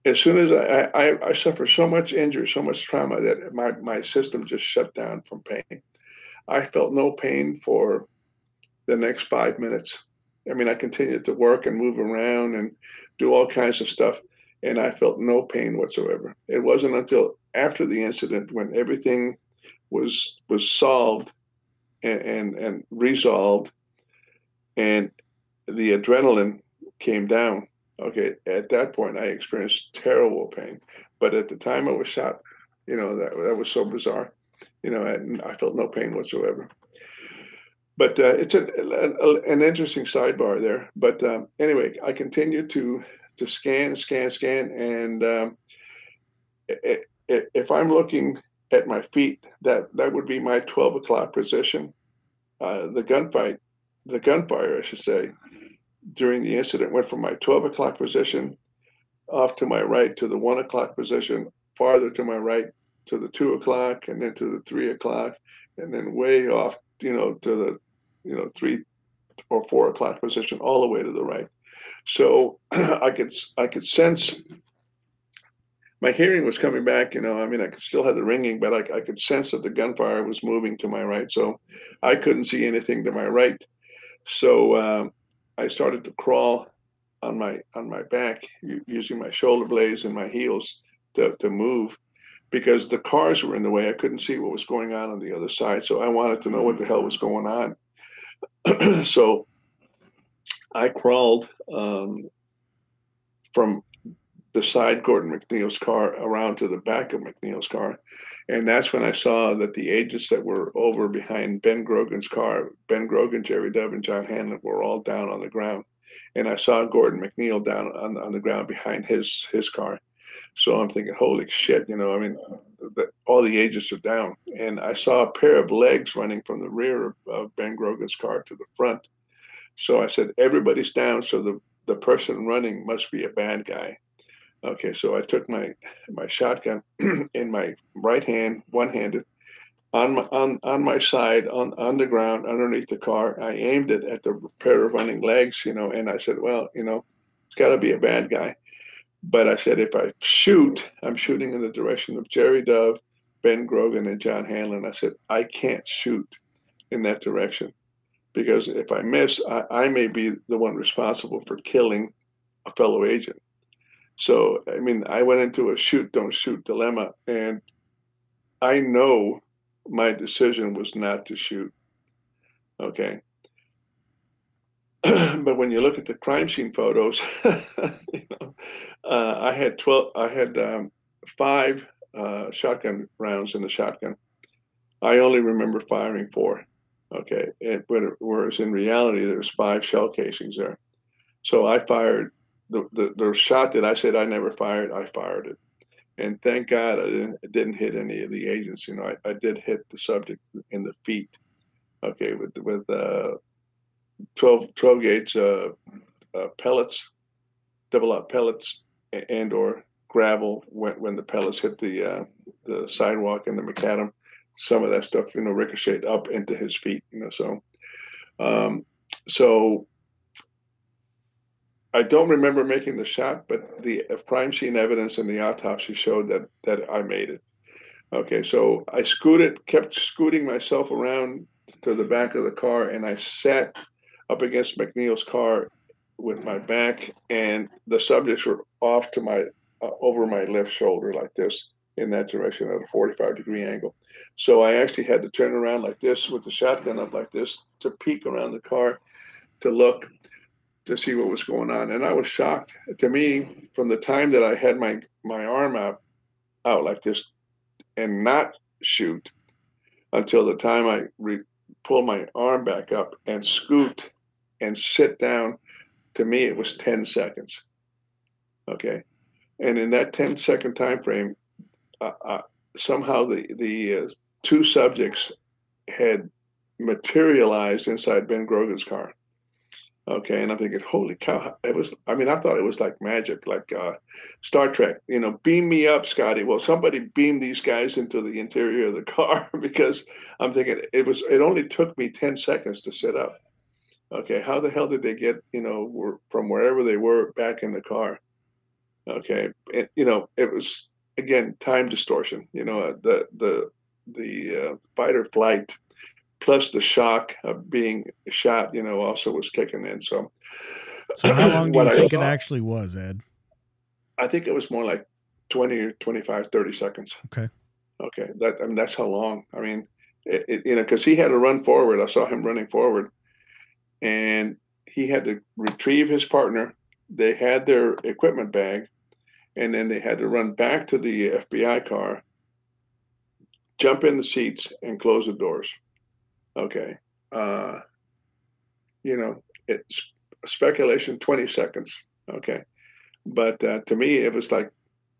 As soon as I, I, I suffered so much injury, so much trauma, that my, my system just shut down from pain. I felt no pain for the next five minutes. I mean, I continued to work and move around and do all kinds of stuff, and I felt no pain whatsoever. It wasn't until after the incident, when everything was was solved and and, and resolved, and the adrenaline came down. Okay, at that point, I experienced terrible pain. But at the time I was shot, you know, that that was so bizarre. You know, and I felt no pain whatsoever. But uh, it's a, a, an interesting sidebar there. But um, anyway, I continued to to scan, scan, scan. And um, it, it, if I'm looking at my feet, that, that would be my twelve o'clock position. Uh, the gunfight, the gunfire, I should say, during the incident went from my twelve o'clock position off to my right to the one o'clock position, farther to my right to the two o'clock, and then to the three o'clock, and then way off, you know, to the, you know, three or four o'clock position, all the way to the right. So I could, I could sense my hearing was coming back, you know, I mean, I still had the ringing, but I, I could sense that the gunfire was moving to my right. So I couldn't see anything to my right. So um, I started to crawl on my, on my back, using my shoulder blades and my heels to, to move, because the cars were in the way. I couldn't see what was going on on the other side. So I wanted to know what the hell was going on. So I crawled um, from beside Gordon McNeil's car around to the back of McNeil's car. And that's when I saw that the agents that were over behind Ben Grogan's car, Ben Grogan, Jerry Dove, and John Hanlon, were all down on the ground. And I saw Gordon McNeil down on, on the ground behind his his car. So I'm thinking, holy shit, you know, I mean, the, all the agents are down. And I saw a pair of legs running from the rear of, of Ben Grogan's car to the front. So I said, everybody's down, so the, the person running must be a bad guy. Okay, so I took my, my shotgun in my right hand, one-handed, on my, on, on my side, on, on the ground, underneath the car. I aimed it at the pair of running legs, you know, and I said, well, you know, it's got to be a bad guy. But I said, if I shoot, I'm shooting in the direction of Jerry Dove, Ben Grogan, and John Hanlon. I said, I can't shoot in that direction, because if I miss, I, I may be the one responsible for killing a fellow agent. So, I mean, I went into a shoot, don't shoot dilemma. And I know my decision was not to shoot. Okay. But when you look at the crime scene photos, you know, uh, I had twelve. I had um, five uh, shotgun rounds in the shotgun. I only remember firing four. Okay, it, whereas in reality there's five shell casings there. So I fired the, the the shot that I said I never fired. I fired it, and thank God I didn't, I didn't hit any of the agents. You know, I, I did hit the subject in the feet. Okay, with with. Uh, twelve, twelve gauge uh, uh, pellets, double out pellets, and or gravel when, when the pellets hit the uh, the sidewalk and the macadam. Some of that stuff, you know, ricocheted up into his feet, you know. So, um, so I don't remember making the shot, but the crime scene evidence and the autopsy showed that that I made it. Okay, so I scooted, kept scooting myself around to the back of the car, and I sat up against McNeil's car with my back, and the subjects were off to my, uh, over my left shoulder like this, in that direction at a forty-five degree angle. So I actually had to turn around like this with the shotgun up like this to peek around the car, to look, to see what was going on. And I was shocked. To me, from the time that I had my, my arm out, out like this and not shoot, until the time I re- pull my arm back up and scoot and sit down, to me, it was ten seconds. Okay, and in that ten second time frame, uh, uh, somehow the the uh, two subjects had materialized inside Ben Grogan's car. Okay, and I'm thinking, holy cow! It was. I mean, I thought it was like magic, like uh, Star Trek. You know, beam me up, Scotty. Well, somebody beamed these guys into the interior of the car because I'm thinking it was. It only took me ten seconds to set up. Okay, how the hell did they get, you know, from wherever they were back in the car? Okay, it, you know, it was again time distortion. You know, uh, the the the uh, fight or flight. Plus the shock of being shot, you know, also was kicking in. So, so how long do you think it actually was, Ed? I think it was more like twenty or twenty-five, thirty seconds. Okay. Okay. That, I mean, that's how long. I mean, it, it, you know, because he had to run forward. I saw him running forward. And he had to retrieve his partner. They had their equipment bag. And then they had to run back to the F B I car, jump in the seats, and close the doors. Okay, uh, you know, it's speculation. twenty seconds. Okay, but uh, to me, it was like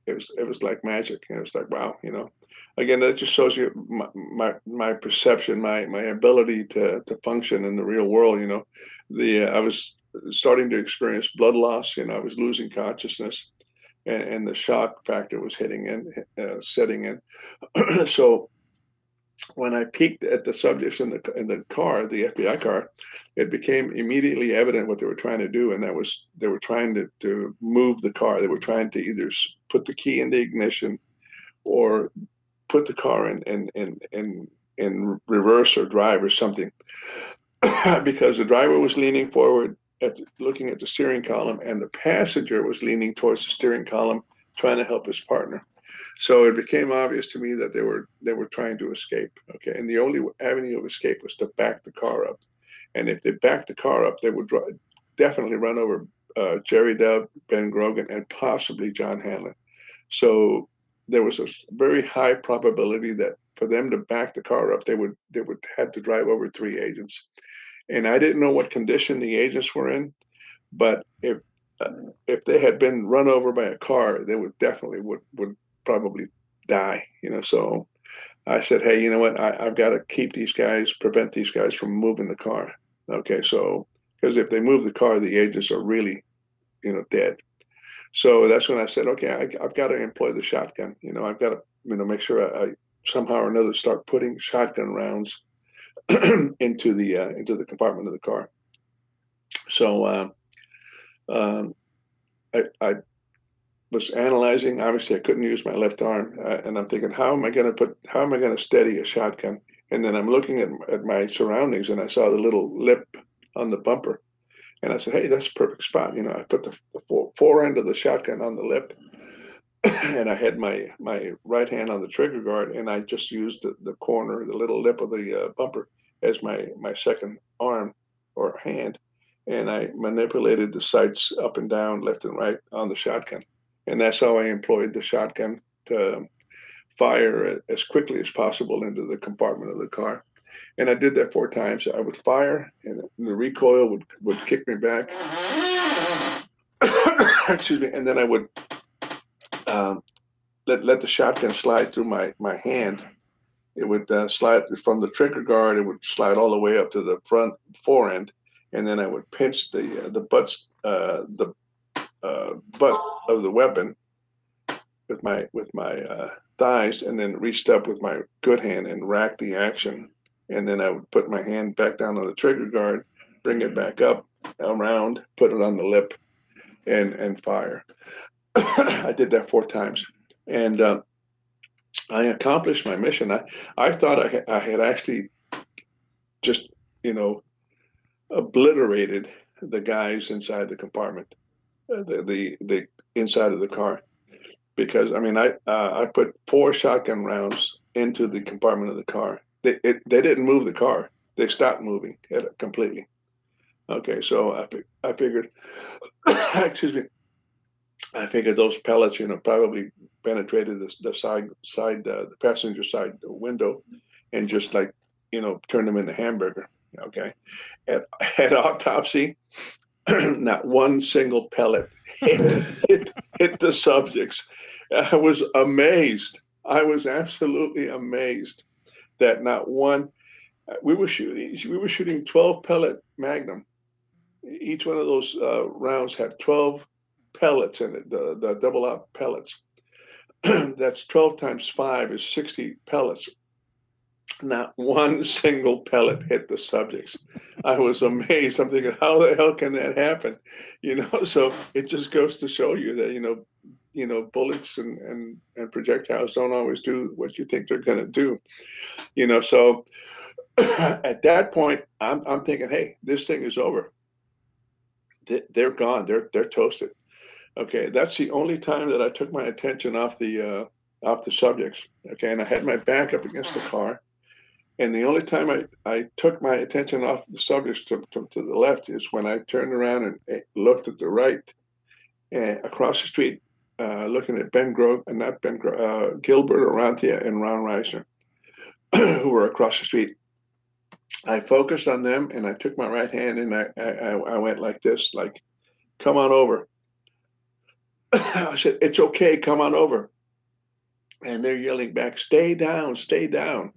it was it was like magic. It was like wow, you know. Again, that just shows you my my, my perception, my my ability to, to function in the real world. You know, the uh, I was starting to experience blood loss. You know, I was losing consciousness, and, and the shock factor was hitting in, uh, setting in. So. When I peeked at the subjects in the in the car, the F B I car, it became immediately evident what they were trying to do, and that was they were trying to, to move the car. They were trying to either put the key in the ignition, or put the car in in in in, in reverse or drive or something, because the driver was leaning forward at the, looking at the steering column, and the passenger was leaning towards the steering column trying to help his partner. So it became obvious to me that they were they were trying to escape. Okay, and the only avenue of escape was to back the car up, and if they backed the car up, they would definitely run over uh, Jerry Dove, Ben Grogan, and possibly John Hanlon. So there was a very high probability that for them to back the car up, they would they would have to drive over three agents, and I didn't know what condition the agents were in, but if uh, if they had been run over by a car, they would definitely would would. probably die, you know. So I said, hey, you know what? I, I've got to keep these guys, prevent these guys from moving the car. Okay, so because if they move the car, the agents are really, you know, dead. So that's when I said, okay, I, I've got to employ the shotgun. You know, I've got to, you know, make sure I, I somehow or another start putting shotgun rounds into the uh, into the compartment of the car. So uh, um, I. I was analyzing. Obviously, I couldn't use my left arm, uh, and I'm thinking, how am I going to put? How am I going to steady a shotgun? And then I'm looking at, at my surroundings, and I saw the little lip on the bumper, and I said, "Hey, that's a perfect spot." You know, I put the, the fore, fore end of the shotgun on the lip, and I had my my right hand on the trigger guard, and I just used the, the corner, the little lip of the uh, bumper, as my my second arm or hand, and I manipulated the sights up and down, left and right on the shotgun. And that's how I employed the shotgun to fire as quickly as possible into the compartment of the car. And I did that four times. I would fire, and the recoil would, would kick me back. Excuse me. And then I would um, let let the shotgun slide through my, my hand. It would uh, slide from the trigger guard. It would slide all the way up to the front fore end. And then I would pinch the uh, the butts uh, the Uh, butt of the weapon with my with my uh, thighs, and then reached up with my good hand and racked the action, and then I would put my hand back down on the trigger guard, bring it back up around, put it on the lip, and and fire. I did that four times, and uh, I accomplished my mission. I I thought I ha- I had actually just you know obliterated the guys inside the compartment. The, the the inside of the car, because I mean I uh, I put four shotgun rounds into the compartment of the car. They it, they didn't move the car. They stopped moving it completely. Okay, so I I figured, excuse me, I figured those pellets, you know, probably penetrated the the side side uh, the passenger side window, and just like you know turned them into hamburger. Okay, at at autopsy. Not one single pellet hit, hit, hit the subjects. I was amazed. I was absolutely amazed that not one. We were shooting. We were shooting twelve pellet Magnum. Each one of those uh, rounds had twelve pellets in it. The, the double out pellets. That's twelve times five is sixty pellets. Not one single pellet hit the subjects. I was amazed. I'm thinking, how the hell can that happen? You know, so it just goes to show you that, you know, you know, bullets and, and, and projectiles don't always do what you think they're going to do. You know, so at that point, I'm I'm thinking, hey, this thing is over. They're gone. They're they're toasted. Okay, that's the only time that I took my attention off the uh, off the subjects. Okay, and I had my back up against the car. And the only time I, I took my attention off the subjects to, to, to the left is when I turned around and looked at the right and across the street, uh, looking at Ben Grogan, not Ben Gro- uh, Gilbert Orrantia and Ron Reisner, who were across the street. I focused on them and I took my right hand and I, I, I went like this, like, come on over. I said, it's okay, come on over. And they're yelling back, stay down, stay down.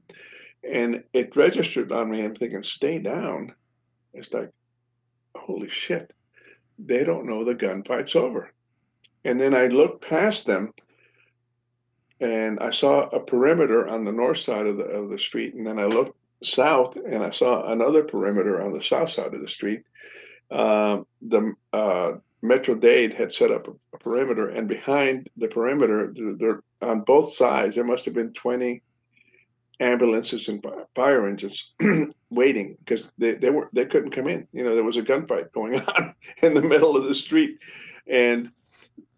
And it registered on me. I'm thinking, stay down. It's like, holy shit, they don't know the gunfight's over. And then I looked past them and I saw a perimeter on the north side of the of the street. And then I looked south and I saw another perimeter on the south side of the street. Uh, the uh, Metro-Dade had set up a, a perimeter, and behind the perimeter, they're, they're, on both sides, there must have been twenty ambulances and fire engines waiting because they, they were they couldn't come in. You know, there was a gunfight going on in the middle of the street, and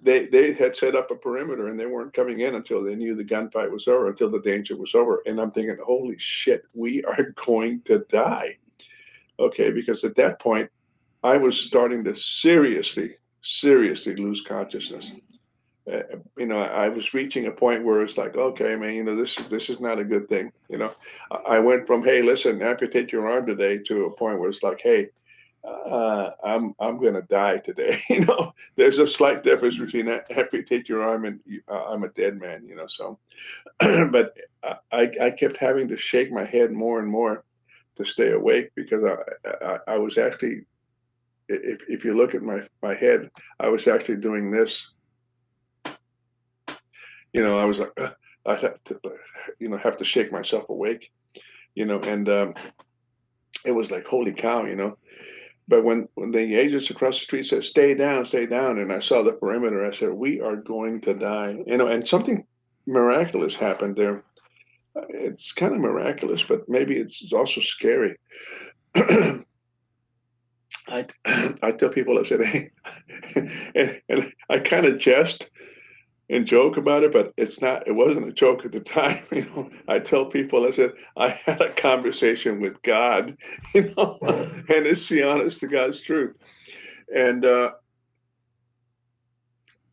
they they had set up a perimeter and they weren't coming in until they knew the gunfight was over, until the danger was over. And I'm thinking, holy shit, we are going to die. Okay, because at that point I was starting to seriously seriously lose consciousness. Uh, you know, I was reaching a point where it's like, okay, man, you know, this this is not a good thing. You know, I went from, hey, listen, amputate your arm today, to a point where it's like, hey, uh, I'm I'm going to die today. You know, there's a slight difference between amputate your arm and uh, I'm a dead man. You know, so, but I I kept having to shake my head more and more to stay awake because I I, I was actually, if if you look at my my head, I was actually doing this. You know, I was like, uh, I have to, you know, have to shake myself awake, you know, and um, it was like, holy cow, you know. But when, when the agents across the street said, stay down, stay down, and I saw the perimeter, I said, we are going to die. You know, and something miraculous happened there. It's kind of miraculous, but maybe it's, it's also scary. I I tell people, I said, hey, and, and I kind of jest and joke about it, but it's not, it wasn't a joke at the time. You know, I tell people, I said, I had a conversation with God, you know, and it's the honest to God's truth. And uh,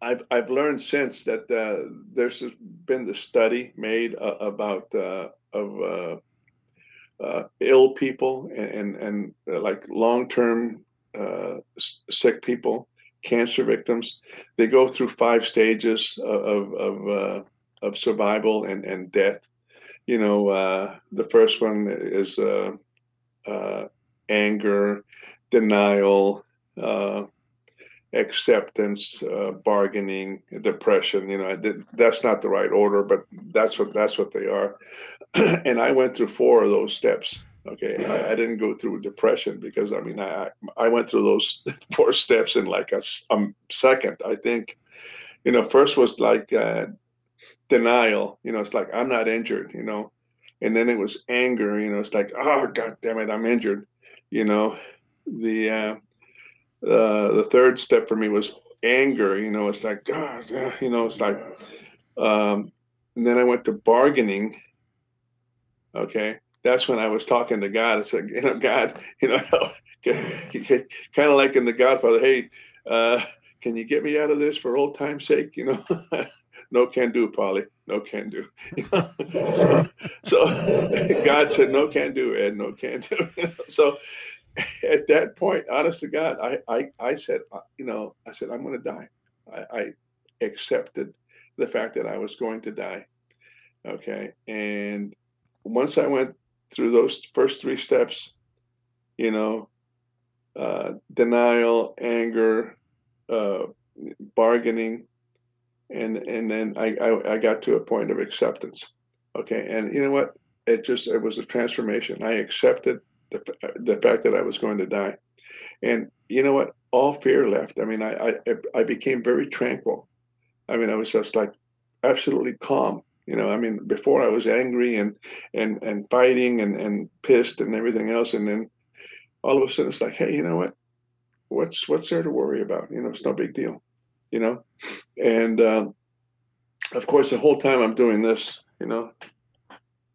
I've I've learned since that uh, there's been the study made uh, about uh, of uh, uh, ill people and and, and uh, like long-term uh, sick people, cancer victims. They go through five stages of of uh, of survival and, and death. You know, uh, the first one is uh, uh, anger, denial, uh, acceptance, uh, bargaining, depression. You know, I did, that's not the right order, but that's what that's what they are. And I went through four of those steps. Okay, I, I didn't go through depression because, I mean, I I went through those four steps in like a, a second, I think. You know, first was like uh, denial. You know, it's like, I'm not injured, you know. And then it was anger. You know, it's like, oh, God damn it, I'm injured. You know, the, uh, uh, the third step for me was anger. You know, it's like, God, oh, you know, it's like. Um, and then I went to bargaining. Okay. That's when I was talking to God. I said, you know, God, you know, kind of like in The Godfather, hey, uh, can you get me out of this for old time's sake? You know, no can do, Polly. No can do. You know? so, so God said, no can do, Ed, no can do. You know? So at that point, honest to God, I, I, I said, you know, I said, I'm going to die. I, I accepted the fact that I was going to die. Okay. And once I went through those first three steps, you know, uh, denial, anger, uh, bargaining, and and then I, I, I got to a point of acceptance. Okay. And you know what? It just, it was a transformation. I accepted the the fact that I was going to die. And you know what? All fear left. I mean, I, I, I became very tranquil. I mean, I was just like absolutely calm. You know, I mean, before I was angry and, and, and fighting and, and pissed and everything else. And then all of a sudden it's like, hey, you know what, what's, what's there to worry about? You know, it's no big deal, you know? And, um, of course, the whole time I'm doing this, you know,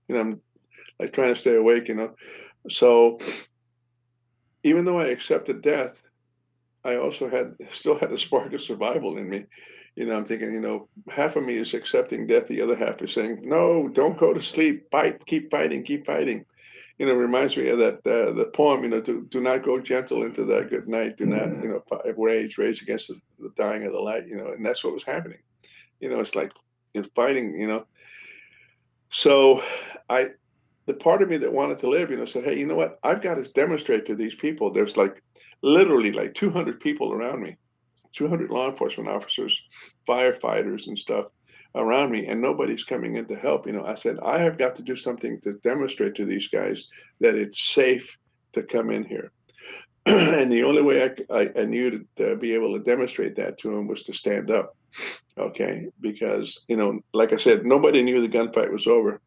you know, I'm like trying to stay awake, you know? So even though I accepted death, I also had, still had a spark of survival in me. You know, I'm thinking, you know, half of me is accepting death. The other half is saying, no, don't go to sleep. Fight, keep fighting, keep fighting. You know, it reminds me of that, uh, the poem, you know, do, do not go gentle into that good night. Do not, you know, rage, rage against the, the dying of the light, you know, and that's what was happening. You know, it's like it's fighting, you know. So I, the part of me that wanted to live, you know, said, hey, you know what? I've got to demonstrate to these people. There's like literally like two hundred people around me. two hundred law enforcement officers, firefighters and stuff around me, and nobody's coming in to help. You know, I said, I have got to do something to demonstrate to these guys that it's safe to come in here. And the only way I, I, I knew to, to be able to demonstrate that to them was to stand up. Okay. Because, you know, like I said, nobody knew the gunfight was over.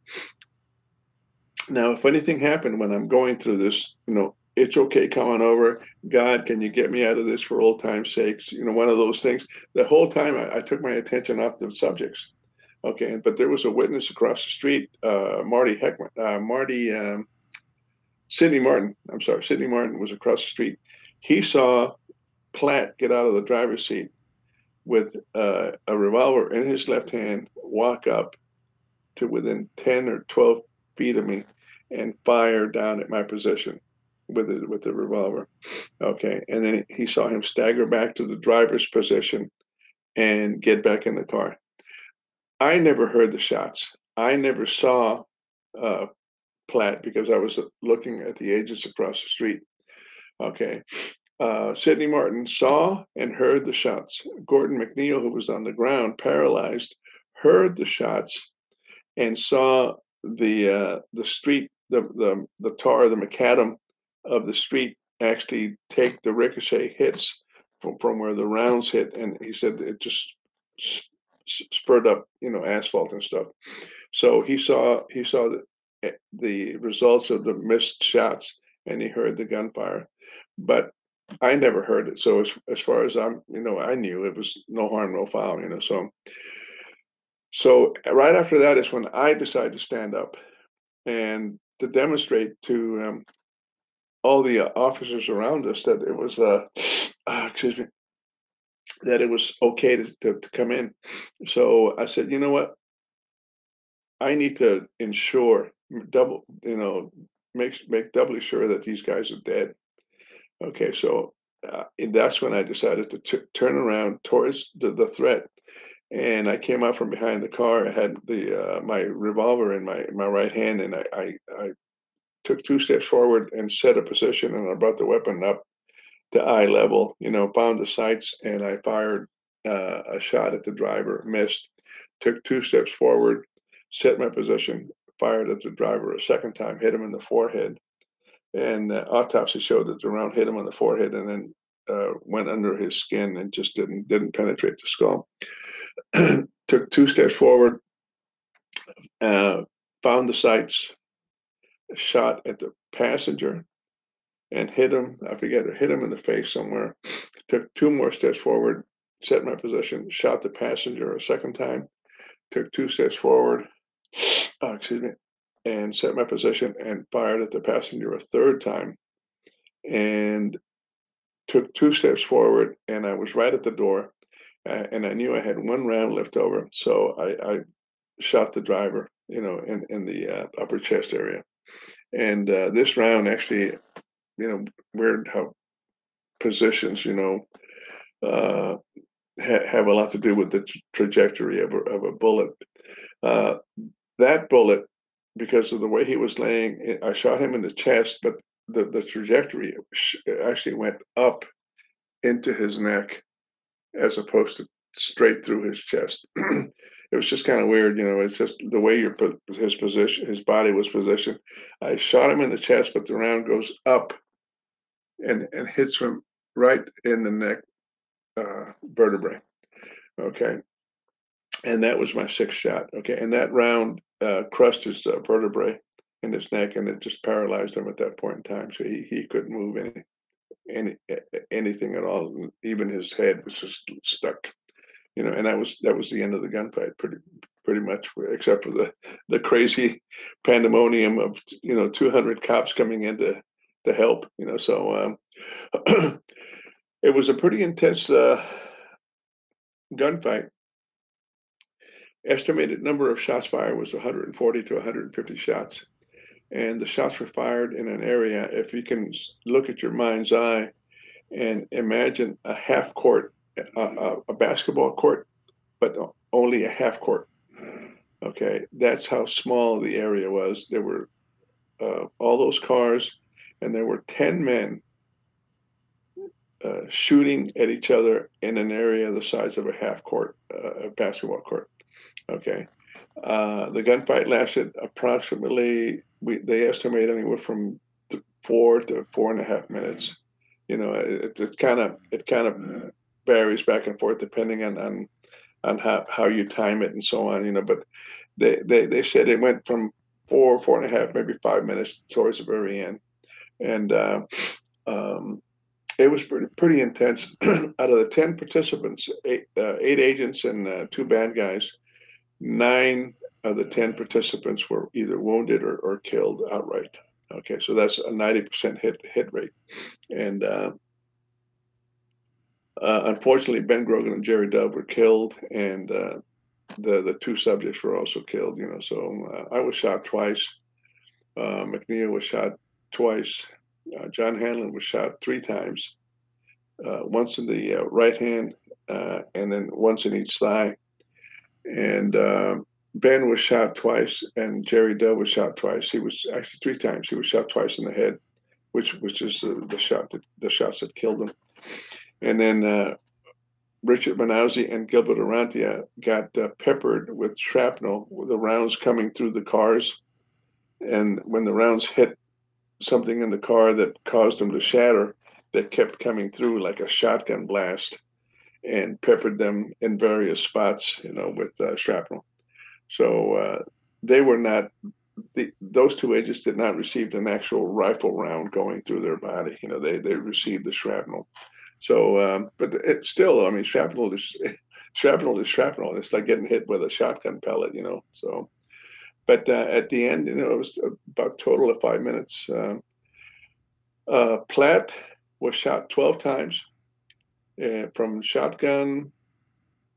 Now, if anything happened when I'm going through this, you know, it's okay, come on over. God, can you get me out of this for old time's sakes? You know, one of those things. The whole time I, I took my attention off the subjects. Okay, but there was a witness across the street, uh, Marty Heckman, uh, Marty, um, Sidney Martin. I'm sorry, Sidney Martin was across the street. He saw Platt get out of the driver's seat with uh, a revolver in his left hand, walk up to within ten or twelve feet of me and fire down at my position. With the, with the revolver. Okay. And then he saw him stagger back to the driver's position and get back in the car. I never heard the shots. I never saw uh, Platt because I was looking at the agents across the street. Okay. Uh, Sidney Martin saw and heard the shots. Gordon McNeil, who was on the ground, paralyzed, heard the shots and saw the uh, the street, the, the, the tar, the macadam of the street actually take the ricochet hits from, from where the rounds hit. And he said it just sp- spurred up, you know, asphalt and stuff. So he saw he saw the, the results of the missed shots and he heard the gunfire, but I never heard it. So as, as far as I'm, you know, I knew it was no harm, no foul, you know, so. So right after that is when I decided to stand up and to demonstrate to um, all the uh, officers around us that it was, uh, uh, excuse me, that it was okay to, to, to come in. So I said, you know what? I need to ensure double, you know, make make doubly sure that these guys are dead. Okay, so uh, and that's when I decided to t- turn around towards the, the threat, and I came out from behind the car. I had the uh, my revolver in my my right hand, and I I. I took two steps forward and set a position, and I brought the weapon up to eye level, you know, found the sights, and I fired uh, a shot at the driver, missed, took two steps forward, set my position, fired at the driver a second time, hit him in the forehead. And uh, autopsy showed that the round hit him on the forehead and then uh, went under his skin and just didn't, didn't penetrate the skull. Took two steps forward, uh, found the sights, shot at the passenger and hit him. I forget, hit him in the face somewhere. Took two more steps forward, set my position, shot the passenger a second time. Took two steps forward, oh, excuse me, and set my position and fired at the passenger a third time. And took two steps forward, and I was right at the door. Uh, and I knew I had one round left over, so I, I shot the driver, you know, in in the uh, upper chest area. And uh, this round actually you know, weird how positions, you know, uh, ha- have a lot to do with the t- trajectory of a, of a bullet. Uh, that bullet, because of the way he was laying, I shot him in the chest, but the, the trajectory actually went up into his neck as opposed to straight through his chest. It was just kind of weird, you know, it's just the way your his position, his body was positioned. I shot him in the chest, but the round goes up and, and hits him right in the neck uh, vertebrae, okay? And that was my sixth shot, okay? And that round uh, crushed his uh, vertebrae in his neck, and it just paralyzed him at that point in time, so he, he couldn't move any, any anything at all. Even his head was just stuck. You know, and that was that was the end of the gunfight, pretty pretty much, except for the, the crazy pandemonium of, you know, two hundred cops coming in to, to help. You know, so um, it was a pretty intense uh, gunfight. Estimated number of shots fired was one hundred forty to one hundred fifty shots, and the shots were fired in an area. If you can look at your mind's eye and imagine a half court. A, a basketball court, but only a half court. Okay, that's how small the area was. There were uh, all those cars, and there were ten men uh, shooting at each other in an area the size of a half court, uh, a basketball court. Okay, uh, the gunfight lasted approximately. We they estimate anywhere from four to four and a half minutes. You know, it it kind of it kind of varies back and forth depending on on, on how, how you time it and so on, you know, but they, they, they said it went from four, four and a half, maybe five minutes towards the very end. And uh, um, it was pretty, pretty intense. Out of the ten participants, eight, uh, eight agents and uh, two bad guys, nine of the ten participants were either wounded or, or killed outright. Okay, so that's a ninety percent hit hit rate. And uh, Uh, unfortunately, Ben Grogan and Jerry Dove were killed, and uh, the the two subjects were also killed. You know, so uh, I was shot twice. Uh, McNeil was shot twice. Uh, John Hanlon was shot three times. Uh, once in the uh, right hand, uh, and then once in each thigh. And uh, Ben was shot twice, and Jerry Dove was shot twice. He was actually three times. He was shot twice in the head, which which is the, the shot that the shots that killed him. And then uh, Richard Minazzi and Gilbert Orrantia got uh, peppered with shrapnel, with the rounds coming through the cars. And when the rounds hit something in the car that caused them to shatter, they kept coming through like a shotgun blast and peppered them in various spots, you know, with uh, shrapnel. So uh, they were not... The, those two agents did not receive an actual rifle round going through their body. You know, they, they received the shrapnel. So, um, but it's still, I mean, shrapnel is shrapnel is shrapnel. It's like getting hit with a shotgun pellet, you know. So, but uh, at the end, you know, it was about a total of five minutes. Uh, uh, Platt was shot twelve times uh, from shotgun,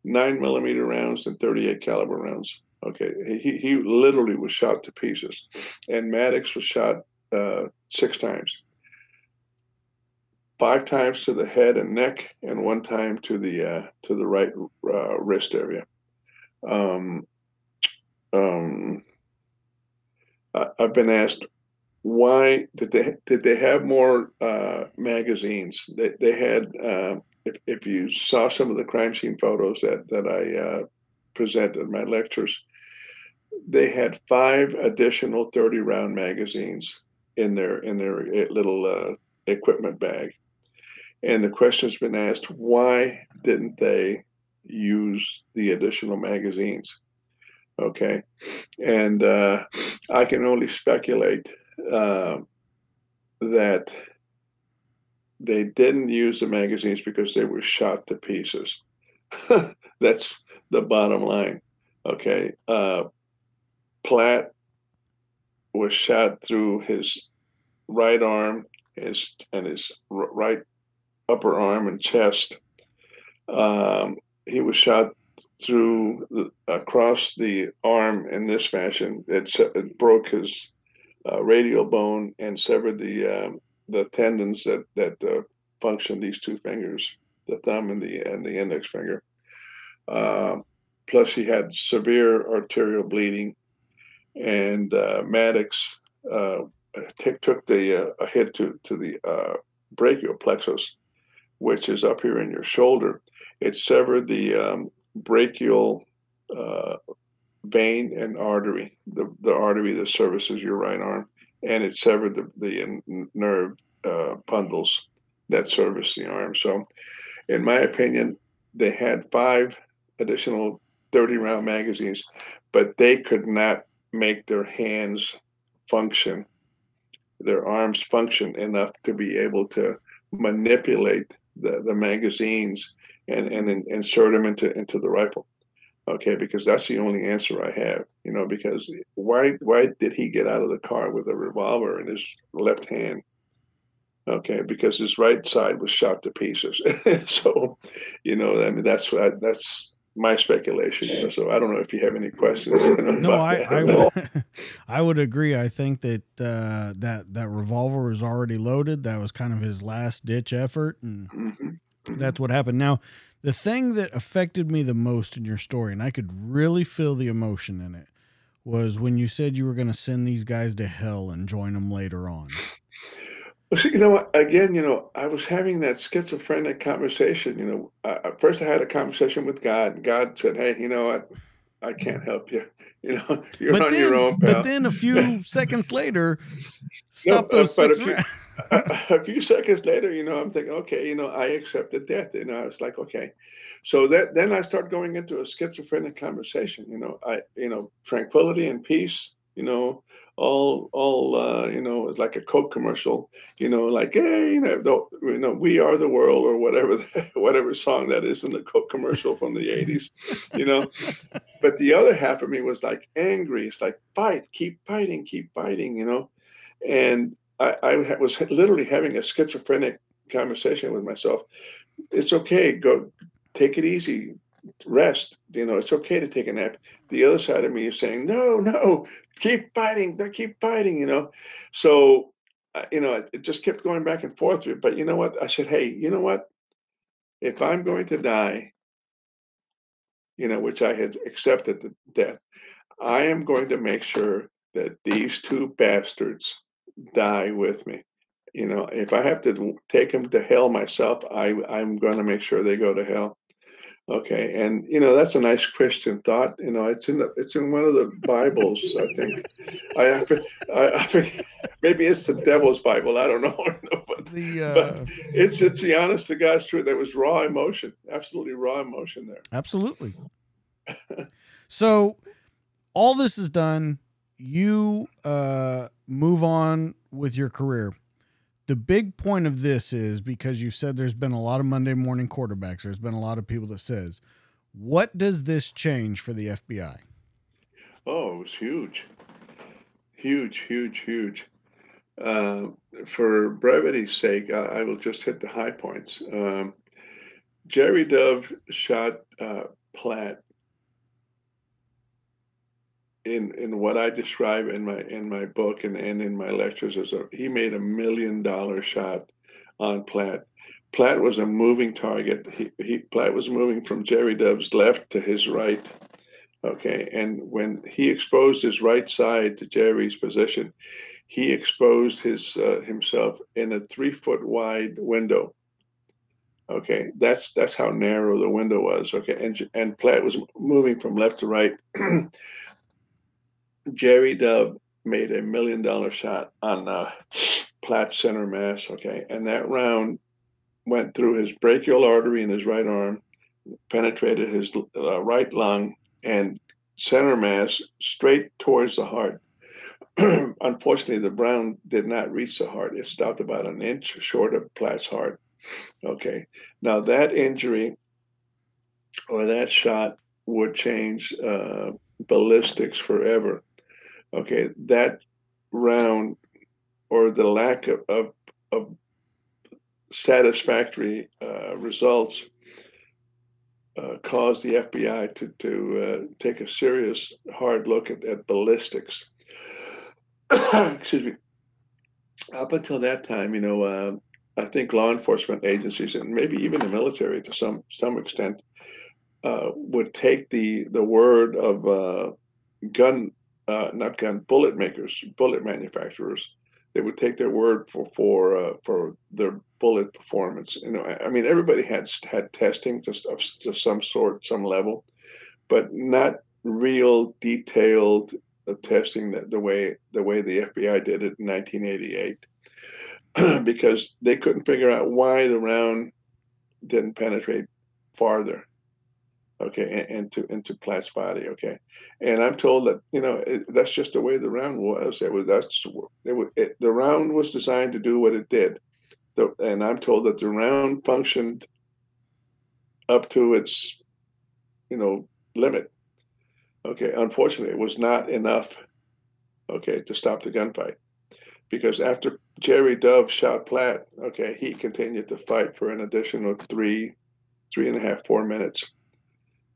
nine millimeter rounds, and thirty-eight caliber rounds. Okay, he he literally was shot to pieces, and Maddox was shot uh, six times, five times to the head and neck, and one time to the uh, to the right uh, wrist area. Um, um, I, I've been asked why did they did they have more uh, magazines? They they had uh, if if you saw some of the crime scene photos that that I uh, presented in my lectures. They had five additional thirty round magazines in their in their little uh, equipment bag, and the question's been asked, why didn't they use the additional magazines? Okay, and uh, I can only speculate uh, that they didn't use the magazines because they were shot to pieces. That's the bottom line. Okay, uh, Platt was shot through his right arm his, and his r- right upper arm and chest. Um, he was shot through the, across the arm in this fashion. It, it broke his uh, radial bone and severed the um, the tendons that that uh, function these two fingers, the thumb and the and the index finger. Uh, plus, he had severe arterial bleeding, and uh, Maddox uh, t- took the uh, a hit to to the uh, brachial plexus, which is up here in your shoulder. It severed the um, brachial uh, vein and artery, the, the artery that services your right arm, and it severed the, the nerve uh, bundles that service the arm. So, in my opinion, they had five additional thirty round magazines, but they could not make their hands function, their arms function enough to be able to manipulate the, the magazines and, and and insert them into into the rifle. Okay, because that's the only answer I have, you know, because why why did he get out of the car with a revolver in his left hand? Okay, because his right side was shot to pieces. So, you know, I mean, that's what I, that's my speculation. So I don't know if you have any questions. You know, no, I I would, I would agree. I think that uh, that that revolver was already loaded. That was kind of his last ditch effort, and mm-hmm. that's what happened. Now, the thing that affected me the most in your story, and I could really feel the emotion in it, was when you said you were going to send these guys to hell and join them later on. You know, again, you know, I was having that schizophrenic conversation. You know, uh, first I had a conversation with God, and God said, "Hey, you know what? I can't help you. You know, you're but on then, your own, pal." But then a few seconds later, stop no, those uh, six rounds. a, a few seconds later, you know, I'm thinking, okay, you know, I accepted death. You know, I was like, okay. So that then I start going into a schizophrenic conversation. You know, I, you know, tranquility and peace. You know, all, all, uh, you know, like a Coke commercial, you know, like, hey, you know, you know, we are the world or whatever, the, whatever song that is in the Coke commercial from the eighties, you know. But the other half of me was like angry. It's like, fight, keep fighting, keep fighting, you know. And I, I was literally having a schizophrenic conversation with myself. It's okay. Go take it easy. Rest, you know, it's okay to take a nap. The other side of me is saying, no, no, keep fighting, keep fighting, you know. So, uh, you know, it, it just kept going back and forth. But you know what? I said, hey, you know what? If I'm going to die, you know, which I had accepted the death, I am going to make sure that these two bastards die with me. You know, if I have to take them to hell myself, I, I'm going to make sure they go to hell. Okay, and you know that's a nice Christian thought. You know, it's in the, it's in one of the Bibles, I think. I, I, I think maybe it's the Devil's Bible. I don't know, but, the, uh, but it's it's the honest to God's truth. There was raw emotion, absolutely raw emotion there. Absolutely. So, all this is done. You uh, move on with your career. The big point of this is because you said there's been a lot of Monday morning quarterbacks. There's been a lot of people that says, what does this change for the F B I? Oh, it was huge, huge, huge, huge. Uh, for brevity's sake, I, I will just hit the high points. Um, Jerry Dove shot uh, Platt in in what I describe in my in my book and, and in my lectures as a he made a million dollar shot on Platt. Platt was a moving target. He, he Platt was moving from Jerry Dove's left to his right. Okay, and when he exposed his right side to Jerry's position, he exposed his uh, himself in a three foot wide window. Okay, that's that's how narrow the window was. Okay, and and Platt was moving from left to right. Jerry Dove made a million dollar shot on uh, Platt center mass, okay? And that round went through his brachial artery in his right arm, penetrated his uh, right lung, and center mass straight towards the heart. Unfortunately, the round did not reach the heart. It stopped about an inch short of Platt's heart, okay? Now, that injury or that shot would change uh, ballistics forever. Okay, that round or the lack of, of, of satisfactory uh, results uh, caused the F B I to, to uh, take a serious hard look at, at ballistics. Excuse me. up until that time, you know, uh, I think law enforcement agencies and maybe even the military to some some extent uh, would take the the word of uh, gun, uh, not gun, bullet makers, bullet manufacturers. They would take their word for for uh, for their bullet performance. You know, I, I mean, everybody had had testing to, to some sort, some level, but not real detailed uh, testing that the way the way the F B I did it in nineteen eighty-eight, because they couldn't figure out why the round didn't penetrate farther. Okay, into into Platt's body. Okay, and I'm told that you know it, that's just the way the round was. It was that's it, was, it. The round was designed to do what it did, the, and I'm told that the round functioned up to its, you know, limit. Okay, unfortunately, it was not enough. Okay, to stop the gunfight, because after Jerry Dove shot Platt, okay, he continued to fight for an additional three, three and a half, four minutes.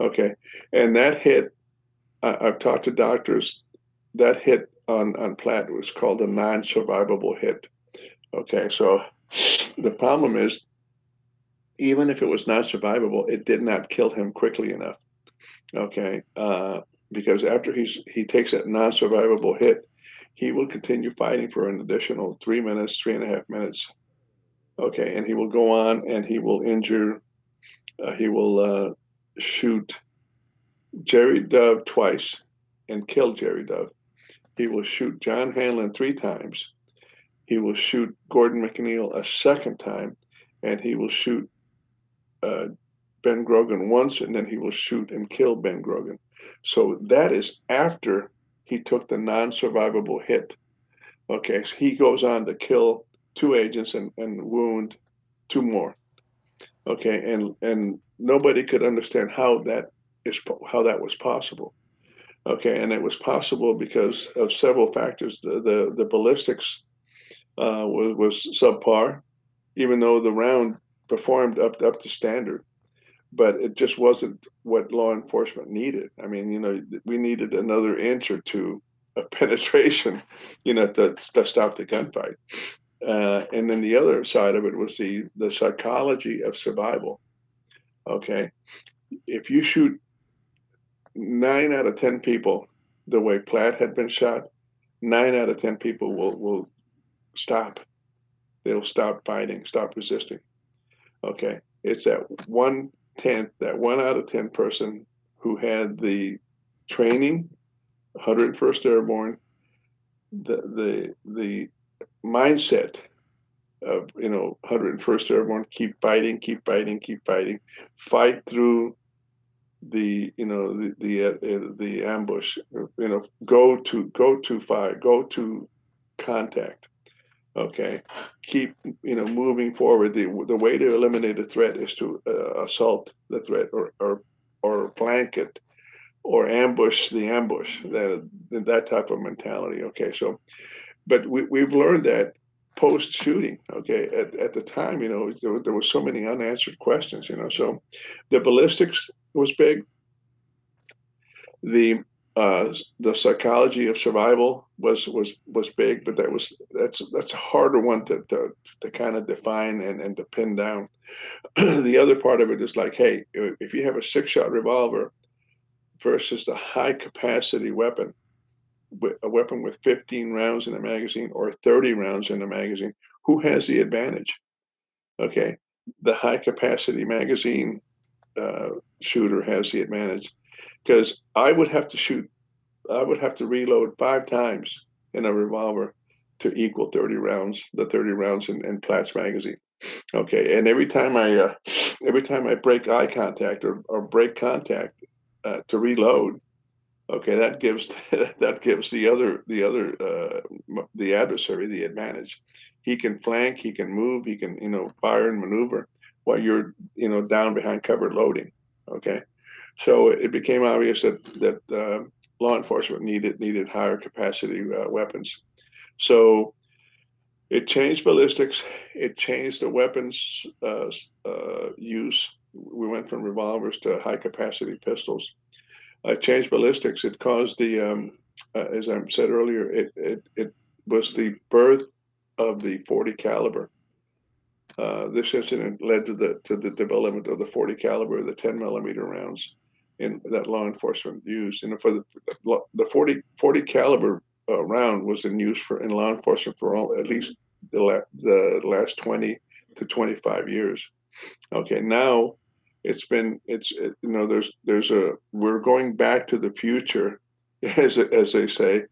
Okay, and that hit, uh, I've talked to doctors, that hit on, on Platt was called a non-survivable hit. Okay, so the problem is, even if it was not survivable, it did not kill him quickly enough. Okay, uh, because after he's he takes that non-survivable hit, he will continue fighting for an additional three minutes, three and a half minutes. Okay, and he will go on and he will injure, uh, he will... Uh, shoot Jerry Dove twice and kill Jerry Dove. He will shoot John Hanlon three times. He will shoot Gordon McNeil a second time, and he will shoot uh, Ben Grogan once, and then he will shoot and kill Ben Grogan. So that is after he took the non-survivable hit. Okay, so he goes on to kill two agents and, and wound two more. Okay, and and nobody could understand how that is how that was possible. Okay, and it was possible because of several factors. The the, the ballistics uh, was was subpar, even though the round performed up up to standard, but it just wasn't what law enforcement needed. I mean, you know, we needed another inch or two of penetration, you know, to to stop the gunfight. Uh, and then the other side of it was the, the psychology of survival. Okay, if you shoot nine out of ten people the way Platt had been shot, nine out of ten people will, will stop. They'll stop fighting, stop resisting. Okay, it's that one tenth, that one out of ten person who had the training, one hundred first Airborne, the the the mindset of, you know, one hundred first Airborne, keep fighting, keep fighting, keep fighting, fight through the, you know, the the, uh, the ambush, you know, go to go to fire, go to contact. Okay, keep, you know, moving forward. The the way to eliminate a threat is to uh, assault the threat or or or flank it, or ambush the ambush. That that type of mentality. Okay, so. But we, we've learned that post-shooting, okay, at, at the time, you know, there, there were so many unanswered questions, you know. So the ballistics was big. The uh, the psychology of survival was was was big, but that was that's that's a harder one to to, to kind of define and, and to pin down. The other part of it is like, hey, if you have a six-shot revolver versus the high-capacity weapon, a weapon with fifteen rounds in a magazine or thirty rounds in a magazine, who has the advantage? Okay, the high capacity magazine uh, shooter has the advantage, because I would have to shoot, I would have to reload five times in a revolver to equal thirty rounds, the thirty rounds in, in Platt's magazine. Okay, and every time I, uh, every time I break eye contact or, or break contact uh, to reload, okay, that gives that gives the other the other uh, the adversary the advantage. He can flank, he can move, he can, you know, fire and maneuver while you're, you know, down behind cover loading. Okay, so it became obvious that that uh, law enforcement needed needed higher capacity uh, weapons. So it changed ballistics. It changed the weapons uh, uh, use. We went from revolvers to high capacity pistols. Uh, changed ballistics. It caused the, um, uh, as I said earlier, it, it it was the birth of the forty caliber. Uh, this incident led to the to the development of the forty caliber, the ten millimeter rounds, in that law enforcement used. And for the the forty caliber uh, round was in use for in law enforcement for all at least the la- the last twenty to twenty-five years. Okay, now it's been it's it, you know there's there's a we're going back to the future, as as they say.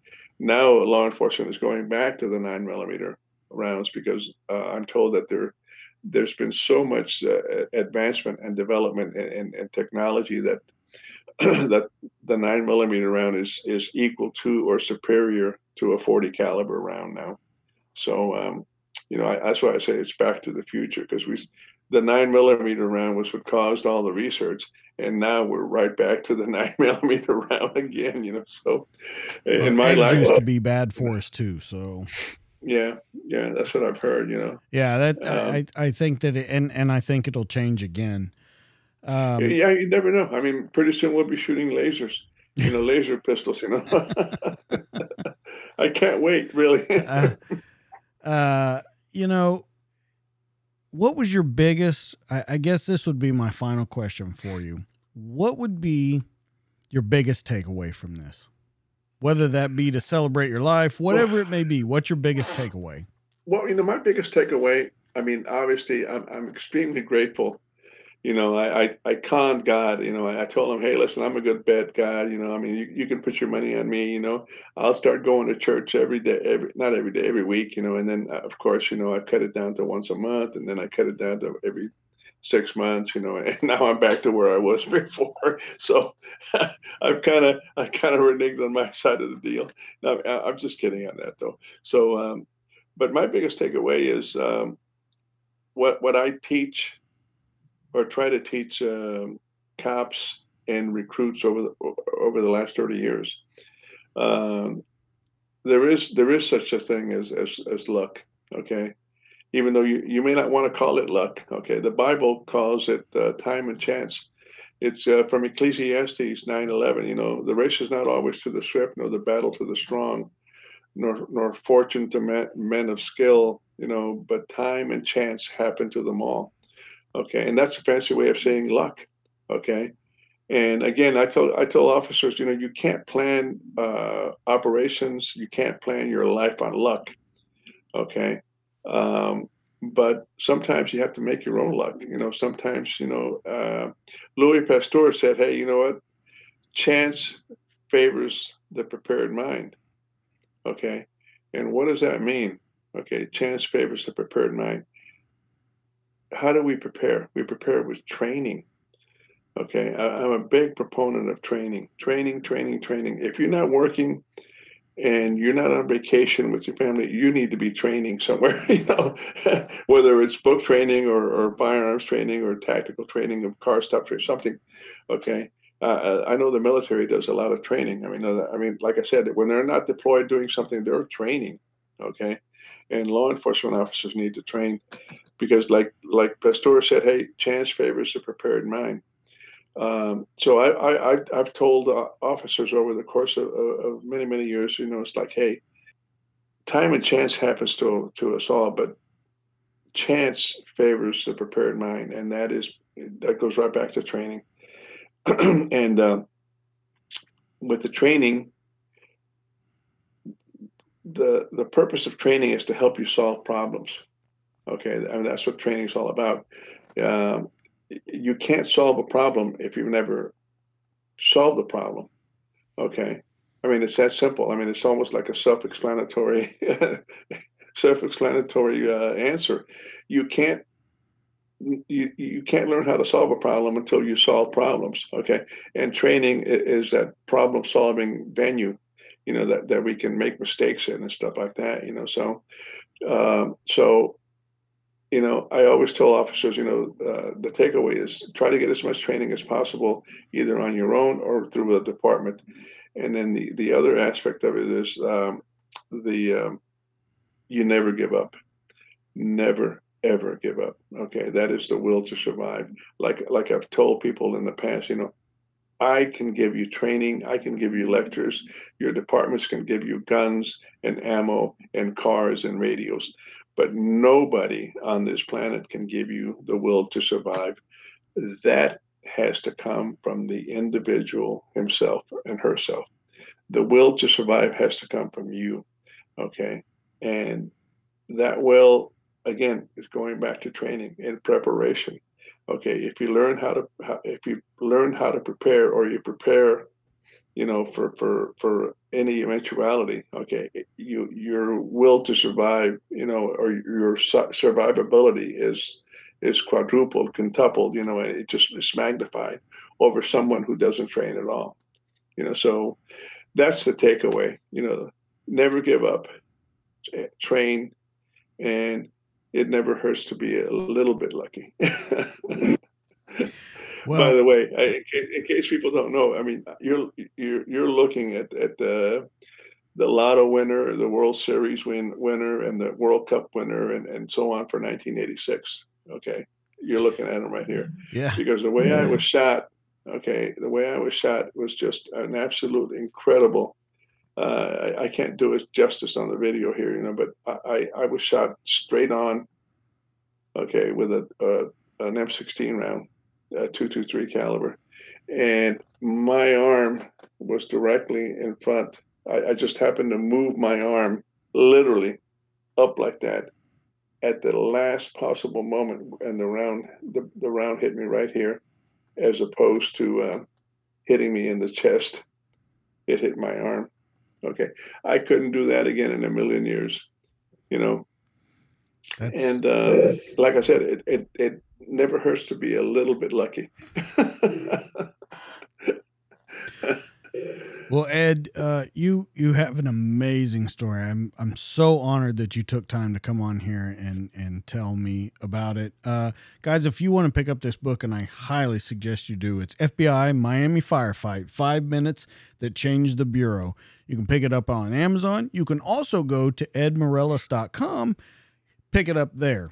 Now law enforcement is going back to the nine millimeter rounds because uh, I'm told that there there's been so much uh, advancement and development and, and, and technology that that the nine millimeter round is is equal to or superior to a forty caliber round now. So um, you know I, that's why I say it's back to the future, because we the nine millimeter round was what caused all the research, and now we're right back to the nine millimeter round again. You know, so well, in my life, it used to be bad for us too. So. Yeah, yeah, that's what I've heard, you know. Yeah, that um, I, I think that, it, and, and I think it'll change again. Um, yeah, you never know. I mean, pretty soon we'll be shooting lasers, you know, laser pistols, you know. I can't wait, really. uh, uh, you know, what was your biggest, I, I guess this would be my final question for you. What would be your biggest takeaway from this? Whether that be to celebrate your life, whatever well, it may be, what's your biggest takeaway? Well, you know, my biggest takeaway, I mean, obviously I'm, I'm extremely grateful. You know, I, I, I conned God, you know, I, I told him, hey, listen, I'm a good bet, God. You know, I mean, you, you can put your money on me, you know, I'll start going to church every day, every, not every day, every week, you know, and then of course, you know, I cut it down to once a month, and then I cut it down to every six months, you know, and now I'm back to where I was before. So I've kind of, I kind of reneged on my side of the deal. No, I'm just kidding on that though. So, um, but my biggest takeaway is um, what, what I teach or try to teach um, cops and recruits over the, over the last thirty years. Um, there is, there is such a thing as, as, as luck. Okay. Even though you, you may not want to call it luck, okay? The Bible calls it uh, time and chance. It's uh, from Ecclesiastes nine eleven, you know, the race is not always to the swift, nor the battle to the strong, nor nor fortune to men, men of skill, you know, but time and chance happen to them all, okay? And that's a fancy way of saying luck, okay? And again, I tell I tell officers, you know, you can't plan uh, operations, you can't plan your life on luck, okay? Um, but sometimes you have to make your own luck. You know, sometimes, you know, uh, Louis Pasteur said, hey, you know what? Chance favors the prepared mind. Okay. And what does that mean? Okay. Chance favors the prepared mind. How do we prepare? We prepare with training. Okay. I, I'm a big proponent of training, training, training, training. If you're not working, and you're not on vacation with your family, you need to be training somewhere, you know, whether it's book training or, or firearms training or tactical training of car stops or something. Okay. Uh, I know the military does a lot of training. I mean, I mean, like I said, when they're not deployed doing something, they're training. Okay. And law enforcement officers need to train because like, like Pasteur said, hey, chance favors the prepared mind. Um, so I, I, I've told uh, officers over the course of, of many, many years, you know, it's like, hey, time and chance happens to to us all, but chance favors the prepared mind. And that is, that goes right back to training. And um, with the training, the the purpose of training is to help you solve problems. Okay. I mean, that's what training is all about. Um, You can't solve a problem if you've never solved the problem, okay? I mean, it's that simple. I mean, it's almost like a self-explanatory self-explanatory uh, answer. You can't you you can't learn how to solve a problem until you solve problems, okay? And training is that problem-solving venue, you know, that, that we can make mistakes in and stuff like that, you know? So, um, so. You know, I always tell officers, you know, uh, the takeaway is try to get as much training as possible, either on your own or through a department. And then the, the other aspect of it is um, the um, you never give up. Never, ever give up. Okay, that is the will to survive. Like like I've told people in the past, you know, I can give you training, I can give you lectures, your departments can give you guns and ammo and cars and radios, but nobody on this planet can give you the will to survive. That has to come from the individual himself and herself. The will to survive has to come from you, okay? And that will, again, is going back to training and preparation. Okay, if you learn how to if you learn how to prepare, or you prepare, you know, for for for any eventuality. Okay, you your will to survive, you know, or your su- survivability is is quadrupled, quintupled, you know, and it just is magnified over someone who doesn't train at all. You know, so that's the takeaway. You know, never give up, train, and it never hurts to be a little bit lucky. Well, by the way, I, in, in case people don't know, I mean, you're you're you're looking at at the the Lotto winner, the World Series win, winner, and the World Cup winner, and, and so on for nineteen eighty-six. Okay, you're looking at them right here. Yeah. Because the way yeah. I was shot, okay, the way I was shot was just an absolute incredible. Uh, I, I can't do it justice on the video here, you know, but I, I, I was shot straight on, okay, with a uh, an M sixteen round, a two twenty-three caliber, and my arm was directly in front. I, I just happened to move my arm literally up like that at the last possible moment, and the round the, the round hit me right here, as opposed to uh, hitting me in the chest. It hit my arm. Okay, I couldn't do that again in a million years, you know. That's, and uh, yes. Like I said, it, it it never hurts to be a little bit lucky. Well, Ed, uh, you you have an amazing story. I'm I'm so honored that you took time to come on here and and tell me about it, uh, guys. If you want to pick up this book, and I highly suggest you do, it's F B I Miami Firefight: Five Minutes That Changed the Bureau. You can pick it up on Amazon. You can also go to ed morales dot com, pick it up there.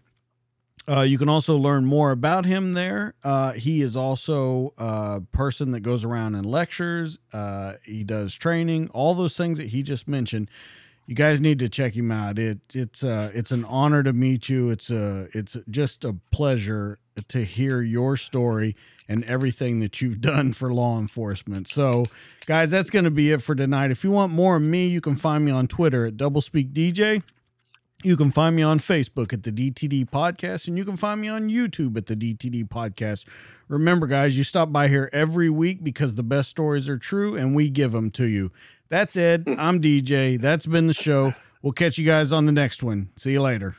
Uh, you can also learn more about him there. Uh, he is also a person that goes around and lectures. Uh, he does training, all those things that he just mentioned. You guys need to check him out. It, it's uh, it's an honor to meet you. It's a, it's just a pleasure to hear your story and everything that you've done for law enforcement. So, guys, that's going to be it for tonight. If you want more of me, you can find me on Twitter at doublespeak D J. You can find me on Facebook at the D T D Podcast, and you can find me on YouTube at the D T D Podcast. Remember, guys, you stop by here every week because the best stories are true, and we give them to you. That's Ed. I'm D J. That's been the show. We'll catch you guys on the next one. See you later.